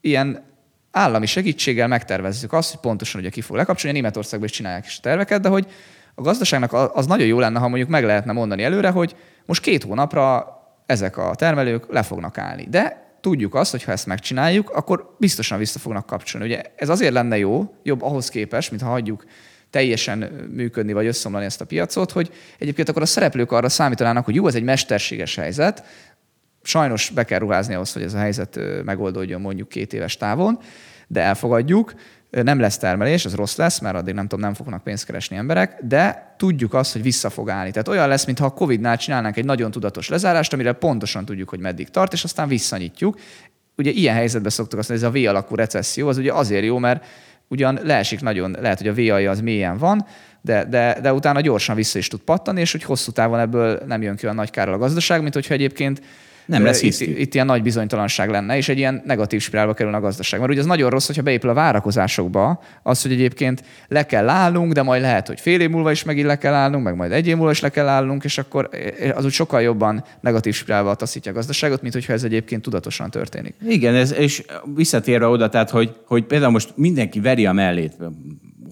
ilyen állami segítséggel megtervezzük azt, hogy pontosan ugye ki fog lekapcsolni. Németországban is csinálják is a terveket, de hogy a gazdaságnak az nagyon jó lenne, ha mondjuk meg lehetne mondani előre, hogy most két hónapra ezek a termelők le fognak állni. De tudjuk azt, hogy ha ezt megcsináljuk, akkor biztosan vissza fognak kapcsolni. Ugye ez azért lenne jó, jobb ahhoz képest, mintha hagyjuk teljesen működni vagy összeomlani ezt a piacot, hogy egyébként akkor a szereplők arra számítanának, hogy jó, ez egy mesterséges helyzet, sajnos be kell ruházni ahhoz, hogy ez a helyzet megoldódjon mondjuk két éves távon, de elfogadjuk, nem lesz termelés, az rossz lesz, mert addig nem tudom, nem fognak pénzt keresni emberek, de tudjuk azt, hogy vissza fog állni. Tehát olyan lesz, mintha a Covidnál csinálnánk egy nagyon tudatos lezárást, amire pontosan tudjuk, hogy meddig tart, és aztán visszanyitjuk. Ugye ilyen helyzetben szoktuk azt mondani, ez a V-alakú recesszió, az ugye azért jó, mert ugyan leesik nagyon, lehet, hogy a V-alja az mélyen van, De, de, de utána gyorsan vissza is tud pattani, és hogy hosszú távon ebből nem jön ki a nagy kárral a gazdaság, mint hogyha egyébként nem lesz itt, itt ilyen nagy bizonytalanság lenne, és egy ilyen negatív spirálba kerül a gazdaság. Mert ugye az nagyon rossz, hogyha beépül a várakozásokba az, hogy egyébként le kell állnunk, de majd lehet, hogy fél év múlva is megint le kell állnunk, meg majd egy év múlva is le kell állnunk, és akkor az úgy sokkal jobban negatív spirálba taszítja a gazdaságot, mint hogyha ez egyébként tudatosan történik. Igen, ez, és visszatérve oda, tehát, hogy, hogy például most mindenki veri a mellét,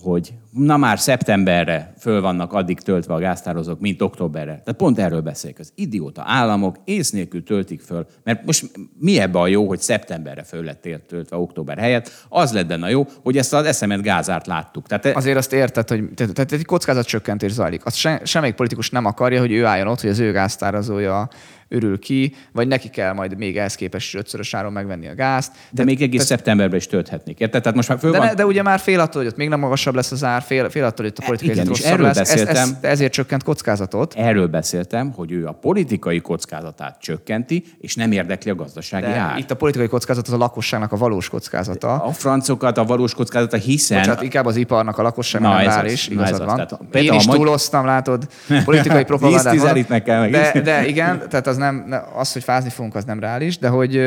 hogy na már szeptemberre föl vannak addig töltve a gáztározók, mint októberre. Tehát pont erről beszélek. Az idióta államok ész nélkül töltik föl, mert most mi ebbe a jó, hogy szeptemberre föl lett töltve október helyett? Az lett benne a jó, hogy ezt az eszemet gázárt láttuk. Tehát e... Azért azt érted, hogy tehát, tehát egy kockázatcsökkentés zajlik. Azt sem, semmelyik politikus nem akarja, hogy ő álljon ott, hogy az ő gáztározója örül ki, vagy neki kell majd még ehhez képest ötszörös áron megvenni a gázt. De tehát, még egész tehát, szeptemberben is tölthetnék. Érted? Tehát most már föl de, van... ne, de ugye már fél attól, hogy ott még nem magasabb lesz az ár, fél, fél attól, hogy ott a politikai helyzet rosszabb lesz. Beszéltem, ez, ez, ezért csökkent kockázatot. Erről beszéltem, hogy ő a politikai kockázatát csökkenti, és nem érdekli a gazdasági de ár. Itt a politikai kockázat az a lakosságnak a valós kockázata. A francokat a valós kockázata, hiszen... Bocsánat, inkább az iparnak a lakosságnak a ár is, igazad van. Én is túloztam, látod, politikai propagandát. De igen, tehát az nem, az, hogy fázni fogunk, az nem reális, de hogy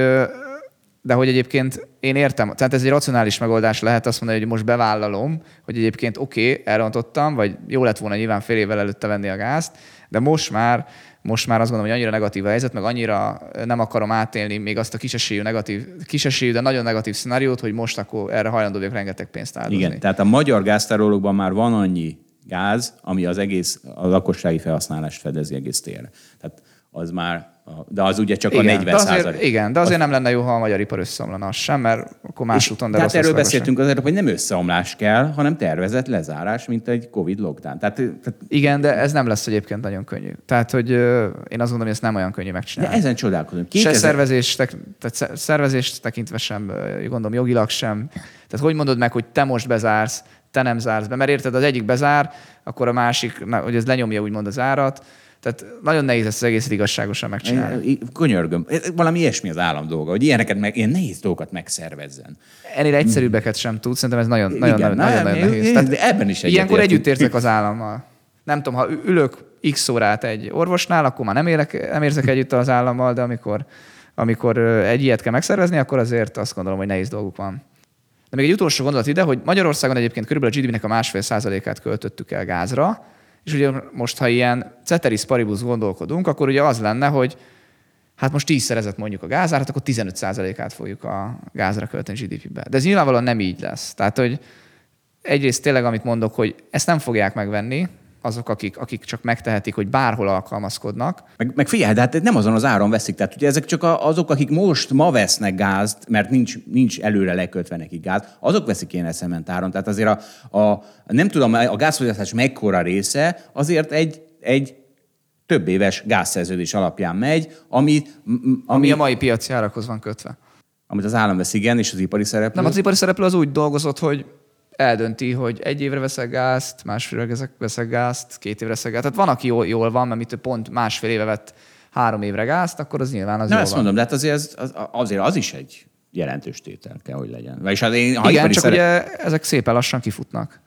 De hogy egyébként én értem, tehát ez egy racionális megoldás lehet azt mondani, hogy most bevállalom, hogy egyébként oké, okay, elrontottam, vagy jó lett volna nyilván fél évvel előtte venni a gázt, de most már, most már azt gondolom, hogy annyira negatív a helyzet, meg annyira nem akarom átélni még azt a kisesélyű, negatív, kisesélyű de nagyon negatív szenáriót, hogy most akkor erre hajlandó vagyok rengeteg pénzt áldozni. Igen, tehát a magyar gáztárolókban már van annyi gáz, ami az egész, a lakossági felhasználást fedezi egész térre. Tehát az már, de az ugye csak igen, a negyven százalék. Igen, de azért az... nem lenne jó, ha a magyar ipar összeomlana sem, mert akkor más úton... De tehát erről beszéltünk azért, hogy nem összeomlás kell, hanem tervezett lezárás, mint egy Covid lockdown. Tehát, tehát... Igen, de ez nem lesz egyébként nagyon könnyű. Tehát, hogy ö, én azt gondolom, hogy ezt nem olyan könnyű megcsinálni. De ezen csodálkozom. kétezer... Se szervezést, tek, tehát szervezést tekintve sem, gondolom jogilag sem. Tehát hogy mondod meg, hogy te most bezársz, te nem zársz be, mert érted, az egyik bezár, akkor a másik, hogy ez lenyomja úgymond az árat. Tehát nagyon nehéz ezt az egészet igazságosan megcsinálni. Könyörgöm. Valami ilyesmi az állam dolga, hogy ilyeneket meg, ilyen nehéz dolgokat megszervezzen. Ennél egyszerűbbeket sem tudsz, szerintem ez nagyon, igen, nagyon, nem, nagyon, nem, nagyon nehéz. Én, de ebben is ilyenkor együtt értek az állammal. Nem tudom, ha ülök x órát egy orvosnál, akkor már nem, élek, nem érzek együtt az állammal, de amikor, amikor egy ilyet kell megszervezni, akkor azért azt gondolom, hogy nehéz dolguk van. De még egy utolsó gondolat ide, hogy Magyarországon egyébként körülbelül a gé dé pének a másfél százalékát költöttük el gázra, és ugye most, ha ilyen ceteris paribus gondolkodunk, akkor ugye az lenne, hogy hát most tízszerezett mondjuk a gázárat, akkor tizenöt százalékát fogjuk a gázra költeni gé dé pébe. De ez nyilvánvalóan nem így lesz. Tehát, hogy egyrészt tényleg, amit mondok, hogy ezt nem fogják megvenni azok, akik, akik csak megtehetik, hogy bárhol alkalmazkodnak. Meg, meg figyelj, de hát nem azon az áron veszik. Tehát ugye ezek csak azok, akik most ma vesznek gázt, mert nincs, nincs előre lekötve nekik gáz, azok veszik ilyen eszement áron. Tehát azért a, a, nem tudom, a gázfogyasztás mekkora része azért egy, egy több éves gázszerződés alapján megy, ami, ami... Ami a mai piaci árakhoz van kötve. Amit az állam vesz, igen, és az ipari szereplő... Nem, az ipari szereplő az úgy dolgozott, hogy... eldönti, hogy egy évre veszek gázt, másfél évre veszek gázt, két évre veszek gázt. Tehát van, aki jól, jól van, mert mit pont másfél éve vett három évre gázt, akkor az nyilván az na, jól van. Mondom, de hát azért az, az, azért az is egy jelentős tétel kell, hogy legyen. Vagyis az én, ha igen, csak szeret... ugye ezek szépen lassan kifutnak.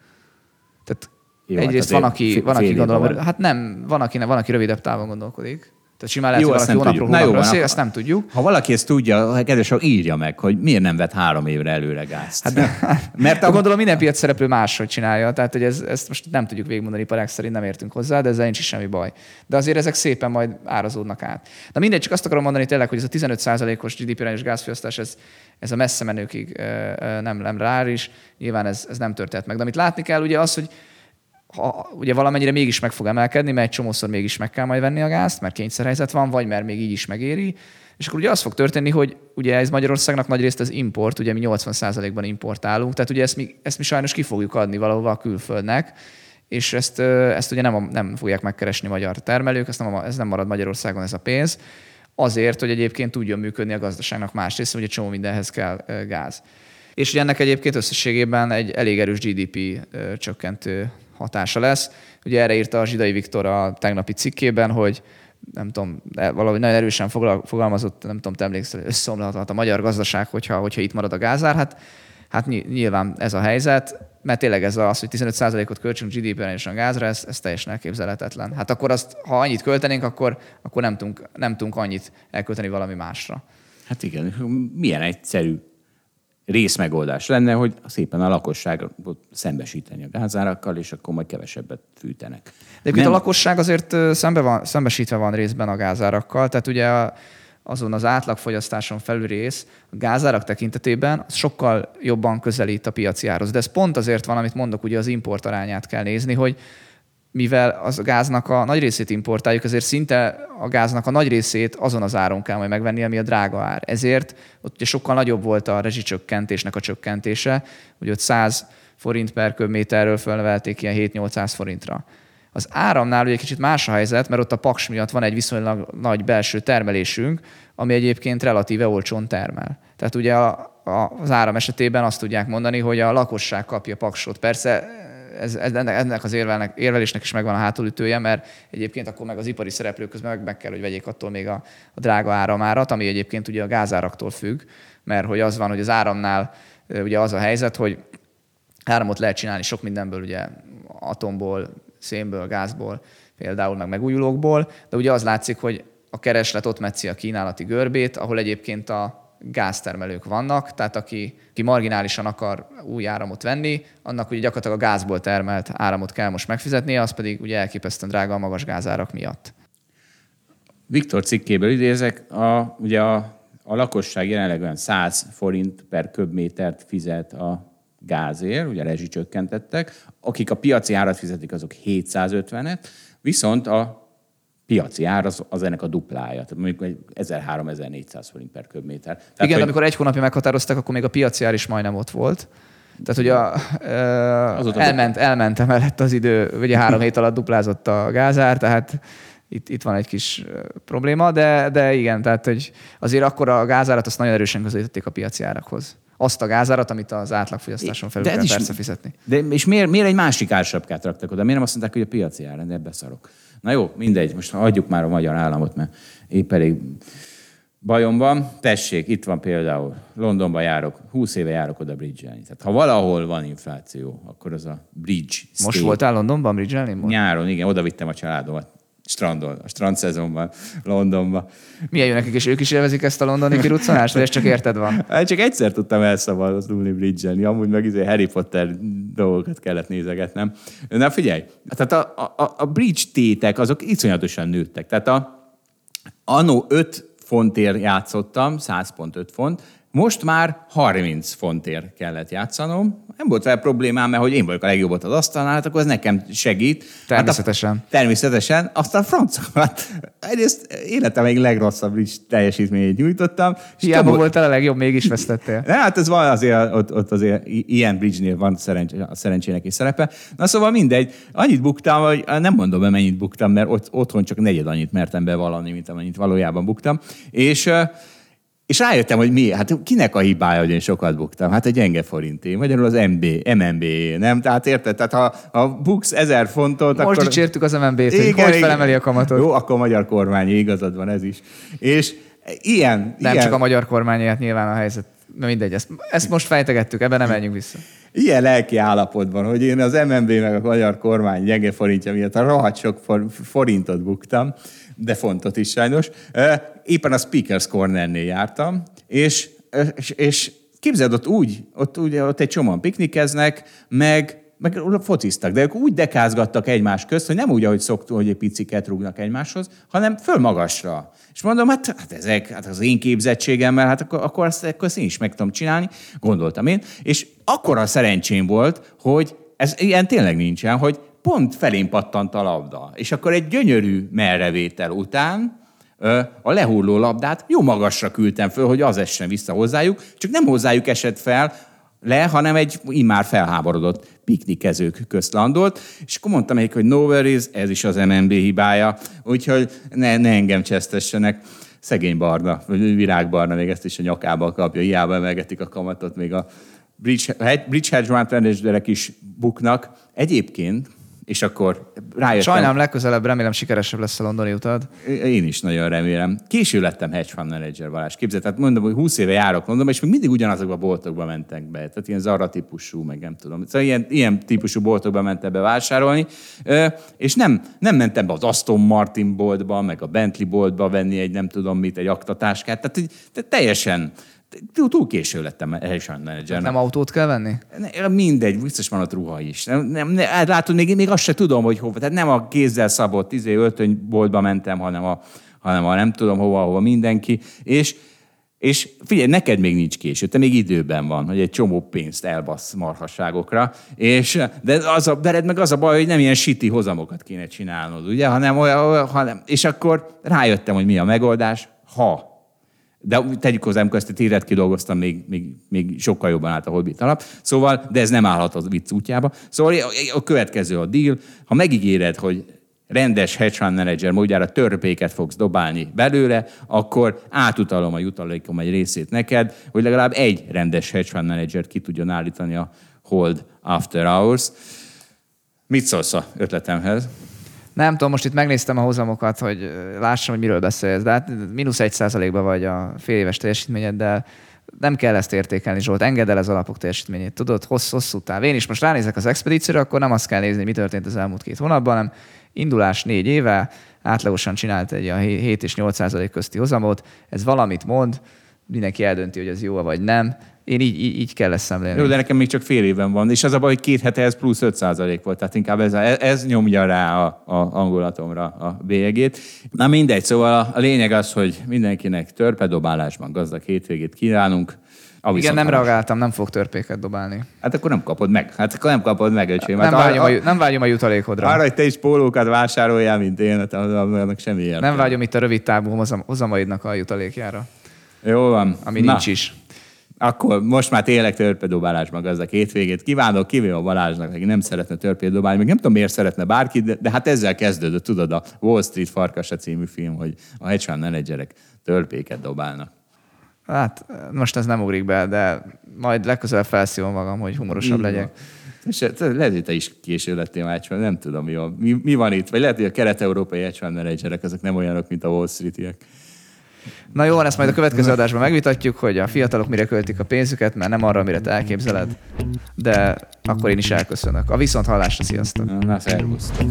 Tehát jó, egyrészt hát van, aki, van, aki gondolom, hát nem, van, aki, van, aki rövidebb távon gondolkodik. Tehát simán lehet, hogy valaki hónapról hónapra szél, ezt nem tudjuk. Ha valaki ezt tudja, kedvesen írja meg, hogy miért nem vett három évre előre gázt. Hát de, mert a... gondolom minden piac szereplő máshogy csinálja, tehát hogy ez, ezt most nem tudjuk végigmondani, iparák szerint nem értünk hozzá, de ezzel nincs is semmi baj. De azért ezek szépen majd árazódnak át. Na mindegy, csak azt akarom mondani tényleg, hogy ez a tizenöt százalékos gé dé pé-rányos gázfogyasztás, ez, ez a messze menőkig nem, nem rá is, nyilván ez, ez nem történt meg. De amit látni kell ugye az, hogy ha, ugye valamennyire mégis meg fog emelkedni, mert egy csomószor mégis meg kell majd venni a gázt, mert kényszerhelyzet van, vagy mert még így is megéri. És akkor ugye az fog történni, hogy ugye ez Magyarországnak nagyrészt az import, ugye mi nyolcvan százalékban importálunk, tehát ugye ezt mi, ezt mi sajnos ki fogjuk adni valahova a külföldnek, és ezt, ezt ugye nem, nem fogják megkeresni magyar termelők, ezt nem, ez nem marad Magyarországon ez a pénz, azért, hogy egyébként tudjon működni a gazdaságnak másrészt, hogy egy csomó mindenhez kell gáz. És ugye ennek egyébként összességében egy elég erős gé dé pé csökkentő hatása lesz. Ugye erre írta a Zsidai Viktor a tegnapi cikkében, hogy nem tudom, valahogy nagyon erősen fogalmazott, nem tudom, te emlékszel, összeomlhat a magyar gazdaság, hogyha, hogyha itt marad a gázár. Hát, hát nyilván ez a helyzet, mert tényleg ez az, hogy tizenöt százalékot költsünk gé dé pé-rányosan gázra, ez, ez teljesen elképzelhetetlen. Hát akkor azt, ha annyit költenénk, akkor, akkor nem tudunk, nem tudunk annyit elkölteni valami másra. Hát igen, milyen egyszerű részmegoldás lenne, hogy szépen a lakosságot szembesíteni a gázárakkal, és akkor majd kevesebbet fűtenek. De egyébként a lakosság azért szembe van, szembesítve van részben a gázárakkal, tehát ugye azon az átlagfogyasztáson felül rész a gázárak tekintetében sokkal jobban közelít a piaci árhoz. De ez pont azért van, amit mondok, ugye az import arányát kell nézni, hogy mivel a gáznak a nagy részét importáljuk, ezért szinte a gáznak a nagy részét azon az áron kell majd megvenni, ami a drága ár. Ezért ott ugye sokkal nagyobb volt a rezsicsökkentésnek a csökkentése, hogy ott száz forint per köbméterről fölnevelték ilyen hétszáz-nyolcszáz forintra. Az áramnál ugye kicsit más a helyzet, mert ott a paks miatt van egy viszonylag nagy belső termelésünk, ami egyébként relatíve olcsón termel. Tehát ugye a, a, az áram esetében azt tudják mondani, hogy a lakosság kapja paksot. Persze Ez, ennek az érvelésnek is megvan a hátulütője, mert egyébként akkor meg az ipari szereplők közben meg, meg kell, hogy vegyék attól még a, a drága áramárat, ami egyébként ugye a gázáraktól függ, mert hogy az van, hogy az áramnál ugye az a helyzet, hogy áramot lehet csinálni sok mindenből, ugye atomból, szénből, gázból, például meg megújulókból, de ugye az látszik, hogy a kereslet ott metszi a kínálati görbét, ahol egyébként a gáztermelők vannak, tehát aki, aki marginálisan akar új áramot venni, annak ugye gyakorlatilag a gázból termelt áramot kell most megfizetnie, az pedig ugye elképesztően drága a magas gázárak miatt. Viktor cikkéből idézek, a, ugye a, a lakosság jelenleg olyan száz forint per köbmétert fizet a gázért, ugye rezsicsökkentettek, akik a piaci árat fizetik, azok hétszázötvenet, viszont a piaci ár az, az ennek a duplája, tehát mondjuk ezerháromszáz-ezernégyszáz forint per köbméter. Tehát, igen, hogy... amikor egy hónapja meghatározták, akkor még a piaci ár is majdnem ott volt. Tehát ugye a, ö, elment, elment emellett az idő, ugye három hét alatt duplázott a gázár, tehát itt, itt van egy kis probléma, de, de igen, tehát hogy azért akkor a gázárat azt nagyon erősen közelítették a piaci árakhoz. Azt a gázárat, amit az átlagfogyasztáson felül kell persze fizetni. De, és miért, miért egy másik ársapkát raktak oda? Miért nem azt mondták, hogy a piaci ára, de ebbe szarok. Na jó, mindegy, most adjuk már a magyar államot, mert épp elég bajom van. Tessék, itt van például, Londonban járok, húsz éve járok oda bridge-elni. Tehát ha valahol van infláció, akkor az a bridge state. Most voltál Londonban bridge-elni? Nyáron, igen, oda vittem a családomat. Strandon, a strandszezonban, Londonban. Milyen jó nekik, és ők is élvezik ezt a londoni kiruccanást, vagy ezt csak érted van? Hát csak egyszer tudtam elszabadulni bridge-elni, amúgy meg izé Harry Potter dolgokat kellett nézegetnem. Na figyelj, tehát a, a, a bridge tétek, azok iszonyatosan nőttek. Tehát a, annó öt fontért játszottam, száz pont öt font, most már harminc fontért kellett játszanom. Nem volt vele problémám, mert hogy én vagyok a legjobbat az asztalnál, hát akkor ez nekem segít. Természetesen. Hát a, természetesen. Aztán francokat. Egyrészt életem még legrosszabb is teljesítményt nyújtottam. Hiába voltál a legjobb, mégis vesztettél. Ne, hát ez van azért, ott, ott azért ilyen bridge-nél van szerencs, a szerencsének is szerepe. Na szóval mindegy. Annyit buktam, hogy nem mondom be mennyit buktam, mert ott, otthon csak negyed annyit mertem bevallani, mint amennyit valójában buktam. És... És rájöttem, hogy mi, hát kinek a hibája, hogy én sokat buktam? Hát a gyenge forinté, magyarul az em bé, em en bé, nem? Tehát érted? Tehát ha, ha buksz ezer fontot, most akkor... Most dicsértük az em en bé-t, igen, hogy most felemeli a kamatot. Jó, akkor a magyar kormány, igazad van, ez is. És ilyen... Nem ilyen... csak a magyar kormányért nyilván a helyzet. Na mindegy, ezt, ezt most fejtegettük, ebben nem menjünk vissza. Ilyen lelki állapotban, hogy én az em en bé meg a magyar kormány gyenge forintja miatt a rohadt sok forintot buktam, de fontot is sajnos. Éppen a Speaker's cornernél jártam, és, és, és képzeld, ott úgy, ott, úgy, ott egy csomóan piknikeznek, meg, meg fociztak, de ők úgy dekázgattak egymás közt, hogy nem úgy, ahogy szoktuk, hogy egy piciket rúgnak egymáshoz, hanem föl magasra. És mondom, hát, hát ezek, hát az én képzettségemmel, hát akkor, akkor, azt, akkor ezt én is meg tudom csinálni, gondoltam én. És akkora szerencsém volt, hogy ez ilyen tényleg nincsen, hogy pont felén pattant a labda, és akkor egy gyönyörű merrevétel után a lehulló labdát jó magasra küldtem föl, hogy az essen vissza hozzájuk, csak nem hozzájuk esett fel le, hanem egy immár felháborodott piknikezők közt landolt, és akkor mondtam nekik, hogy no worries, ez is az em en bé hibája, úgyhogy ne, ne engem csesztessenek. Szegény Barna, Virág Barna még ezt is a nyakába kapja, hiába emelgetik a kamatot, még a bridge hedge fund menedzserek is buknak. Egyébként és akkor rájöttem... Sajnálom, legközelebb remélem sikeresebb lesz a londoni utad. Én is nagyon remélem. Késő lettem hedge fund manager, Balázs. Képzeld, tehát mondom, hogy húsz éve járok Londonba, és még mindig ugyanazokba a boltokba mentek be. Tehát ilyen Zara típusú, meg nem tudom. Szóval ilyen, ilyen típusú boltokba mentem be vásárolni, és nem, nem mentem be az Aston Martin boltba, meg a Bentley boltba venni egy nem tudom mit, egy aktatáskát. Tehát így, teljesen... Túl késő lettem hedge fund managernek. Nem autót kell venni? Mindegy, biztos van ott ruha is. Nem, nem, nem, látod, még, még azt se tudom, hogy hova. Tehát nem a kézzel szabott izé, öltönyboltba mentem, hanem a, hanem a nem tudom hova, hova mindenki. És, és figyelj, neked még nincs késő, te még időben van, hogy egy csomó pénzt elbassz marhasságokra. És, de az a, de meg az a baj, hogy nem ilyen siti hozamokat kéne csinálnod, ugye? Hanem olyan, hanem, és akkor rájöttem, hogy mi a megoldás, ha... De tegyük hozzá, amikor ezt a téret kidolgoztam, még, még, még sokkal jobban állt a Holdbit alap. Szóval, de ez nem állhat a vicc útjába. Szóval a következő a deal. Ha megígéred, hogy rendes hedge fund manager módjára törpéket fogsz dobálni belőle, akkor átutalom a jutalékom egy részét neked, hogy legalább egy rendes hedge fund manager ki tudjon állítani a Hold After Hours. Mit szólsz a ötletemhez? Nem tudom, most itt megnéztem a hozamokat, hogy lássam, hogy miről beszélsz. De hát mínusz egy százalékban vagy a fél éves teljesítményed, de nem kell ezt értékelni, Zsolt. Engedd el az alapok teljesítményét. Tudod, hosszú táv. Én is most ránézek az expedícióra, akkor nem azt kell nézni, mi történt az elmúlt két hónapban, hanem indulás négy éve, átlagosan csinált egy a hét és nyolc százalék közti hozamot. Ez valamit mond, mindenki eldönti, hogy ez jó vagy nem. Én így, így, így kell ezt szemlélni. Jó, de nekem még csak fél éven van, és az a baj, hogy két hete ez plusz öt százalék volt, tehát inkább ez, ez nyomja rá a, a angolatomra a bélyegét. Na mindegy, szóval a, a lényeg az, hogy mindenkinek törpedobálásban gazdag hétvégét kívánunk. Igen, nem reagáltam, nem fog törpéket dobálni. Hát akkor nem kapod meg. Hát akkor nem kapod meg, öcsém. Nem, hát, a, a, nem vágyom a jutalékodra. Arra, hogy te is pólókat vásároljál, mint én, hát annak semmi értelme. Nem vágyom itt a rövid távú hozamaidnak a jutalékjára. Jó van. Ami na. Nincs is. Akkor most már tényleg törpédobálásban gazdag hétvégét kívánok, kivéve a Balázsnak, aki nem szeretne törpédobálni, még nem tudom miért szeretne bárki, de, de hát ezzel kezdődött, tudod, a Wall Street Farkas című film, hogy a hedge fund menedzserek törpéket dobálnak. Hát most ez nem ugrik be, de majd legközelebb felszívom magam, hogy humorosabb legyek. Lehet, hogy te is késő lettél már hedge fund, nem tudom mi van. Mi, mi van itt, vagy lehet, hogy a kelet-európai hedge fund menedzserek, ezek nem olyanok, mint a Wall Streetiek. Na jó, ezt majd a következő adásban megvitatjuk, hogy a fiatalok mire költik a pénzüket, mert nem arra, amire te elképzeled, de akkor én is elköszönök. A viszonthallásra, sziasztok! Na, szervusztok!